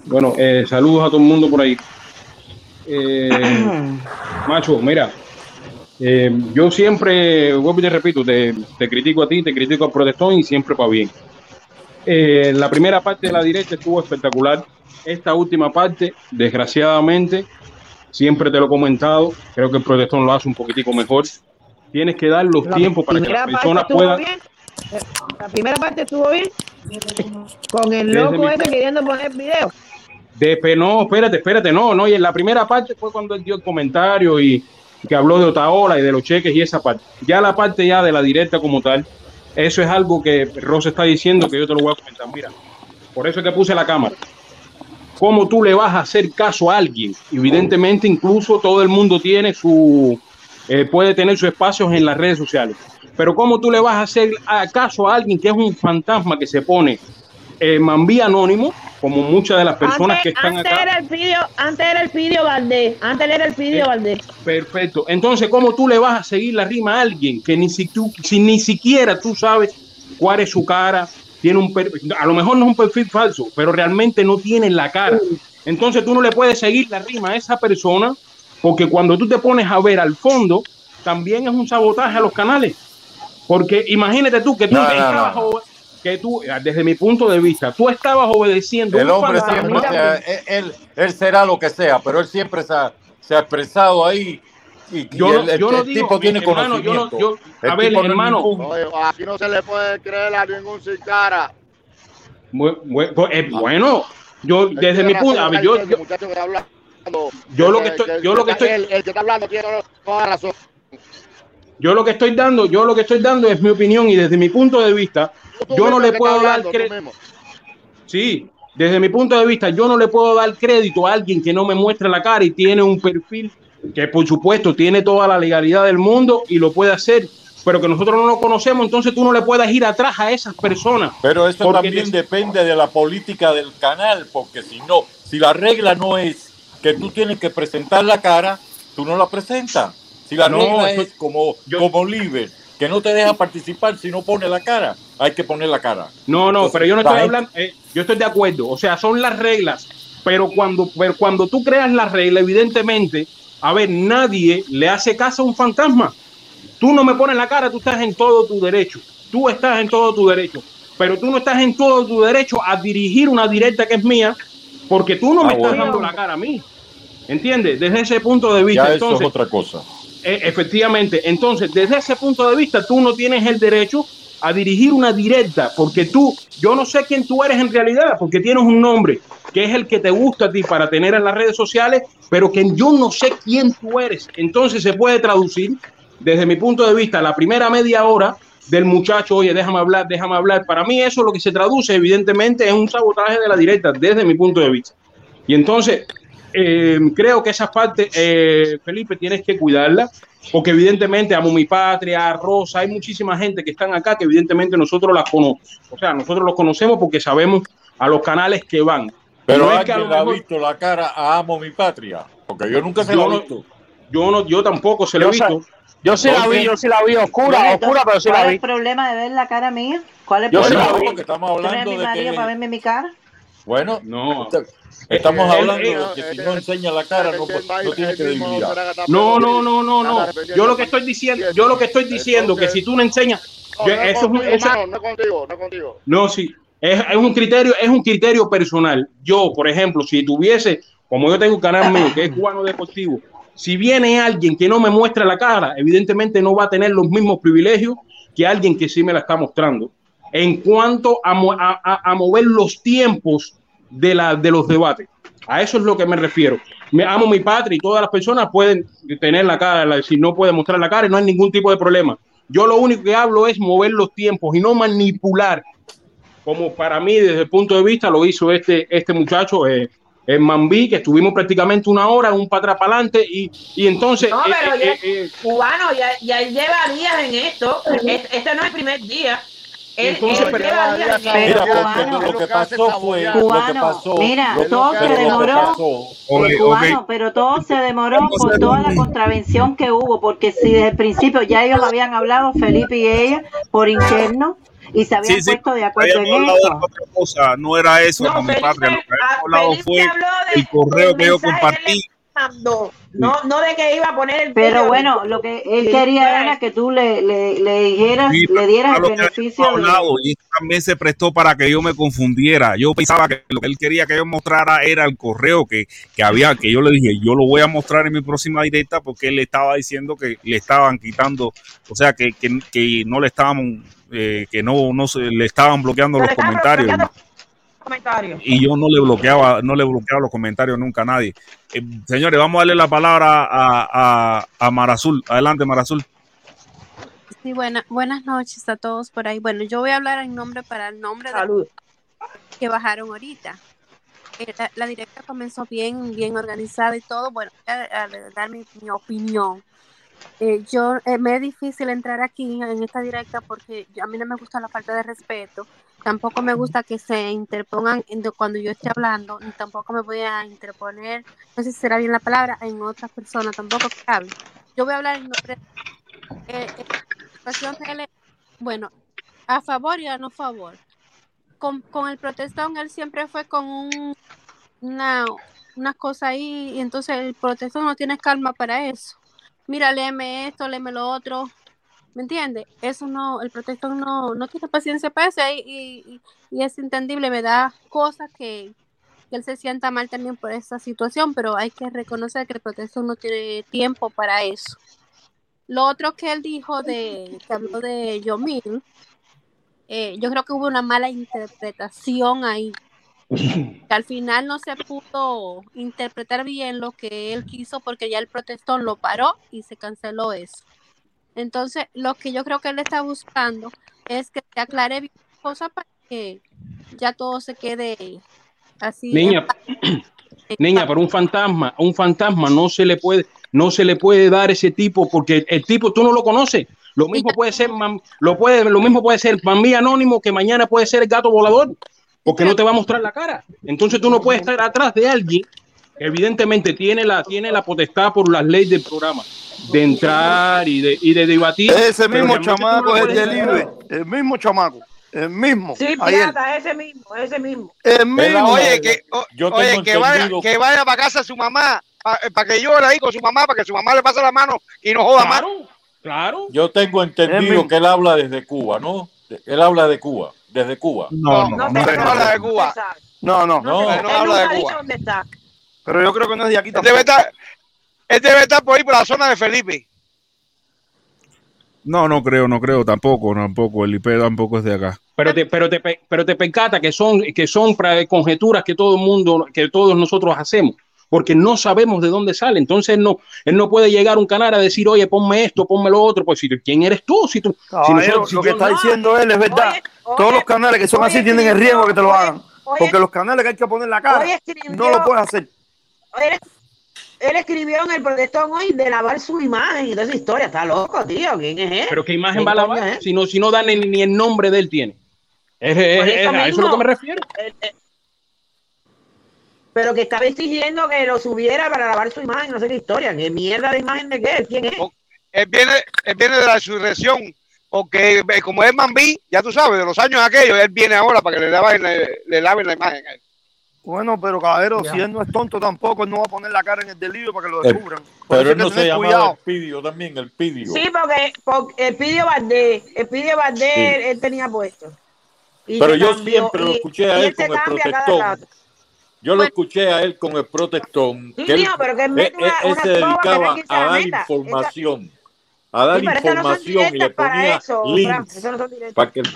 Bueno, saludos a todo el mundo por ahí. Macho, mira, yo siempre, vuelvo y te repito, te critico a ti, te critico al protestón y siempre para bien. La primera parte de la derecha estuvo espectacular. Esta última parte, desgraciadamente, siempre te lo he comentado, creo que el protestón lo hace un poquitico mejor. Tienes que dar los tiempos para que las personas puedan... La primera parte estuvo bien con el loco ese queriendo poner video. No, espérate, y en la primera parte fue cuando él dio el comentario y que habló de Otaola y de los cheques y esa parte. Ya la parte ya de la directa como tal, eso es algo que Rosa está diciendo que yo te lo voy a comentar. Mira, por eso es que puse la cámara. ¿Cómo tú le vas a hacer caso a alguien? Evidentemente, incluso todo el mundo tiene su... puede tener sus espacios en las redes sociales. Pero ¿cómo tú le vas a hacer caso a alguien que es un fantasma que se pone mambí anónimo, como muchas de las personas que están acá? Antes era el Pidio Valdés. Perfecto. Entonces, ¿cómo tú le vas a seguir la rima a alguien que ni siquiera tú sabes cuál es su cara? Tiene un perfil, a lo mejor no es un perfil falso, pero realmente no tiene la cara. Entonces tú no le puedes seguir la rima a esa persona, porque cuando tú te pones a ver al fondo, también es un sabotaje a los canales. Porque imagínate tú que tú desde mi punto de vista, tú estabas obedeciendo. El hombre siempre, él será lo que sea, pero él siempre se ha expresado ahí. Yo no digo, el tipo tiene conocimiento. A ver, hermano. Aquí no se le puede creer a ningún sin cara. Bueno, yo desde mi punto de vista. Yo lo que estoy dando es mi opinión y desde mi punto de vista yo no le puedo dar crédito. Sí, desde mi punto de vista yo no le puedo dar crédito a alguien que no me muestra la cara y tiene un perfil que por supuesto tiene toda la legalidad del mundo y lo puede hacer, pero que nosotros no lo conocemos. Entonces tú no le puedes ir atrás a esas personas. Pero eso también depende de la política del canal, porque si la regla no es que tú tienes que presentar la cara, tú no la presentas. Si la regla es como Oliver, que no te deja participar si no pone la cara. Hay que poner la cara. Entonces, pero yo no estoy hablando... yo estoy de acuerdo. O sea, son las reglas. Pero cuando tú creas la regla, evidentemente, nadie le hace caso a un fantasma. Tú no me pones la cara, tú estás en todo tu derecho. Tú estás en todo tu derecho. Pero tú no estás en todo tu derecho a dirigir una directa que es mía, porque tú no me estás dando la cara a mí. ¿Entiendes? Desde ese punto de vista, ya entonces, eso es otra cosa. Efectivamente. Entonces, desde ese punto de vista, tú no tienes el derecho a dirigir una directa, porque yo no sé quién tú eres en realidad, porque tienes un nombre, que es el que te gusta a ti para tener en las redes sociales, pero que yo no sé quién tú eres. Entonces se puede traducir, desde mi punto de vista, la primera media hora del muchacho, oye, déjame hablar. Para mí eso lo que se traduce, evidentemente, es un sabotaje de la directa, desde mi punto de vista. Y entonces creo que esas partes, Felipe, tienes que cuidarla, porque evidentemente Amo Mi Patria, Rosa, hay muchísima gente que están acá que evidentemente nosotros las conocemos. O sea, nosotros los conocemos porque sabemos a los canales que van. Pero no es que a lo mejor ha visto la cara a Amo Mi Patria, porque yo nunca se la he visto. Yo tampoco se la he visto. Yo sí la vi, oscura, pero sí la vi. ¿Cuál es el problema de ver la cara mía? ¿Cuál es el problema? Yo sí la vi, porque estamos hablando de mi marido para verme mi cara. Bueno, no. Estamos hablando de que si no enseña la cara no tiene credibilidad. No. Yo lo que estoy diciendo que si tú no enseñas, no contigo. No, sí. Es un criterio personal. Yo, por ejemplo, si tuviese, como yo tengo un canal mío que es Cubano Deportivo, si viene alguien que no me muestra la cara, evidentemente no va a tener los mismos privilegios que alguien que sí me la está mostrando. En cuanto a mover los tiempos de los debates, a eso es lo que me refiero. Me Amo Mi Patria y todas las personas pueden tener la cara, si no pueden mostrar la cara, no hay ningún tipo de problema. Yo lo único que hablo es mover los tiempos y no manipular, como para mí desde el punto de vista lo hizo este muchacho, en Mambí, que estuvimos prácticamente una hora, un patrapalante, y entonces... No, pero Cubano, ya lleva días en esto, este no es el primer día. Entonces, todo se demoró por toda la contravención que hubo, porque si desde el principio ya ellos lo habían hablado, Felipe y ella, por interno, y se habían puesto de acuerdo en eso. No era eso, no, Felipe, mi patria, lo que habían hablado fue el correo que yo compartí. No de que iba a poner el... Pero bueno, lo que él quería era que tú le dijeras, sí, le dieras el beneficio hablado, y también se prestó para que yo me confundiera. Yo pensaba que lo que él quería que yo mostrara era el correo que había, que yo le dije, yo lo voy a mostrar en mi próxima directa, porque él le estaba diciendo que le estaban quitando, o sea, que no le estaban le estaban bloqueando los comentarios. Y yo no le bloqueaba los comentarios nunca a nadie. Señores, vamos a darle la palabra a Marazul. Adelante, Marazul. Sí, buenas noches a todos por ahí. Bueno, yo voy a hablar para el nombre Salud. De que bajaron ahorita. La directa comenzó bien organizada y todo. Bueno, a dar mi opinión. Me es difícil entrar aquí en esta directa porque a mí no me gusta la falta de respeto. Tampoco me gusta que se interpongan cuando yo esté hablando, ni tampoco me voy a interponer, no sé si será bien la palabra, en otras personas, tampoco que hable. Yo voy a hablar en nombre de bueno, a favor y a no favor. Con el protestón, él siempre fue con una cosa ahí, y entonces el protestón no tiene calma para eso. Mira, léeme esto, léeme lo otro. ¿Me entiendes? Eso no, el protestón no tiene paciencia para eso y es entendible, me da cosas que él se sienta mal también por esa situación, pero hay que reconocer que el protestón no tiene tiempo para eso. Lo otro que él dijo que habló de Yomil, yo creo que hubo una mala interpretación ahí. Que al final no se pudo interpretar bien lo que él quiso porque ya el protestón lo paró y se canceló eso. Entonces, lo que yo creo que él está buscando es que se aclare bien cosas para que ya todo se quede así. Niña, pero un fantasma no se le puede dar ese tipo porque el tipo tú no lo conoces. Lo mismo puede ser Mambí Anónimo, que mañana puede ser el gato volador, porque no te va a mostrar la cara. Entonces tú no puedes estar atrás de alguien. Evidentemente tiene la potestad por las leyes del programa de entrar y de debatir. Ese mismo chamaco es de libre, el mismo chamaco. Sí, pirata, ese mismo. El mismo. Oye, que vaya para casa a su mamá, para que llore ahí con su mamá, para que su mamá le pase la mano y no joda más. Claro. Yo tengo entendido que él habla desde Cuba, ¿no? Él habla de Cuba, desde Cuba. No habla de Cuba. No habla de Cuba. ¿Dónde está? Pero yo creo que no es de aquí tampoco. Él debe estar por ahí, por la zona de Felipe. No creo tampoco. El IP tampoco es de acá. Pero te percata que son conjeturas que todo el mundo, que todos nosotros hacemos, porque no sabemos de dónde sale. Entonces él no puede llegar a un canal a decir, oye, ponme esto, ponme lo otro. Pues, ¿quién eres tú? Lo que está diciendo él es verdad. Todos los canales que son así tienen el riesgo que te lo hagan. Porque los canales que hay que poner la cara, no lo puedes hacer. Él escribió en el protestón hoy de lavar su imagen y toda esa historia. Está loco, tío. ¿Quién es él? Pero ¿qué imagen va a lavar? Si no dan ni el nombre de él tiene. A eso es lo que me refiero. Pero que estaba exigiendo que lo subiera para lavar su imagen, no sé qué historia. ¿Qué mierda de imagen de qué? ¿Quién es? Él viene de la insurrección, porque como es mambí, ya tú sabes, de los años aquellos, él viene ahora para que le laven la imagen a él. Bueno, pero caballero, si él no es tonto tampoco, él no va a poner la cara en el delirio para que lo descubran. Pero él no se llamaba Elpidio también, Elpidio. Sí, porque Elpidio Valdés, sí, él tenía puesto. Y pero yo cambió, siempre lo escuché a él con el protestón. Yo lo escuché a él con el protestón. Sí, que él, pero que él se dedicaba a dar información. A dar información y le ponía links para que el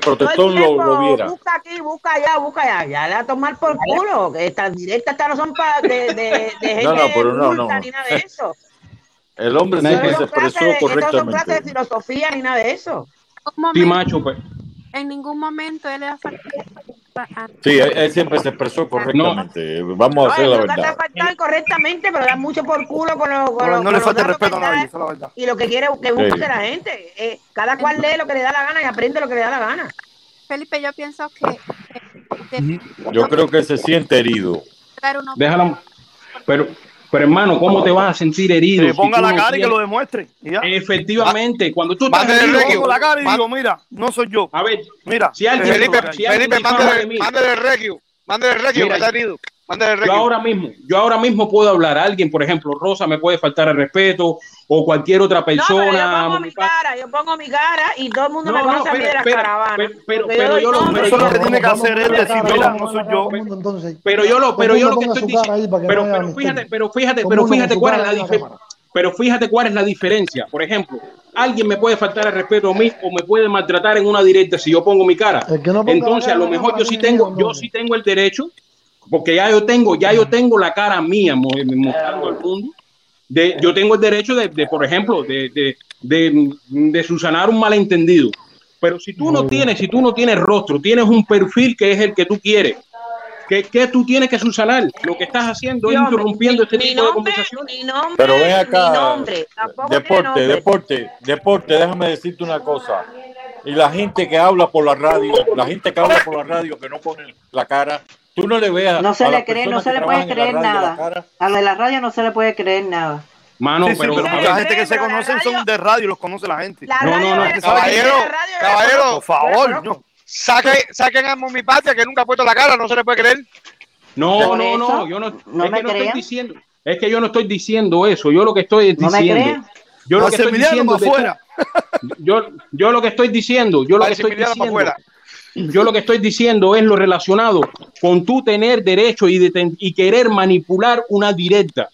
protestón lo viera. Busca aquí, busca allá, ya le va a tomar por culo. Estas directas no son de gente no, ni nada de eso. El hombre siempre se expresó correctamente. No son clases de filosofía ni nada de eso. Sí, macho, pues. En ningún momento él ha faltado. Sí, él siempre se expresó correctamente. No. Vamos a hacer la verdad. No faltado correctamente, pero da mucho por culo con los. No le falta respeto a nadie, esa es la verdad. Y lo que quiere que busque la gente. Cada cual lee lo que le da la gana y aprende lo que le da la gana. Felipe, yo pienso que. Yo creo que se siente herido. Déjalo. Pero hermano, ¿cómo te vas a sentir herido? Que ponga la cara y que lo demuestre. ¿Ya? Efectivamente, cuando tú estás herido, pongo la cara y digo, mira, no soy yo. A ver, mira, si alguien, Felipe, mándale el regio, que está herido. Yo ahora mismo puedo hablar a alguien, por ejemplo, Rosa me puede faltar el respeto o cualquier otra persona. No, yo pongo mi cara y todo el mundo me conoce a mí de la cara. Pero yo lo que tiene que hacer es decir, mira, no soy yo. Pero yo lo que estoy diciendo, pero fíjate cuál es la diferencia. Por ejemplo, alguien me puede faltar el respeto a mí o me puede maltratar en una directa si yo pongo mi cara. Entonces, a lo mejor yo sí tengo el derecho. Porque ya yo tengo la cara mía mostrando al mundo. Yo tengo el derecho de por ejemplo, de subsanar un malentendido. Pero si tú no tienes rostro, tienes un perfil que es el que tú quieres, que tú tienes que subsanar. Lo que estás haciendo es interrumpiendo este tipo de conversaciones. Pero ven acá, deporte, déjame decirte una cosa. Y la gente que habla por la radio, que no pone la cara. Tú no le veas. No se le puede creer nada. A lo de la radio no se le puede creer nada. Mano, pero la gente que se conocen son de radio, los conoce la gente. No. Caballero, por favor. No. Saquen a mi patria que nunca ha puesto la cara, no se le puede creer. No. Yo no estoy diciendo. Es que yo no estoy diciendo eso. Yo lo que estoy diciendo. Yo lo que estoy diciendo es lo relacionado con tú tener derecho y querer manipular una directa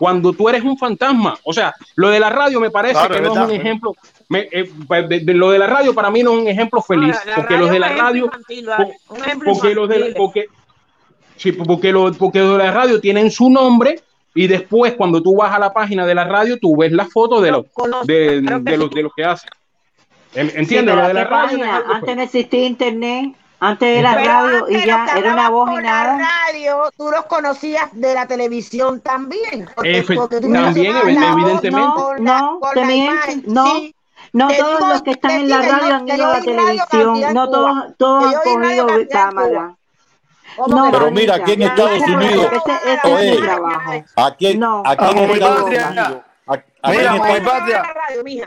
cuando tú eres un fantasma. O sea, lo de la radio me parece no es un ejemplo. Lo de la radio para mí no es un ejemplo feliz. Porque los de la radio tienen su nombre y después cuando tú vas a la página de la radio tú ves las fotos de los que hacen. Entiendo, lo de la radio. Antes no existía internet, antes era radio y ya era una voz y nada. Radio, tú los conocías de la televisión también. Evidentemente. No todos los que están en la radio han ido a la televisión, no todos han cogido cámara. No, pero mira, aquí en Estados Unidos, Vamos, mi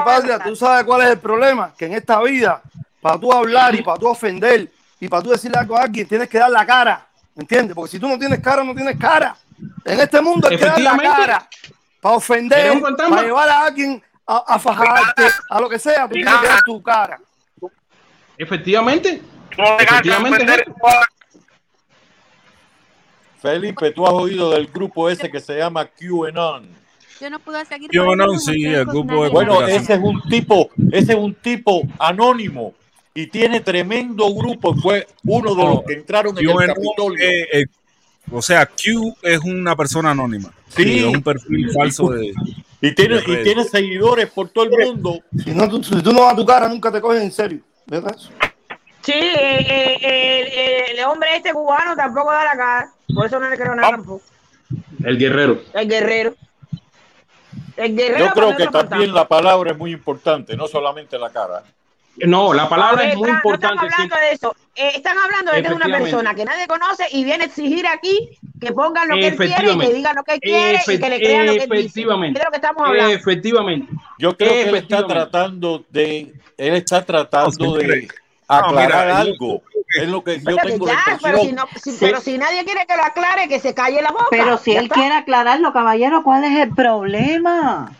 patria, tú sabes cuál es el problema, que en esta vida, para tú hablar y para tú ofender y para tú decirle algo a alguien, tienes que dar la cara, ¿entiendes? Porque si tú no tienes cara. En este mundo hay que dar la cara para ofender, para llevar a alguien a fajarte, a lo que sea, tú tienes que dar tu cara. Efectivamente. Felipe, tú has oído del grupo ese que se llama QAnon. Yo no pude seguir. Yo no, sí, el grupo de bueno, ese es un tipo anónimo y tiene tremendo grupo. Fue uno de los que entraron en el Capitolio. O sea, Q es una persona anónima. Sí. Es un perfil falso de. Y tiene seguidores por todo el mundo. Si tú no vas a tu cara, nunca te cogen en serio, ¿verdad? Sí, el hombre este cubano tampoco da la cara. Por eso no le creo nada tampoco. El guerrero. Yo creo que también la palabra es muy importante, no solamente la cara. No, la palabra es muy importante. No están hablando de eso. Están hablando de que es una persona que nadie conoce y viene a exigir aquí que pongan lo que él quiere y que digan lo que quiere y que le crean lo que él dice. Efectivamente. Es lo que estamos hablando. Efectivamente. Yo creo que él está tratando de aclarar algo. Es lo que yo tengo ya, pero si nadie quiere que lo aclare, que se calle la boca. Pero si él quiere aclararlo, caballero, ¿cuál es el problema?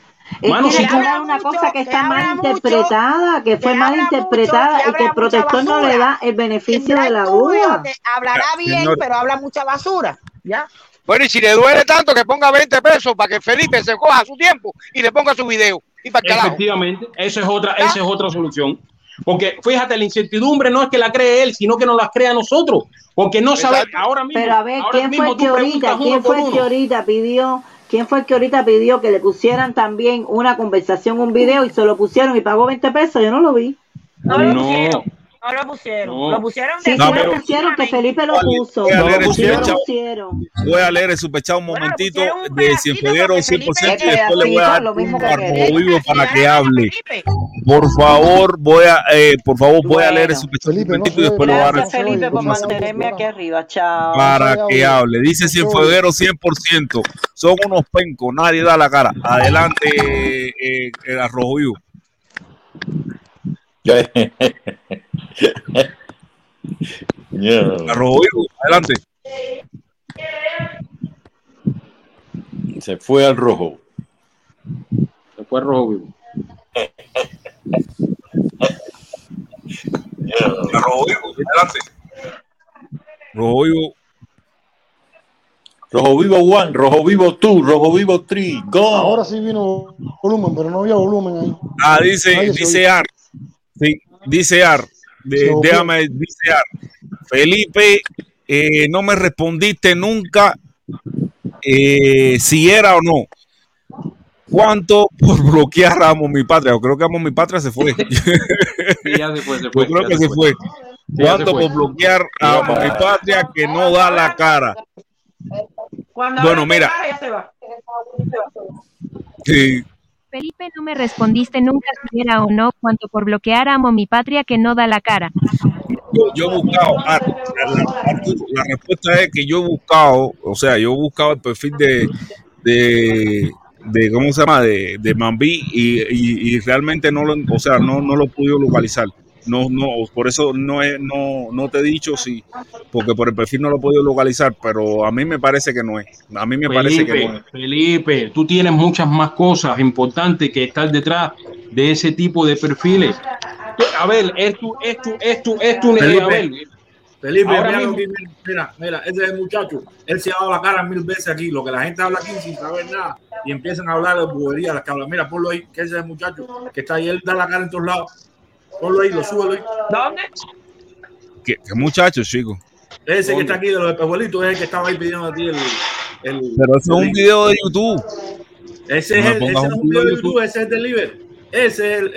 Él quiere aclarar una cosa que está mal interpretada, que fue mal interpretada y que el protector no le da el beneficio de la duda. Hablará bien, pero habla mucha basura. ¿Ya? Bueno, y si le duele tanto, que ponga 20 pesos para que Felipe se coja su tiempo y le ponga su video. Y para efectivamente, esa es otra solución. Porque fíjate, la incertidumbre no es que la cree él, sino que nos la crea a nosotros. Porque no sabe ahora mismo. Pero a ver, ¿quién fue el que ahorita pidió que le pusieran también una conversación, un video, y se lo pusieron y pagó 20 pesos? Yo no lo vi. No lo pusieron. Sí, no, pero, lo pusieron, que Felipe lo puso. Voy a leer el superchado un momentito de Cienfuegero 100%, y después le voy a dar vivo para que hable. Por favor, voy a leer el superchado un momentito y después le voy a dar. Gracias, Felipe, por mantenerme aquí arriba. Chao. Para que hable. Dice Cienfuegero 100%. Son unos pencos, nadie da la cara. Adelante, el arrojo vivo. Adelante. Se fue al rojo vivo. Adelante. Rojo vivo 1, rojo vivo 2, rojo vivo 3. Go. Ahora sí vino volumen, pero no había volumen ahí. Dice Art. Sí, dice Ar, déjame, dice Ar, Felipe, no me respondiste nunca si era o no. ¿Cuánto por bloquear a Amo Mi Patria? Yo creo que Amo Mi Patria se fue. Sí, ya se fue. Yo creo que se fue. ¿Cuánto por bloquear a Amo Mi Patria que no da la cara? Bueno, mira. Sí. Felipe, no me respondiste nunca si era o no, cuanto por bloquear Amo Mi Patria que no da la cara. Yo he buscado, la respuesta es que yo he buscado el perfil de ¿cómo se llama? De Mambí y realmente no lo he podido localizar. No, por eso no te he dicho sí, porque por el perfil no lo he podido localizar, pero a mí me parece que no es. Felipe, tú tienes muchas más cosas importantes que estar detrás de ese tipo de perfiles. A ver, es tu Felipe, mira, este es el muchacho, él se ha dado la cara 1000 veces aquí, lo que la gente habla aquí sin saber nada, y empiezan a hablar de bobería, las que hablan, mira, ponlo ahí, que ese es el muchacho que está ahí, él da la cara en todos lados. Ponlo ahí, lo súbelo ahí. ¿Dónde? ¿Qué muchacho, chico? Ese que está aquí de los espejuelitos es el que estaba ahí pidiendo a ti el pero eso es un video de YouTube. Ese no es un video de YouTube, ese es delivery. Ese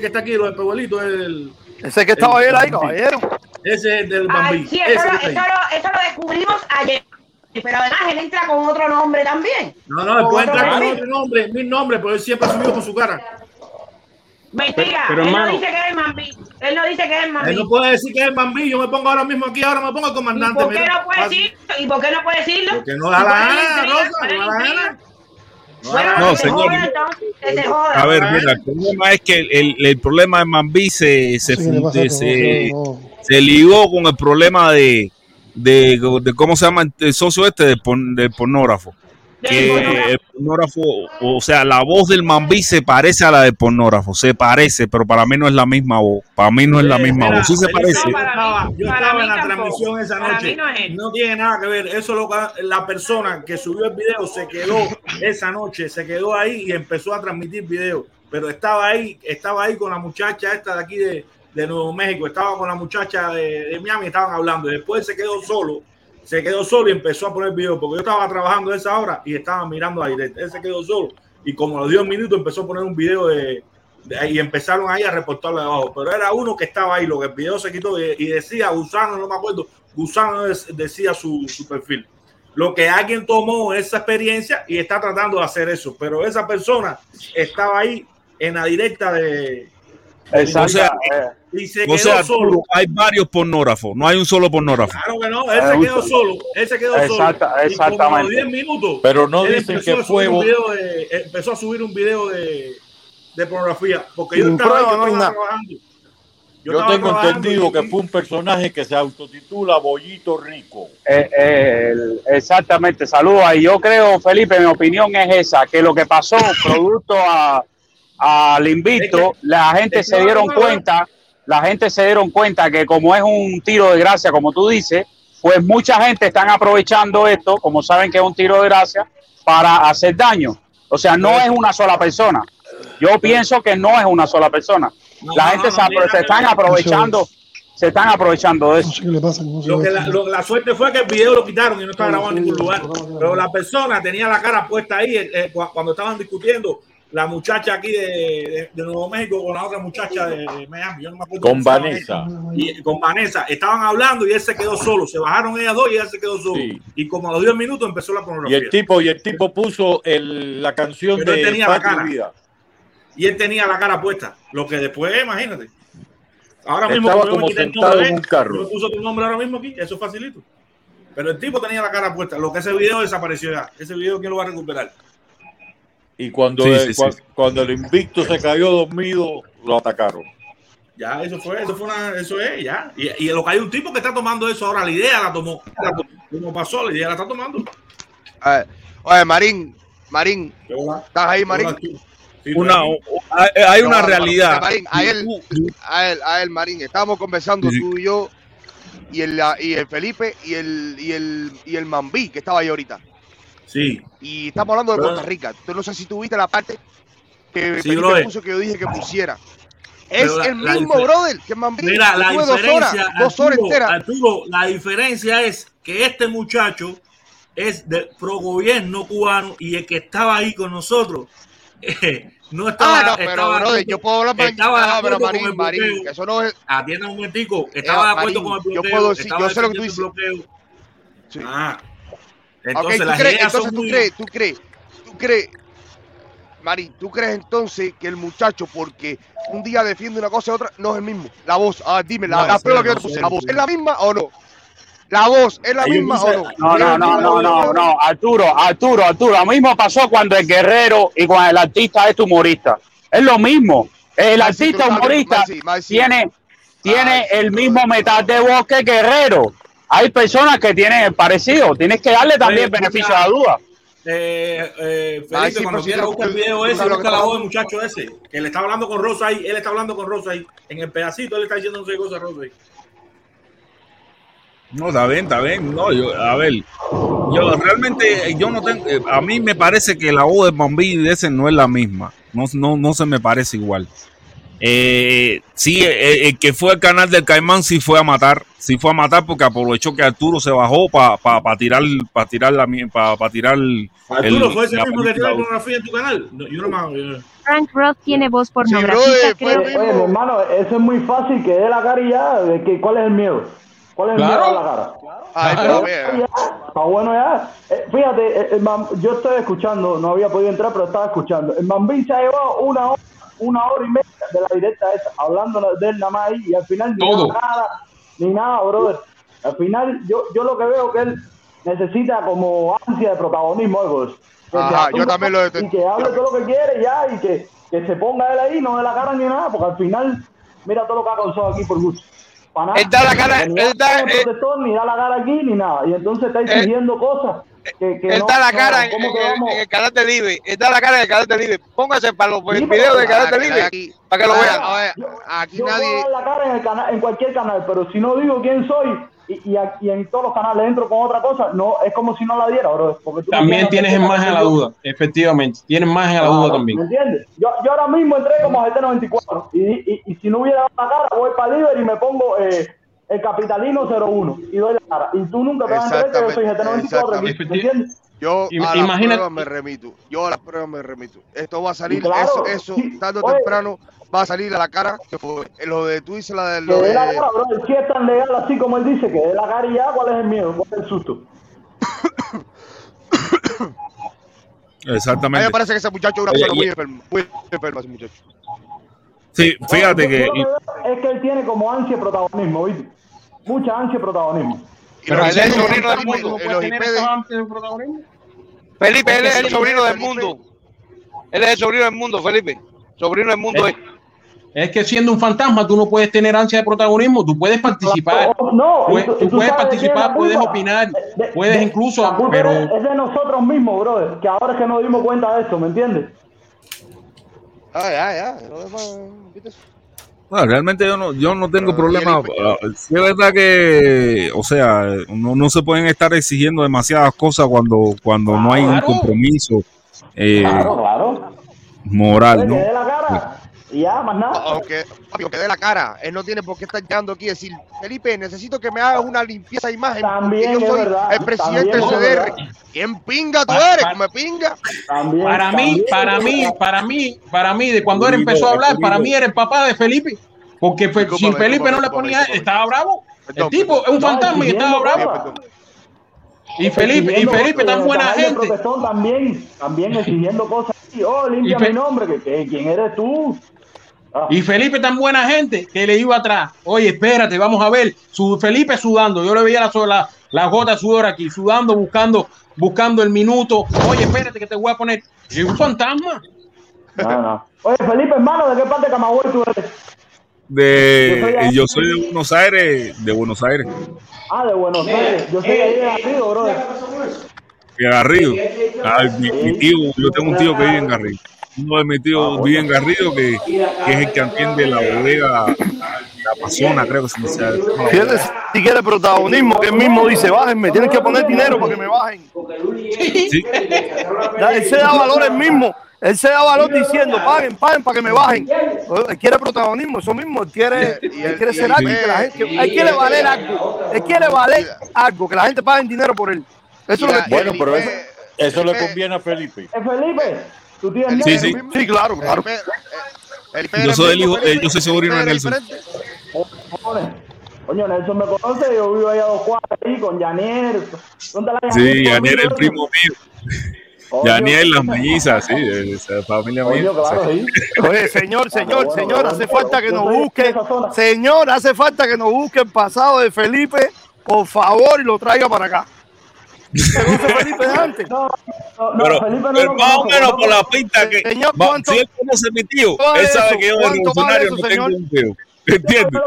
que está aquí de los espejuelitos es el... Ese que estaba ayer ahí, caballero. Ese es el del Bambí. Sí, eso lo descubrimos ayer. Pero además él entra con otro nombre también. No, él puede entrar con otro nombre, 1000 nombres, pero él siempre subió con su cara. Mentira, pero él no dice que es el Mambí. Él no puede decir que es el Mambí. Yo me pongo ahora mismo aquí, ahora me pongo el comandante. ¿Y por qué no puede decirlo? Porque no da la gana, Rosa. No, señor. A ver, mira, el problema es que el problema de Mambí se ligó con el problema de ¿cómo se llama el socio este del pornógrafo? que el pornógrafo, o sea, la voz del Mambí se parece a la del pornógrafo, se parece, pero para mí no es la misma voz, para mí no es la misma voz, sí se parece. Yo estaba en la transmisión esa noche, no tiene nada que ver, eso lo que la persona que subió el video se quedó esa noche, se quedó ahí y empezó a transmitir video, pero estaba ahí con la muchacha esta de aquí de Nuevo México, estaba con la muchacha de Miami, estaban hablando, después se quedó solo y empezó a poner video, porque yo estaba trabajando a esa hora y estaba mirando a directo. Él se quedó solo y como a los 10 minutos empezó a poner un video y empezaron ahí a reportarlo de abajo, pero era uno que estaba ahí, lo que el video se quitó y decía Gusano, no me acuerdo, Gusano decía su perfil. Lo que alguien tomó esa experiencia y está tratando de hacer eso, pero esa persona estaba ahí en la directa de... Exacto. O sea, solo. Hay varios pornógrafos, no hay un solo pornógrafo. Claro que no, él se quedó solo. Exactamente. 10 minutos. Pero no dicen que fue empezó a subir un video de pornografía, porque yo estaba trabajando. Yo tengo entendido que fue un personaje que se autotitula Bollito Rico. Exactamente, saluda. Y yo creo, Felipe, mi opinión es esa, que lo que pasó producto al invicto, la gente se dieron cuenta que como es un tiro de gracia, como tú dices, pues mucha gente están aprovechando esto, como saben que es un tiro de gracia, para hacer daño. O sea, no es una sola persona. Yo pienso que no es una sola persona. La gente se están aprovechando. Se están aprovechando de eso. La suerte fue que el video lo quitaron y no estaba grabado en ningún lugar. Pero la persona tenía la cara puesta ahí cuando estaban discutiendo. La muchacha aquí de Nuevo México con la otra muchacha de Miami, yo no me acuerdo. Con Vanessa. Estaban hablando y él se quedó solo. Se bajaron ellas dos y él se quedó solo. Sí. Y como a los 10 minutos empezó la pornografía. Y el tipo puso la canción pero de él tenía la cara. Vida. Y él tenía la cara puesta. Lo que después, imagínate. Ahora mismo estaba como sentado en un carro. Yo puso tu nombre ahora mismo aquí, eso es facilito. Pero el tipo tenía la cara puesta. Lo que ese video desapareció ya. Ese video, ¿quién lo va a recuperar? Y cuando el invicto se cayó dormido, lo atacaron. Ya, eso es. Y lo que hay un tipo que está tomando eso ahora, la idea la está tomando. Oye, Marín, ¿estás ahí, Marín? Hay una realidad. Marín, a él, Marín, estábamos conversando tú y yo, y el Felipe y el Mambí, que estaba ahí ahorita. Sí. Y estamos hablando de Costa Rica. Tú no sé si tú viste la parte que puso que yo dije que pusiera. Es el mismo brother que Mambí. Mira, la diferencia, Arturo, la diferencia es que este muchacho es del progobierno cubano y el que estaba ahí con nosotros no estaba. Yo puedo hablar, pero Marín, que eso no es. Atienda un momentico. Estaba de acuerdo con el bloqueo. Yo puedo decir, yo sé lo que tú dices. Sí. Ah. Entonces, okay, ¿tú crees, Marín, tú crees entonces que el muchacho, porque un día defiende una cosa y otra, no es el mismo? La voz, dime, la prueba que yo puse, ¿la voz es la misma o no? ¿La voz es la misma o no? No, Arturo, lo mismo pasó cuando el guerrero y cuando el artista es humorista. Es lo mismo, el artista humorista tiene el mismo metal de voz que el guerrero. Hay personas que tienen el parecido. Tienes que darle también beneficio a la duda. Felipe, cuando quiera buscar el video ese, busca la voz del muchacho ese. Que le está hablando con Rosa ahí. Él está hablando con Rosa ahí. En el pedacito él está diciendo no sé qué cosa a Rosa ahí. No, está bien. No, yo realmente no tengo... A mí me parece que la voz del Bambi de ese no es la misma. No se me parece igual. El que fue al canal del Caimán sí fue a matar porque aprovechó que Arturo se bajó para tirar. Arturo, ¿fue ese mismo que tiró la pornografía en tu canal? No, yo no me... Frank Roth tiene voz pornográfica, creo. Oye, hermano, eso es muy fácil, que dé la cara y ya. ¿Cuál es el miedo? ¿Cuál es el miedo de la cara? Está bueno ya. Fíjate, yo estoy escuchando, no había podido entrar, pero estaba escuchando. El Mambí se ha llevado una hora y media de la directa esa, hablando de él nada más ahí, y al final ni nada, brother. Al final yo lo que veo que él necesita como ansia de protagonismo, algo. Ajá, yo también lo detengo. Y que hable todo lo que quiere ya, y que se ponga él ahí, no dé la cara ni nada, porque al final, mira todo lo que ha causado aquí por gusto. Para nada. Él da la cara, ni da la cara aquí, ni nada, y entonces está exigiendo cosas que está no, la cara no, en el canal de Live. Está la cara en el canal de Live. Póngase para los videos del canal de Live para que lo vean. Aquí yo nadie. Puedo dar la cara en el canal, en cualquier canal, pero si no digo quién soy y en todos los canales entro con otra cosa, no es como si no la diera, bro. También tienes en margen a la duda, efectivamente. Tienes margen a la duda también. ¿Me entiendes? Yo ahora mismo entré como GT94 y si no hubiera dado la cara, voy para Live y me pongo. El Capitalino 01 y doy la cara. Y tú nunca te vas a enterar que yo soy GT94, ¿me entiendes? Yo a las pruebas me remito. Esto va a salir, claro, eso sí, tarde o temprano va a salir a la cara. Lo de tú dices, la de lo que de la cara, bro. Si es tan legal así como él dice, que de la cara y ya, ¿cuál es el miedo? ¿Cuál es el susto? Exactamente. A mí me parece que ese muchacho es una persona muy enferma, ese muchacho. Sí, fíjate que es que él tiene como ansia de protagonismo, ¿viste? Mucha ansia de protagonismo. Pero él es el sobrino del mundo. Felipe, él es el sobrino del mundo. Él es el sobrino del mundo, Felipe. Sobrino del mundo es. Es que siendo un fantasma tú no puedes tener ansia de protagonismo, tú puedes participar, no, tú puedes participar, puedes opinar, puedes incluso... Pero es de nosotros mismos, brother, que ahora es que nos dimos cuenta de esto, ¿me entiendes? No, realmente yo no tengo problema. Sí, es verdad que, o sea, no se pueden estar exigiendo demasiadas cosas cuando no hay un compromiso moral, ¿no? Que dé la cara. Ya, más nada. Aunque dé la cara, él no tiene por qué estar llegando aquí y decir, Felipe, necesito que me hagas una limpieza de imagen. También yo soy el presidente del CDR. ¿Quién pinga tú eres? ¿Me pinga? Para mí, de cuando él empezó a hablar, para mí era el papá de Felipe. Porque si Felipe no le ponía, estaba bravo. El tipo es un fantasma y estaba bravo. Y Felipe tan buena gente. También exigiendo cosas. Limpia mi nombre, que ¿quién eres tú? Y Felipe tan buena gente que le iba atrás. Oye, espérate, vamos a ver. Felipe sudando, yo le veía la gota de sudor aquí, sudando, buscando el minuto. Oye, espérate que te voy a poner. ¿Es un fantasma? No. Oye, Felipe, hermano, ¿de qué parte de Camagüey tú eres? Yo soy de Buenos Aires, Ah, de Buenos Aires. Yo soy de ahí arriba, brother. Garrido, yo tengo un tío que vive en Garrido. Uno de mis tíos vive en Garrido, que es el que atiende la bodega, la Pasona, creo que se me sabe. Si quieres protagonismo, que él mismo dice, bájenme, tienes que poner dinero para que me bajen. Sí. Él se da valor él mismo, diciendo, paguen para que me bajen. Él quiere protagonismo, eso mismo, él quiere ser algo, que la gente, él quiere valer algo, que la gente pague dinero por él. Bueno, pero eso le conviene a Felipe. Felipe, ¿tú tienes? Sí, claro. Yo soy sobrino de Nelson. Coño, Nelson me conoce, yo vivo allá a 2 cuadras ahí con Yanier. Sí, Yanier el primo mío. Yanier las mellizas, sí, de familia mía. Oye, señor, hace falta que nos busquen. Señor, hace falta que nos busquen pasado de Felipe, por favor, y lo traiga para acá. Felipe antes. No, Felipe no, más o menos por la pinta que señor, si él conoce a mi tío, él sabe que yo de revolucionario no tengo un tío. ¿Entiendes?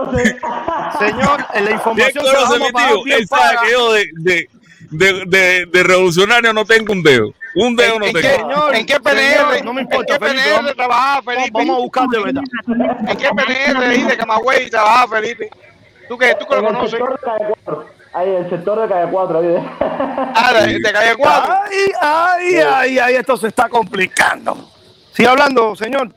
Señor, en la información que conoce mi tío, él sabe que yo de revolucionario no tengo un dedo. Un dedo no tengo. Señor, ¿en qué PNR? No me importa. ¿En qué PNR trabajaba Felipe? Vamos a buscar de verdad. ¿En qué PNR de Camagüey trabajaba Felipe? ¿Tú que lo conoces? Ahí, el sector de Calle 4. De Calle 4. Ay, esto se está complicando. Sigue hablando, señor.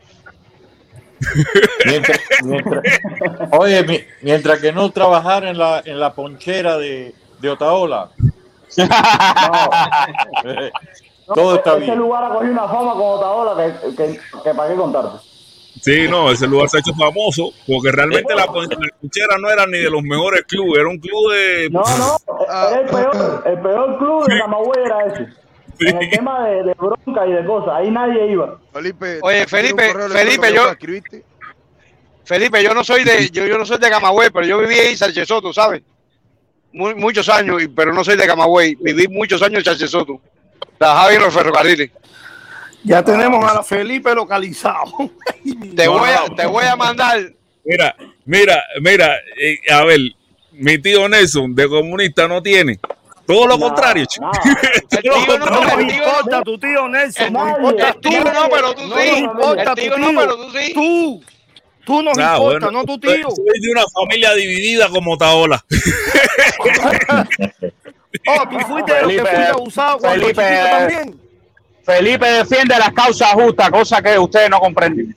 Mientras que no trabajara en la ponchera de Otaola. Todo está bien. Ese lugar ha cogido una fama con Otaola que para qué contarte. Sí, no, ese lugar se ha hecho famoso porque realmente la ponchera no era ni de los mejores clubes, era un club de... No, era el peor club de Camagüey era ese. Sí. En el tema de bronca y de cosas, ahí nadie iba. Felipe, yo no soy de Camagüey, pero yo viví en Sánchez Soto, ¿sabes? Muchos años, pero no soy de Camagüey, viví muchos años en Sánchez Soto, trabajaba en los ferrocarriles. Ya tenemos a la Felipe localizado. Te voy a mandar. Mira, a ver, mi tío Nelson de comunista no tiene, Todo lo contrario, chico. No importa, tu tío Nelson. No importa, tú. No, pero tú sí. Tú nos importa, bueno, no tu tío. Soy de una familia dividida como Otaola. Tú fuiste de los que fuiste abusado cuando chiquito también. Felipe defiende las causas justas, cosa que ustedes no comprenden.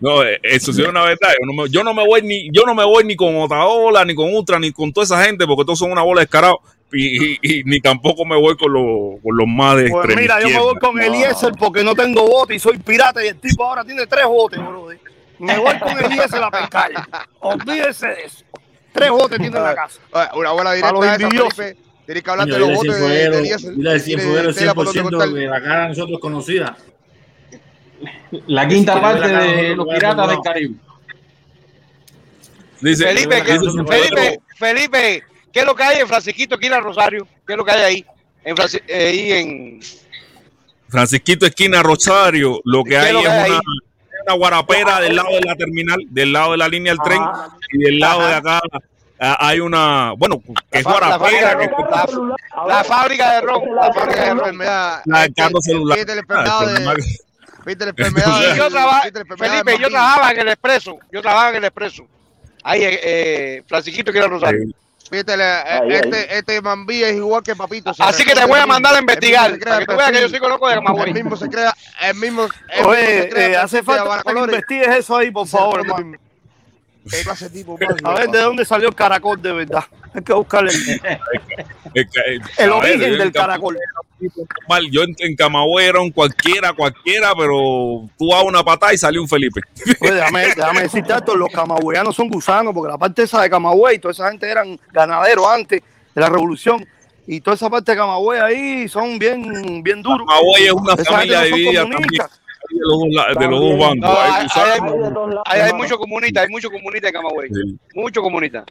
No, eso sí es una verdad. Yo no me voy ni con Otaola, ni con Ultra, ni con toda esa gente, porque todos son una bola de descarados. Y ni tampoco me voy con los más de extrema izquierda. Mira, yo me voy con Eliezer porque no tengo bote y soy pirata y el tipo ahora tiene 3 botes, bro. Me voy con Eliezer a pescar. Olvídese de eso. 3 botes tiene en la casa. Una bola directa de Felipe. Tienes que hablar de los botes de Eliezer. Mira, el Cienfuegos 100% de la cara de nosotros conocida. La quinta parte de los piratas del Caribe. Dice, Felipe, ¿qué es lo que hay en Francisquito esquina Rosario? ¿Qué es lo que hay ahí? En Francisquito esquina Rosario, lo que hay es una guarapera del lado de la terminal, del lado de la línea del tren y del lado de acá hay una, bueno, que es guarapera. La fábrica de ron, la fábrica de enfermedad. La del carro celular. Felipe, yo trabajaba en el Expreso. Ahí, Francisquito quiere Rosario. Viste, este Mambí es igual que Papito. Así que te voy a mandar a investigar. Tú veas que yo sí conozco de Camagüey. El mismo se crea. Oye, hace falta que investigues eso ahí, por favor, hermano. A ver de dónde salió el caracol de verdad. Hay que buscarle el origen del caracol. Yo en Camagüey era un cualquiera, pero tú a una patada y salió un Felipe. Oye, déjame decirte esto, los camagüeyanos son gusanos, porque la parte esa de Camagüey, toda esa gente eran ganaderos antes de la revolución, y toda esa parte de Camagüey ahí son bien, bien duros. Camagüey es una familia dividida también. De los dos bandos. Hay muchos comunistas en Camagüey. Sí. Muchos comunistas.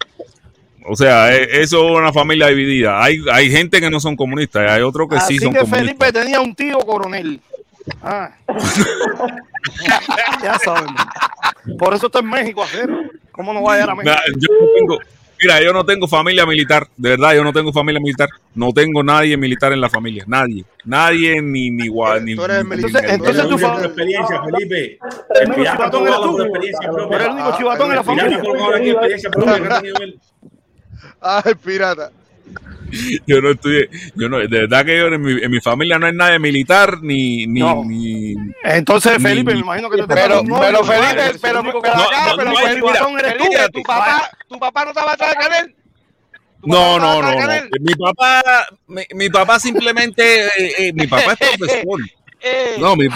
O sea, eso es una familia dividida. Hay gente que no son comunistas, hay otros que así sí son comunistas. Así que Felipe tenía un tío coronel. Ya saben. Por eso está en México, ¿verdad? ¿Cómo no va a ir a México? Yo no tengo familia militar. De verdad, yo no tengo familia militar. No tengo nadie militar en la familia. Nadie, ni igual. Entonces tú eres experiencia, Felipe. El único chivatón eres tú. Eres el único chivatón en la familia. El pirata. Yo no estudié. De verdad que yo en mi familia no hay nadie militar ni. Entonces, Felipe, me imagino que tú te Pero Felipe, tu papá no estaba atrás de Canel. No. Mi papá simplemente mi papá es profesor. Lo que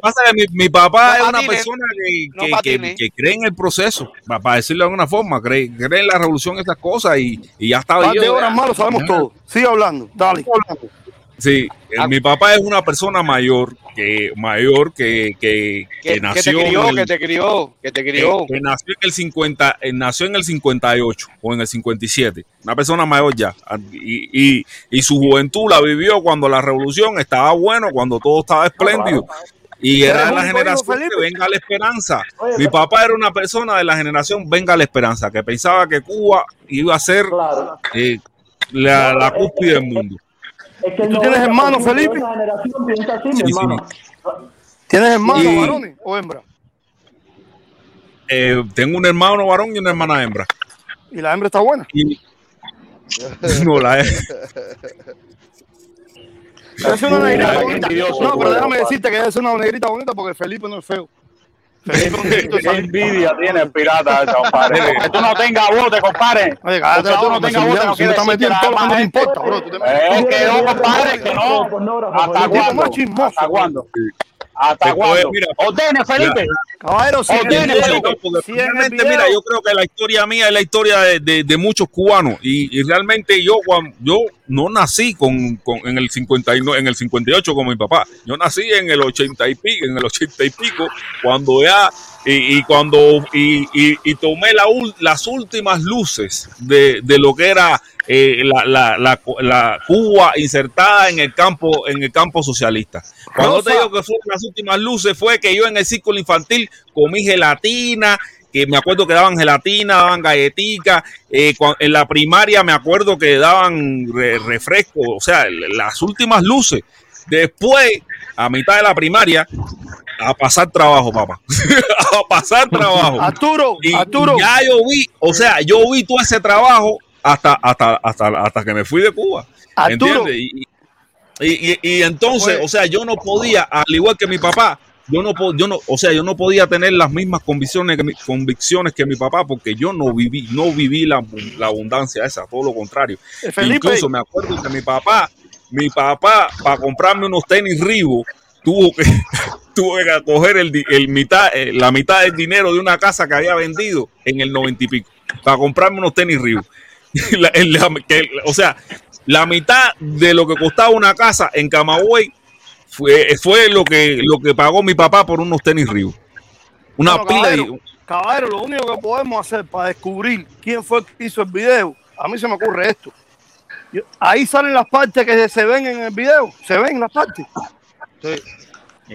pasa es que mi papá es una persona que cree en el proceso, para decirlo de alguna forma, cree en la revolución, esas cosas, y ya estaba yo. De horas más lo sabemos todo. Sigue hablando, dale. Sí, mi papá es una persona mayor que nació. Que te crió. Que nació en el 50, nació en el 58 o en el 57. Una persona mayor ya. Y su juventud la vivió cuando la revolución estaba bueno, cuando todo estaba espléndido. Y era de la generación que venga la esperanza. Mi papá era una persona de la generación venga la esperanza, que pensaba que Cuba iba a ser la cúspide del mundo. Es que ¿tú tienes hermanos, Felipe? ¿Tienes hermanos varones o hembras? Tengo un hermano varón y una hermana hembra. ¿Y la hembra está buena? No, la hembra. Es una negrita bonita. No, pero déjame decirte que es una negrita bonita porque Felipe no es feo. Qué envidia tiene el pirata, compadre. Que tú no tengas bote, compadre. Oye, tú no tengas bote, no quieres decir que nada más te importa, bro. Es que no, compadre, que no. ¿Hasta cuándo? Ordene, Felipe. Caballero, sí. Realmente, mira, yo creo que la historia mía es la historia de muchos cubanos. Y realmente yo no nací en el 59, en el 58 con mi papá. Yo nací en el 80 y pico, cuando ya y tomé las últimas luces de lo que era la Cuba insertada en el campo socialista. Cuando te digo que fueron las últimas luces, fue que yo en el círculo infantil comí gelatina, que me acuerdo que daban gelatina, daban galletica, en la primaria me acuerdo que daban refresco, o sea, las últimas luces. Después, a mitad de la primaria, a pasar trabajo, papá. A pasar trabajo. Arturo. Ya yo vi, o sea, yo vi todo ese trabajo hasta que me fui de Cuba. Arturo. ¿Entiendes? Y entonces, o sea, yo no podía, al igual que mi papá, yo no podía tener las mismas convicciones que mi papá, porque yo no viví la abundancia esa, todo lo contrario. Felipe. Incluso me acuerdo que mi papá, para comprarme unos tenis Reebok, tuvo que coger la mitad del dinero de una casa que había vendido en el 90 y pico, para comprarme unos tenis Reebok. O sea, la mitad de lo que costaba una casa en Camagüey fue lo que pagó mi papá por unos tenis Reebok. Una pila de... Caballero, lo único que podemos hacer para descubrir quién fue el que hizo el video, a mí se me ocurre esto. Ahí salen las partes que se ven en el video, se ven las partes. Sí.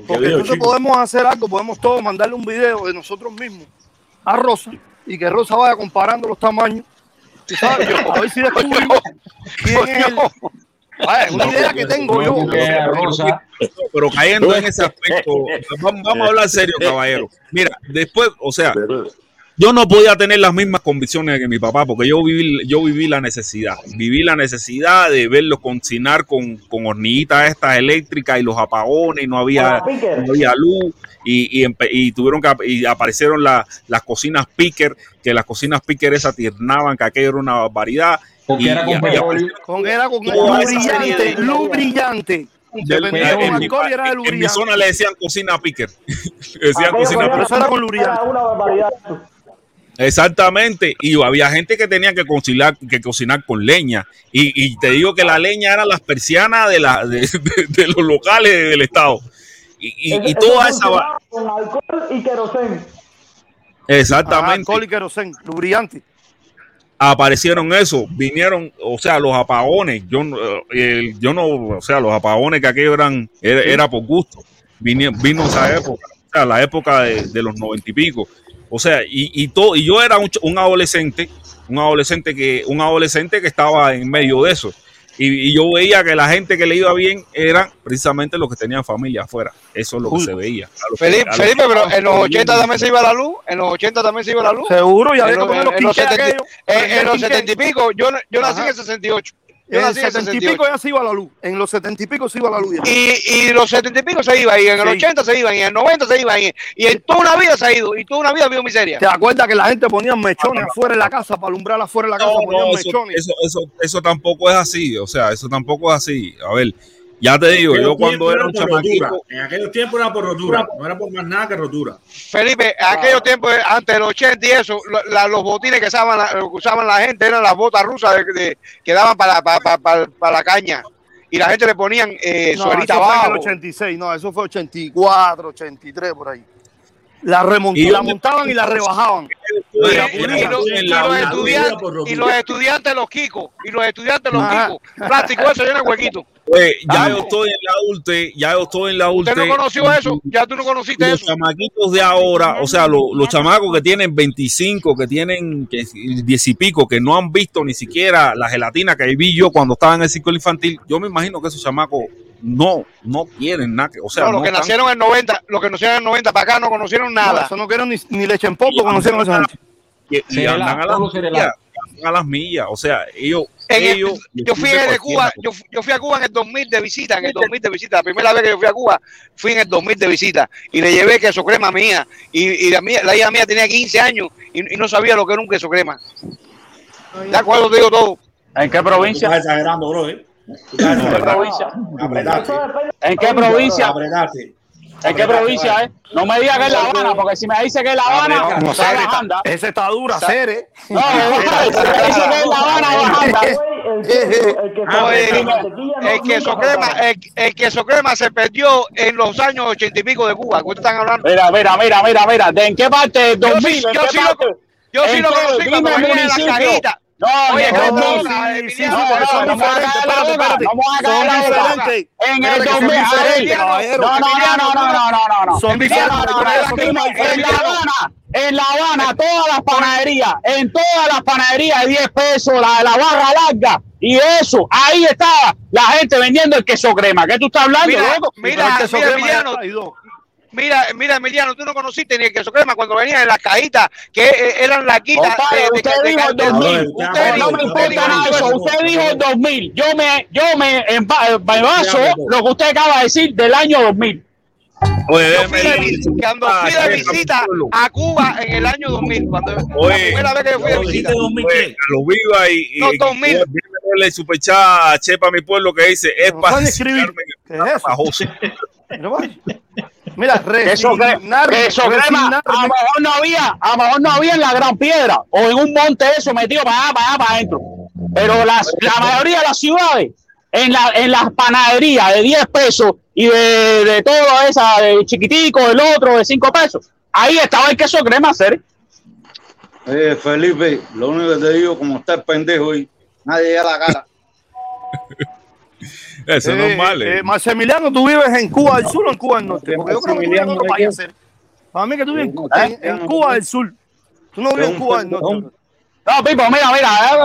Porque entonces podemos hacer algo, podemos todos mandarle un video de nosotros mismos a Rosa y que Rosa vaya comparando los tamaños. ¿Tú sabes? A ver si descubrimos quién es el... Vaya, una idea que tengo yo. Rosa. Pero cayendo en ese aspecto, vamos a hablar serio, caballero. Mira, después, o sea, yo no podía tener las mismas convicciones que mi papá, porque yo viví la necesidad. Viví la necesidad de verlos cocinar con hornillitas estas eléctricas y los apagones, y no había luz, y tuvieron que aparecieron las cocinas Picker, que las cocinas Picker esas tiernaban, que aquello era una barbaridad. Porque era con luz brillante. En mi zona le decían cocina Picker. Decían cocina Picker. Eso era con luz brillante. Una barbaridad. Exactamente, y había gente que tenía que cocinar con leña, y te digo que la leña eran las persianas de los locales del estado, y toda esa con alcohol y querosén. Exactamente. Alcohol y querosén, lubricante. Aparecieron eso, vinieron, o sea, los apagones, o sea, los apagones que aquello eran, era por gusto, vino esa época, o sea, la época de los 90 y pico. O sea, y yo era un adolescente que estaba en medio de eso. Y yo veía que la gente que le iba bien eran precisamente los que tenían familia afuera. Eso es lo que se veía. Felipe, pero en los 80 también se iba la luz. En los 80 también se iba la luz. Seguro, ya vieron los 70. En los 70 y pico, yo nací en el 68. En los 70 y pico ya se iba la luz. En los 70 y pico se iba la luz. Y los 70 y pico se iba, y en el 80 se iba, y en el 90 se iba, y en toda una vida se ha ido, y toda una vida ha habido miseria. ¿Te acuerdas que la gente ponía mechones afuera de la casa para alumbrar afuera de la casa? Mechones. Eso tampoco es así, o sea, eso tampoco es así. A ver, ya te digo, yo cuando era un chamaquito. En aquellos tiempos era por rotura, no era por más nada que rotura. Felipe, en aquellos tiempos, antes del 80 y eso, los botines que usaban la gente eran las botas rusas que daban para la caña. Y la gente le ponían suerita abajo. No, eso fue en el 86, no, eso fue 84, 83, por ahí. La montaban y la rebajaban. Y los estudiantes los quicos. Plástico, eso llena huequito. Ya yo estoy en la ULTE. ¿Usted no conoció eso? Ya tú no conociste eso. Los chamaquitos de ahora, o sea, los chamacos que tienen 25, que tienen 10 y pico, que no han visto ni siquiera la gelatina que vi yo cuando estaba en el ciclo infantil, yo me imagino que esos chamacos no quieren nada. O sea, los que nacieron en 90, los que nacieron en 90 para acá no conocieron nada. No, eso no quieren ni leche en polvo, conocieron eso. Y andan a las millas, o sea, ellos... Yo fui a Cuba en el 2000 de visita, la primera vez que yo fui a Cuba fui en el 2000 de visita y le llevé queso crema mía y la hija mía tenía 15 años y no sabía lo que era un queso crema. De acuerdo, te digo todo. ¿En qué provincia? Estás exagerando, bro, ¿eh? ¿En qué provincia? No me digas que es La Habana, porque si me dice que es La Habana, no sé, esa está dura, Cere. No, esa que es La Habana, el queso crema se perdió en los años 80 y pico de Cuba. ¿Qué están hablando? Mira. ¿De en qué parte? 2000. Yo sí lo conocí cuando venía en las cajitas. No. Son diferentes. En La Habana, todas las panaderías, en todas las panaderías, 10 pesos, la barra larga, y eso, ahí estaba la gente vendiendo el queso crema. ¿Qué tú estás hablando, loco? Mira, Emiliano, tú no conociste ni el queso crema cuando venían en las cajitas, que eran larguitas. Usted dijo el 2000, no me importa nada eso, usted dijo el 2000, yo me baso lo que usted acaba de decir del año 2000. Cuando fui de visita a Cuba en el año 2000, la primera vez que fui de visita, lo viva y 2000. Le superchá a Chepa, mi pueblo, que dice es para escribir. ¿Qué es eso? Mira, eso crema, a lo mejor no había en la Gran Piedra o en un monte eso metido para adentro, pero la mayoría de las ciudades en las panaderías de 10 pesos y de todo esa, de chiquitico, el otro de 5 pesos. Ahí estaba el queso crema, hacer. Felipe, lo único que te digo, como está el pendejo hoy, nadie llega a la cara. Eso no es malo. Maximiliano, ¿tú vives en Cuba del Sur o en Cuba del Norte? Porque yo creo que tú no lo vayas a hacer. Para mí que tú vives en Cuba del Sur. Tú no vives en Cuba del Norte. No, Pipo, mira,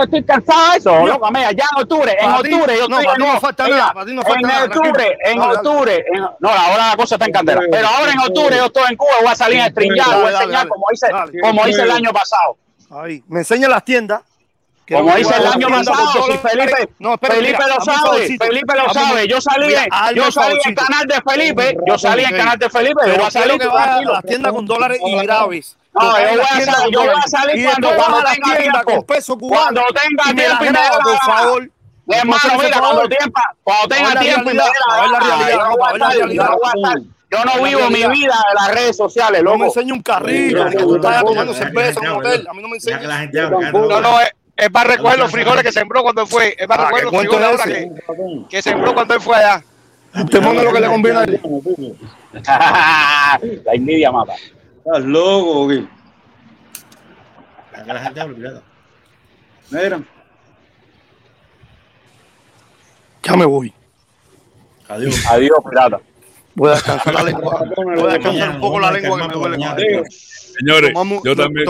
estoy cansado de eso, loco, mira, ya en octubre, yo no, estoy... No, ahora la cosa está en candela, pero ahora en octubre yo estoy en Cuba, voy a salir a estringar, como hice el año pasado. Ahí, me enseña las tiendas. Como dice el año pasado, Felipe lo sabe. Yo salí en canal de Felipe. Yo voy a salir que va a las tiendas con dólares y graves. No, yo voy a salir cuando tenga tiempo, con peso cubano. Cuando tenga tiempo y nada, por favor. Hermano, mira, cuando tenga tiempo y nada. Yo no vivo mi vida de las redes sociales, loco. No me enseña un carrito, tú estás tomando cerveza en un hotel. A mí no me enseña. No. Es para recoger los frijoles que sembró cuando él fue. Es para recoger los frijoles ahora que sembró cuando él fue allá. Te mando lo que le conviene a él. La envidia, mapa. Estás loco, güey. La gente habla. Mira. Ya me voy. Adiós, pirata. Voy a descansar la lengua. Voy a descansar un poco la lengua que me duele. Señores, yo también.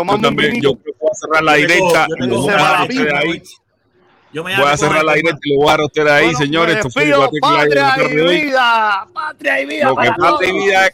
Yo voy a cerrar la directa. Voy a cerrar la directa y lo voy a dar a ustedes ahí, señores. Patria y vida. Patria y vida. Patria y vida.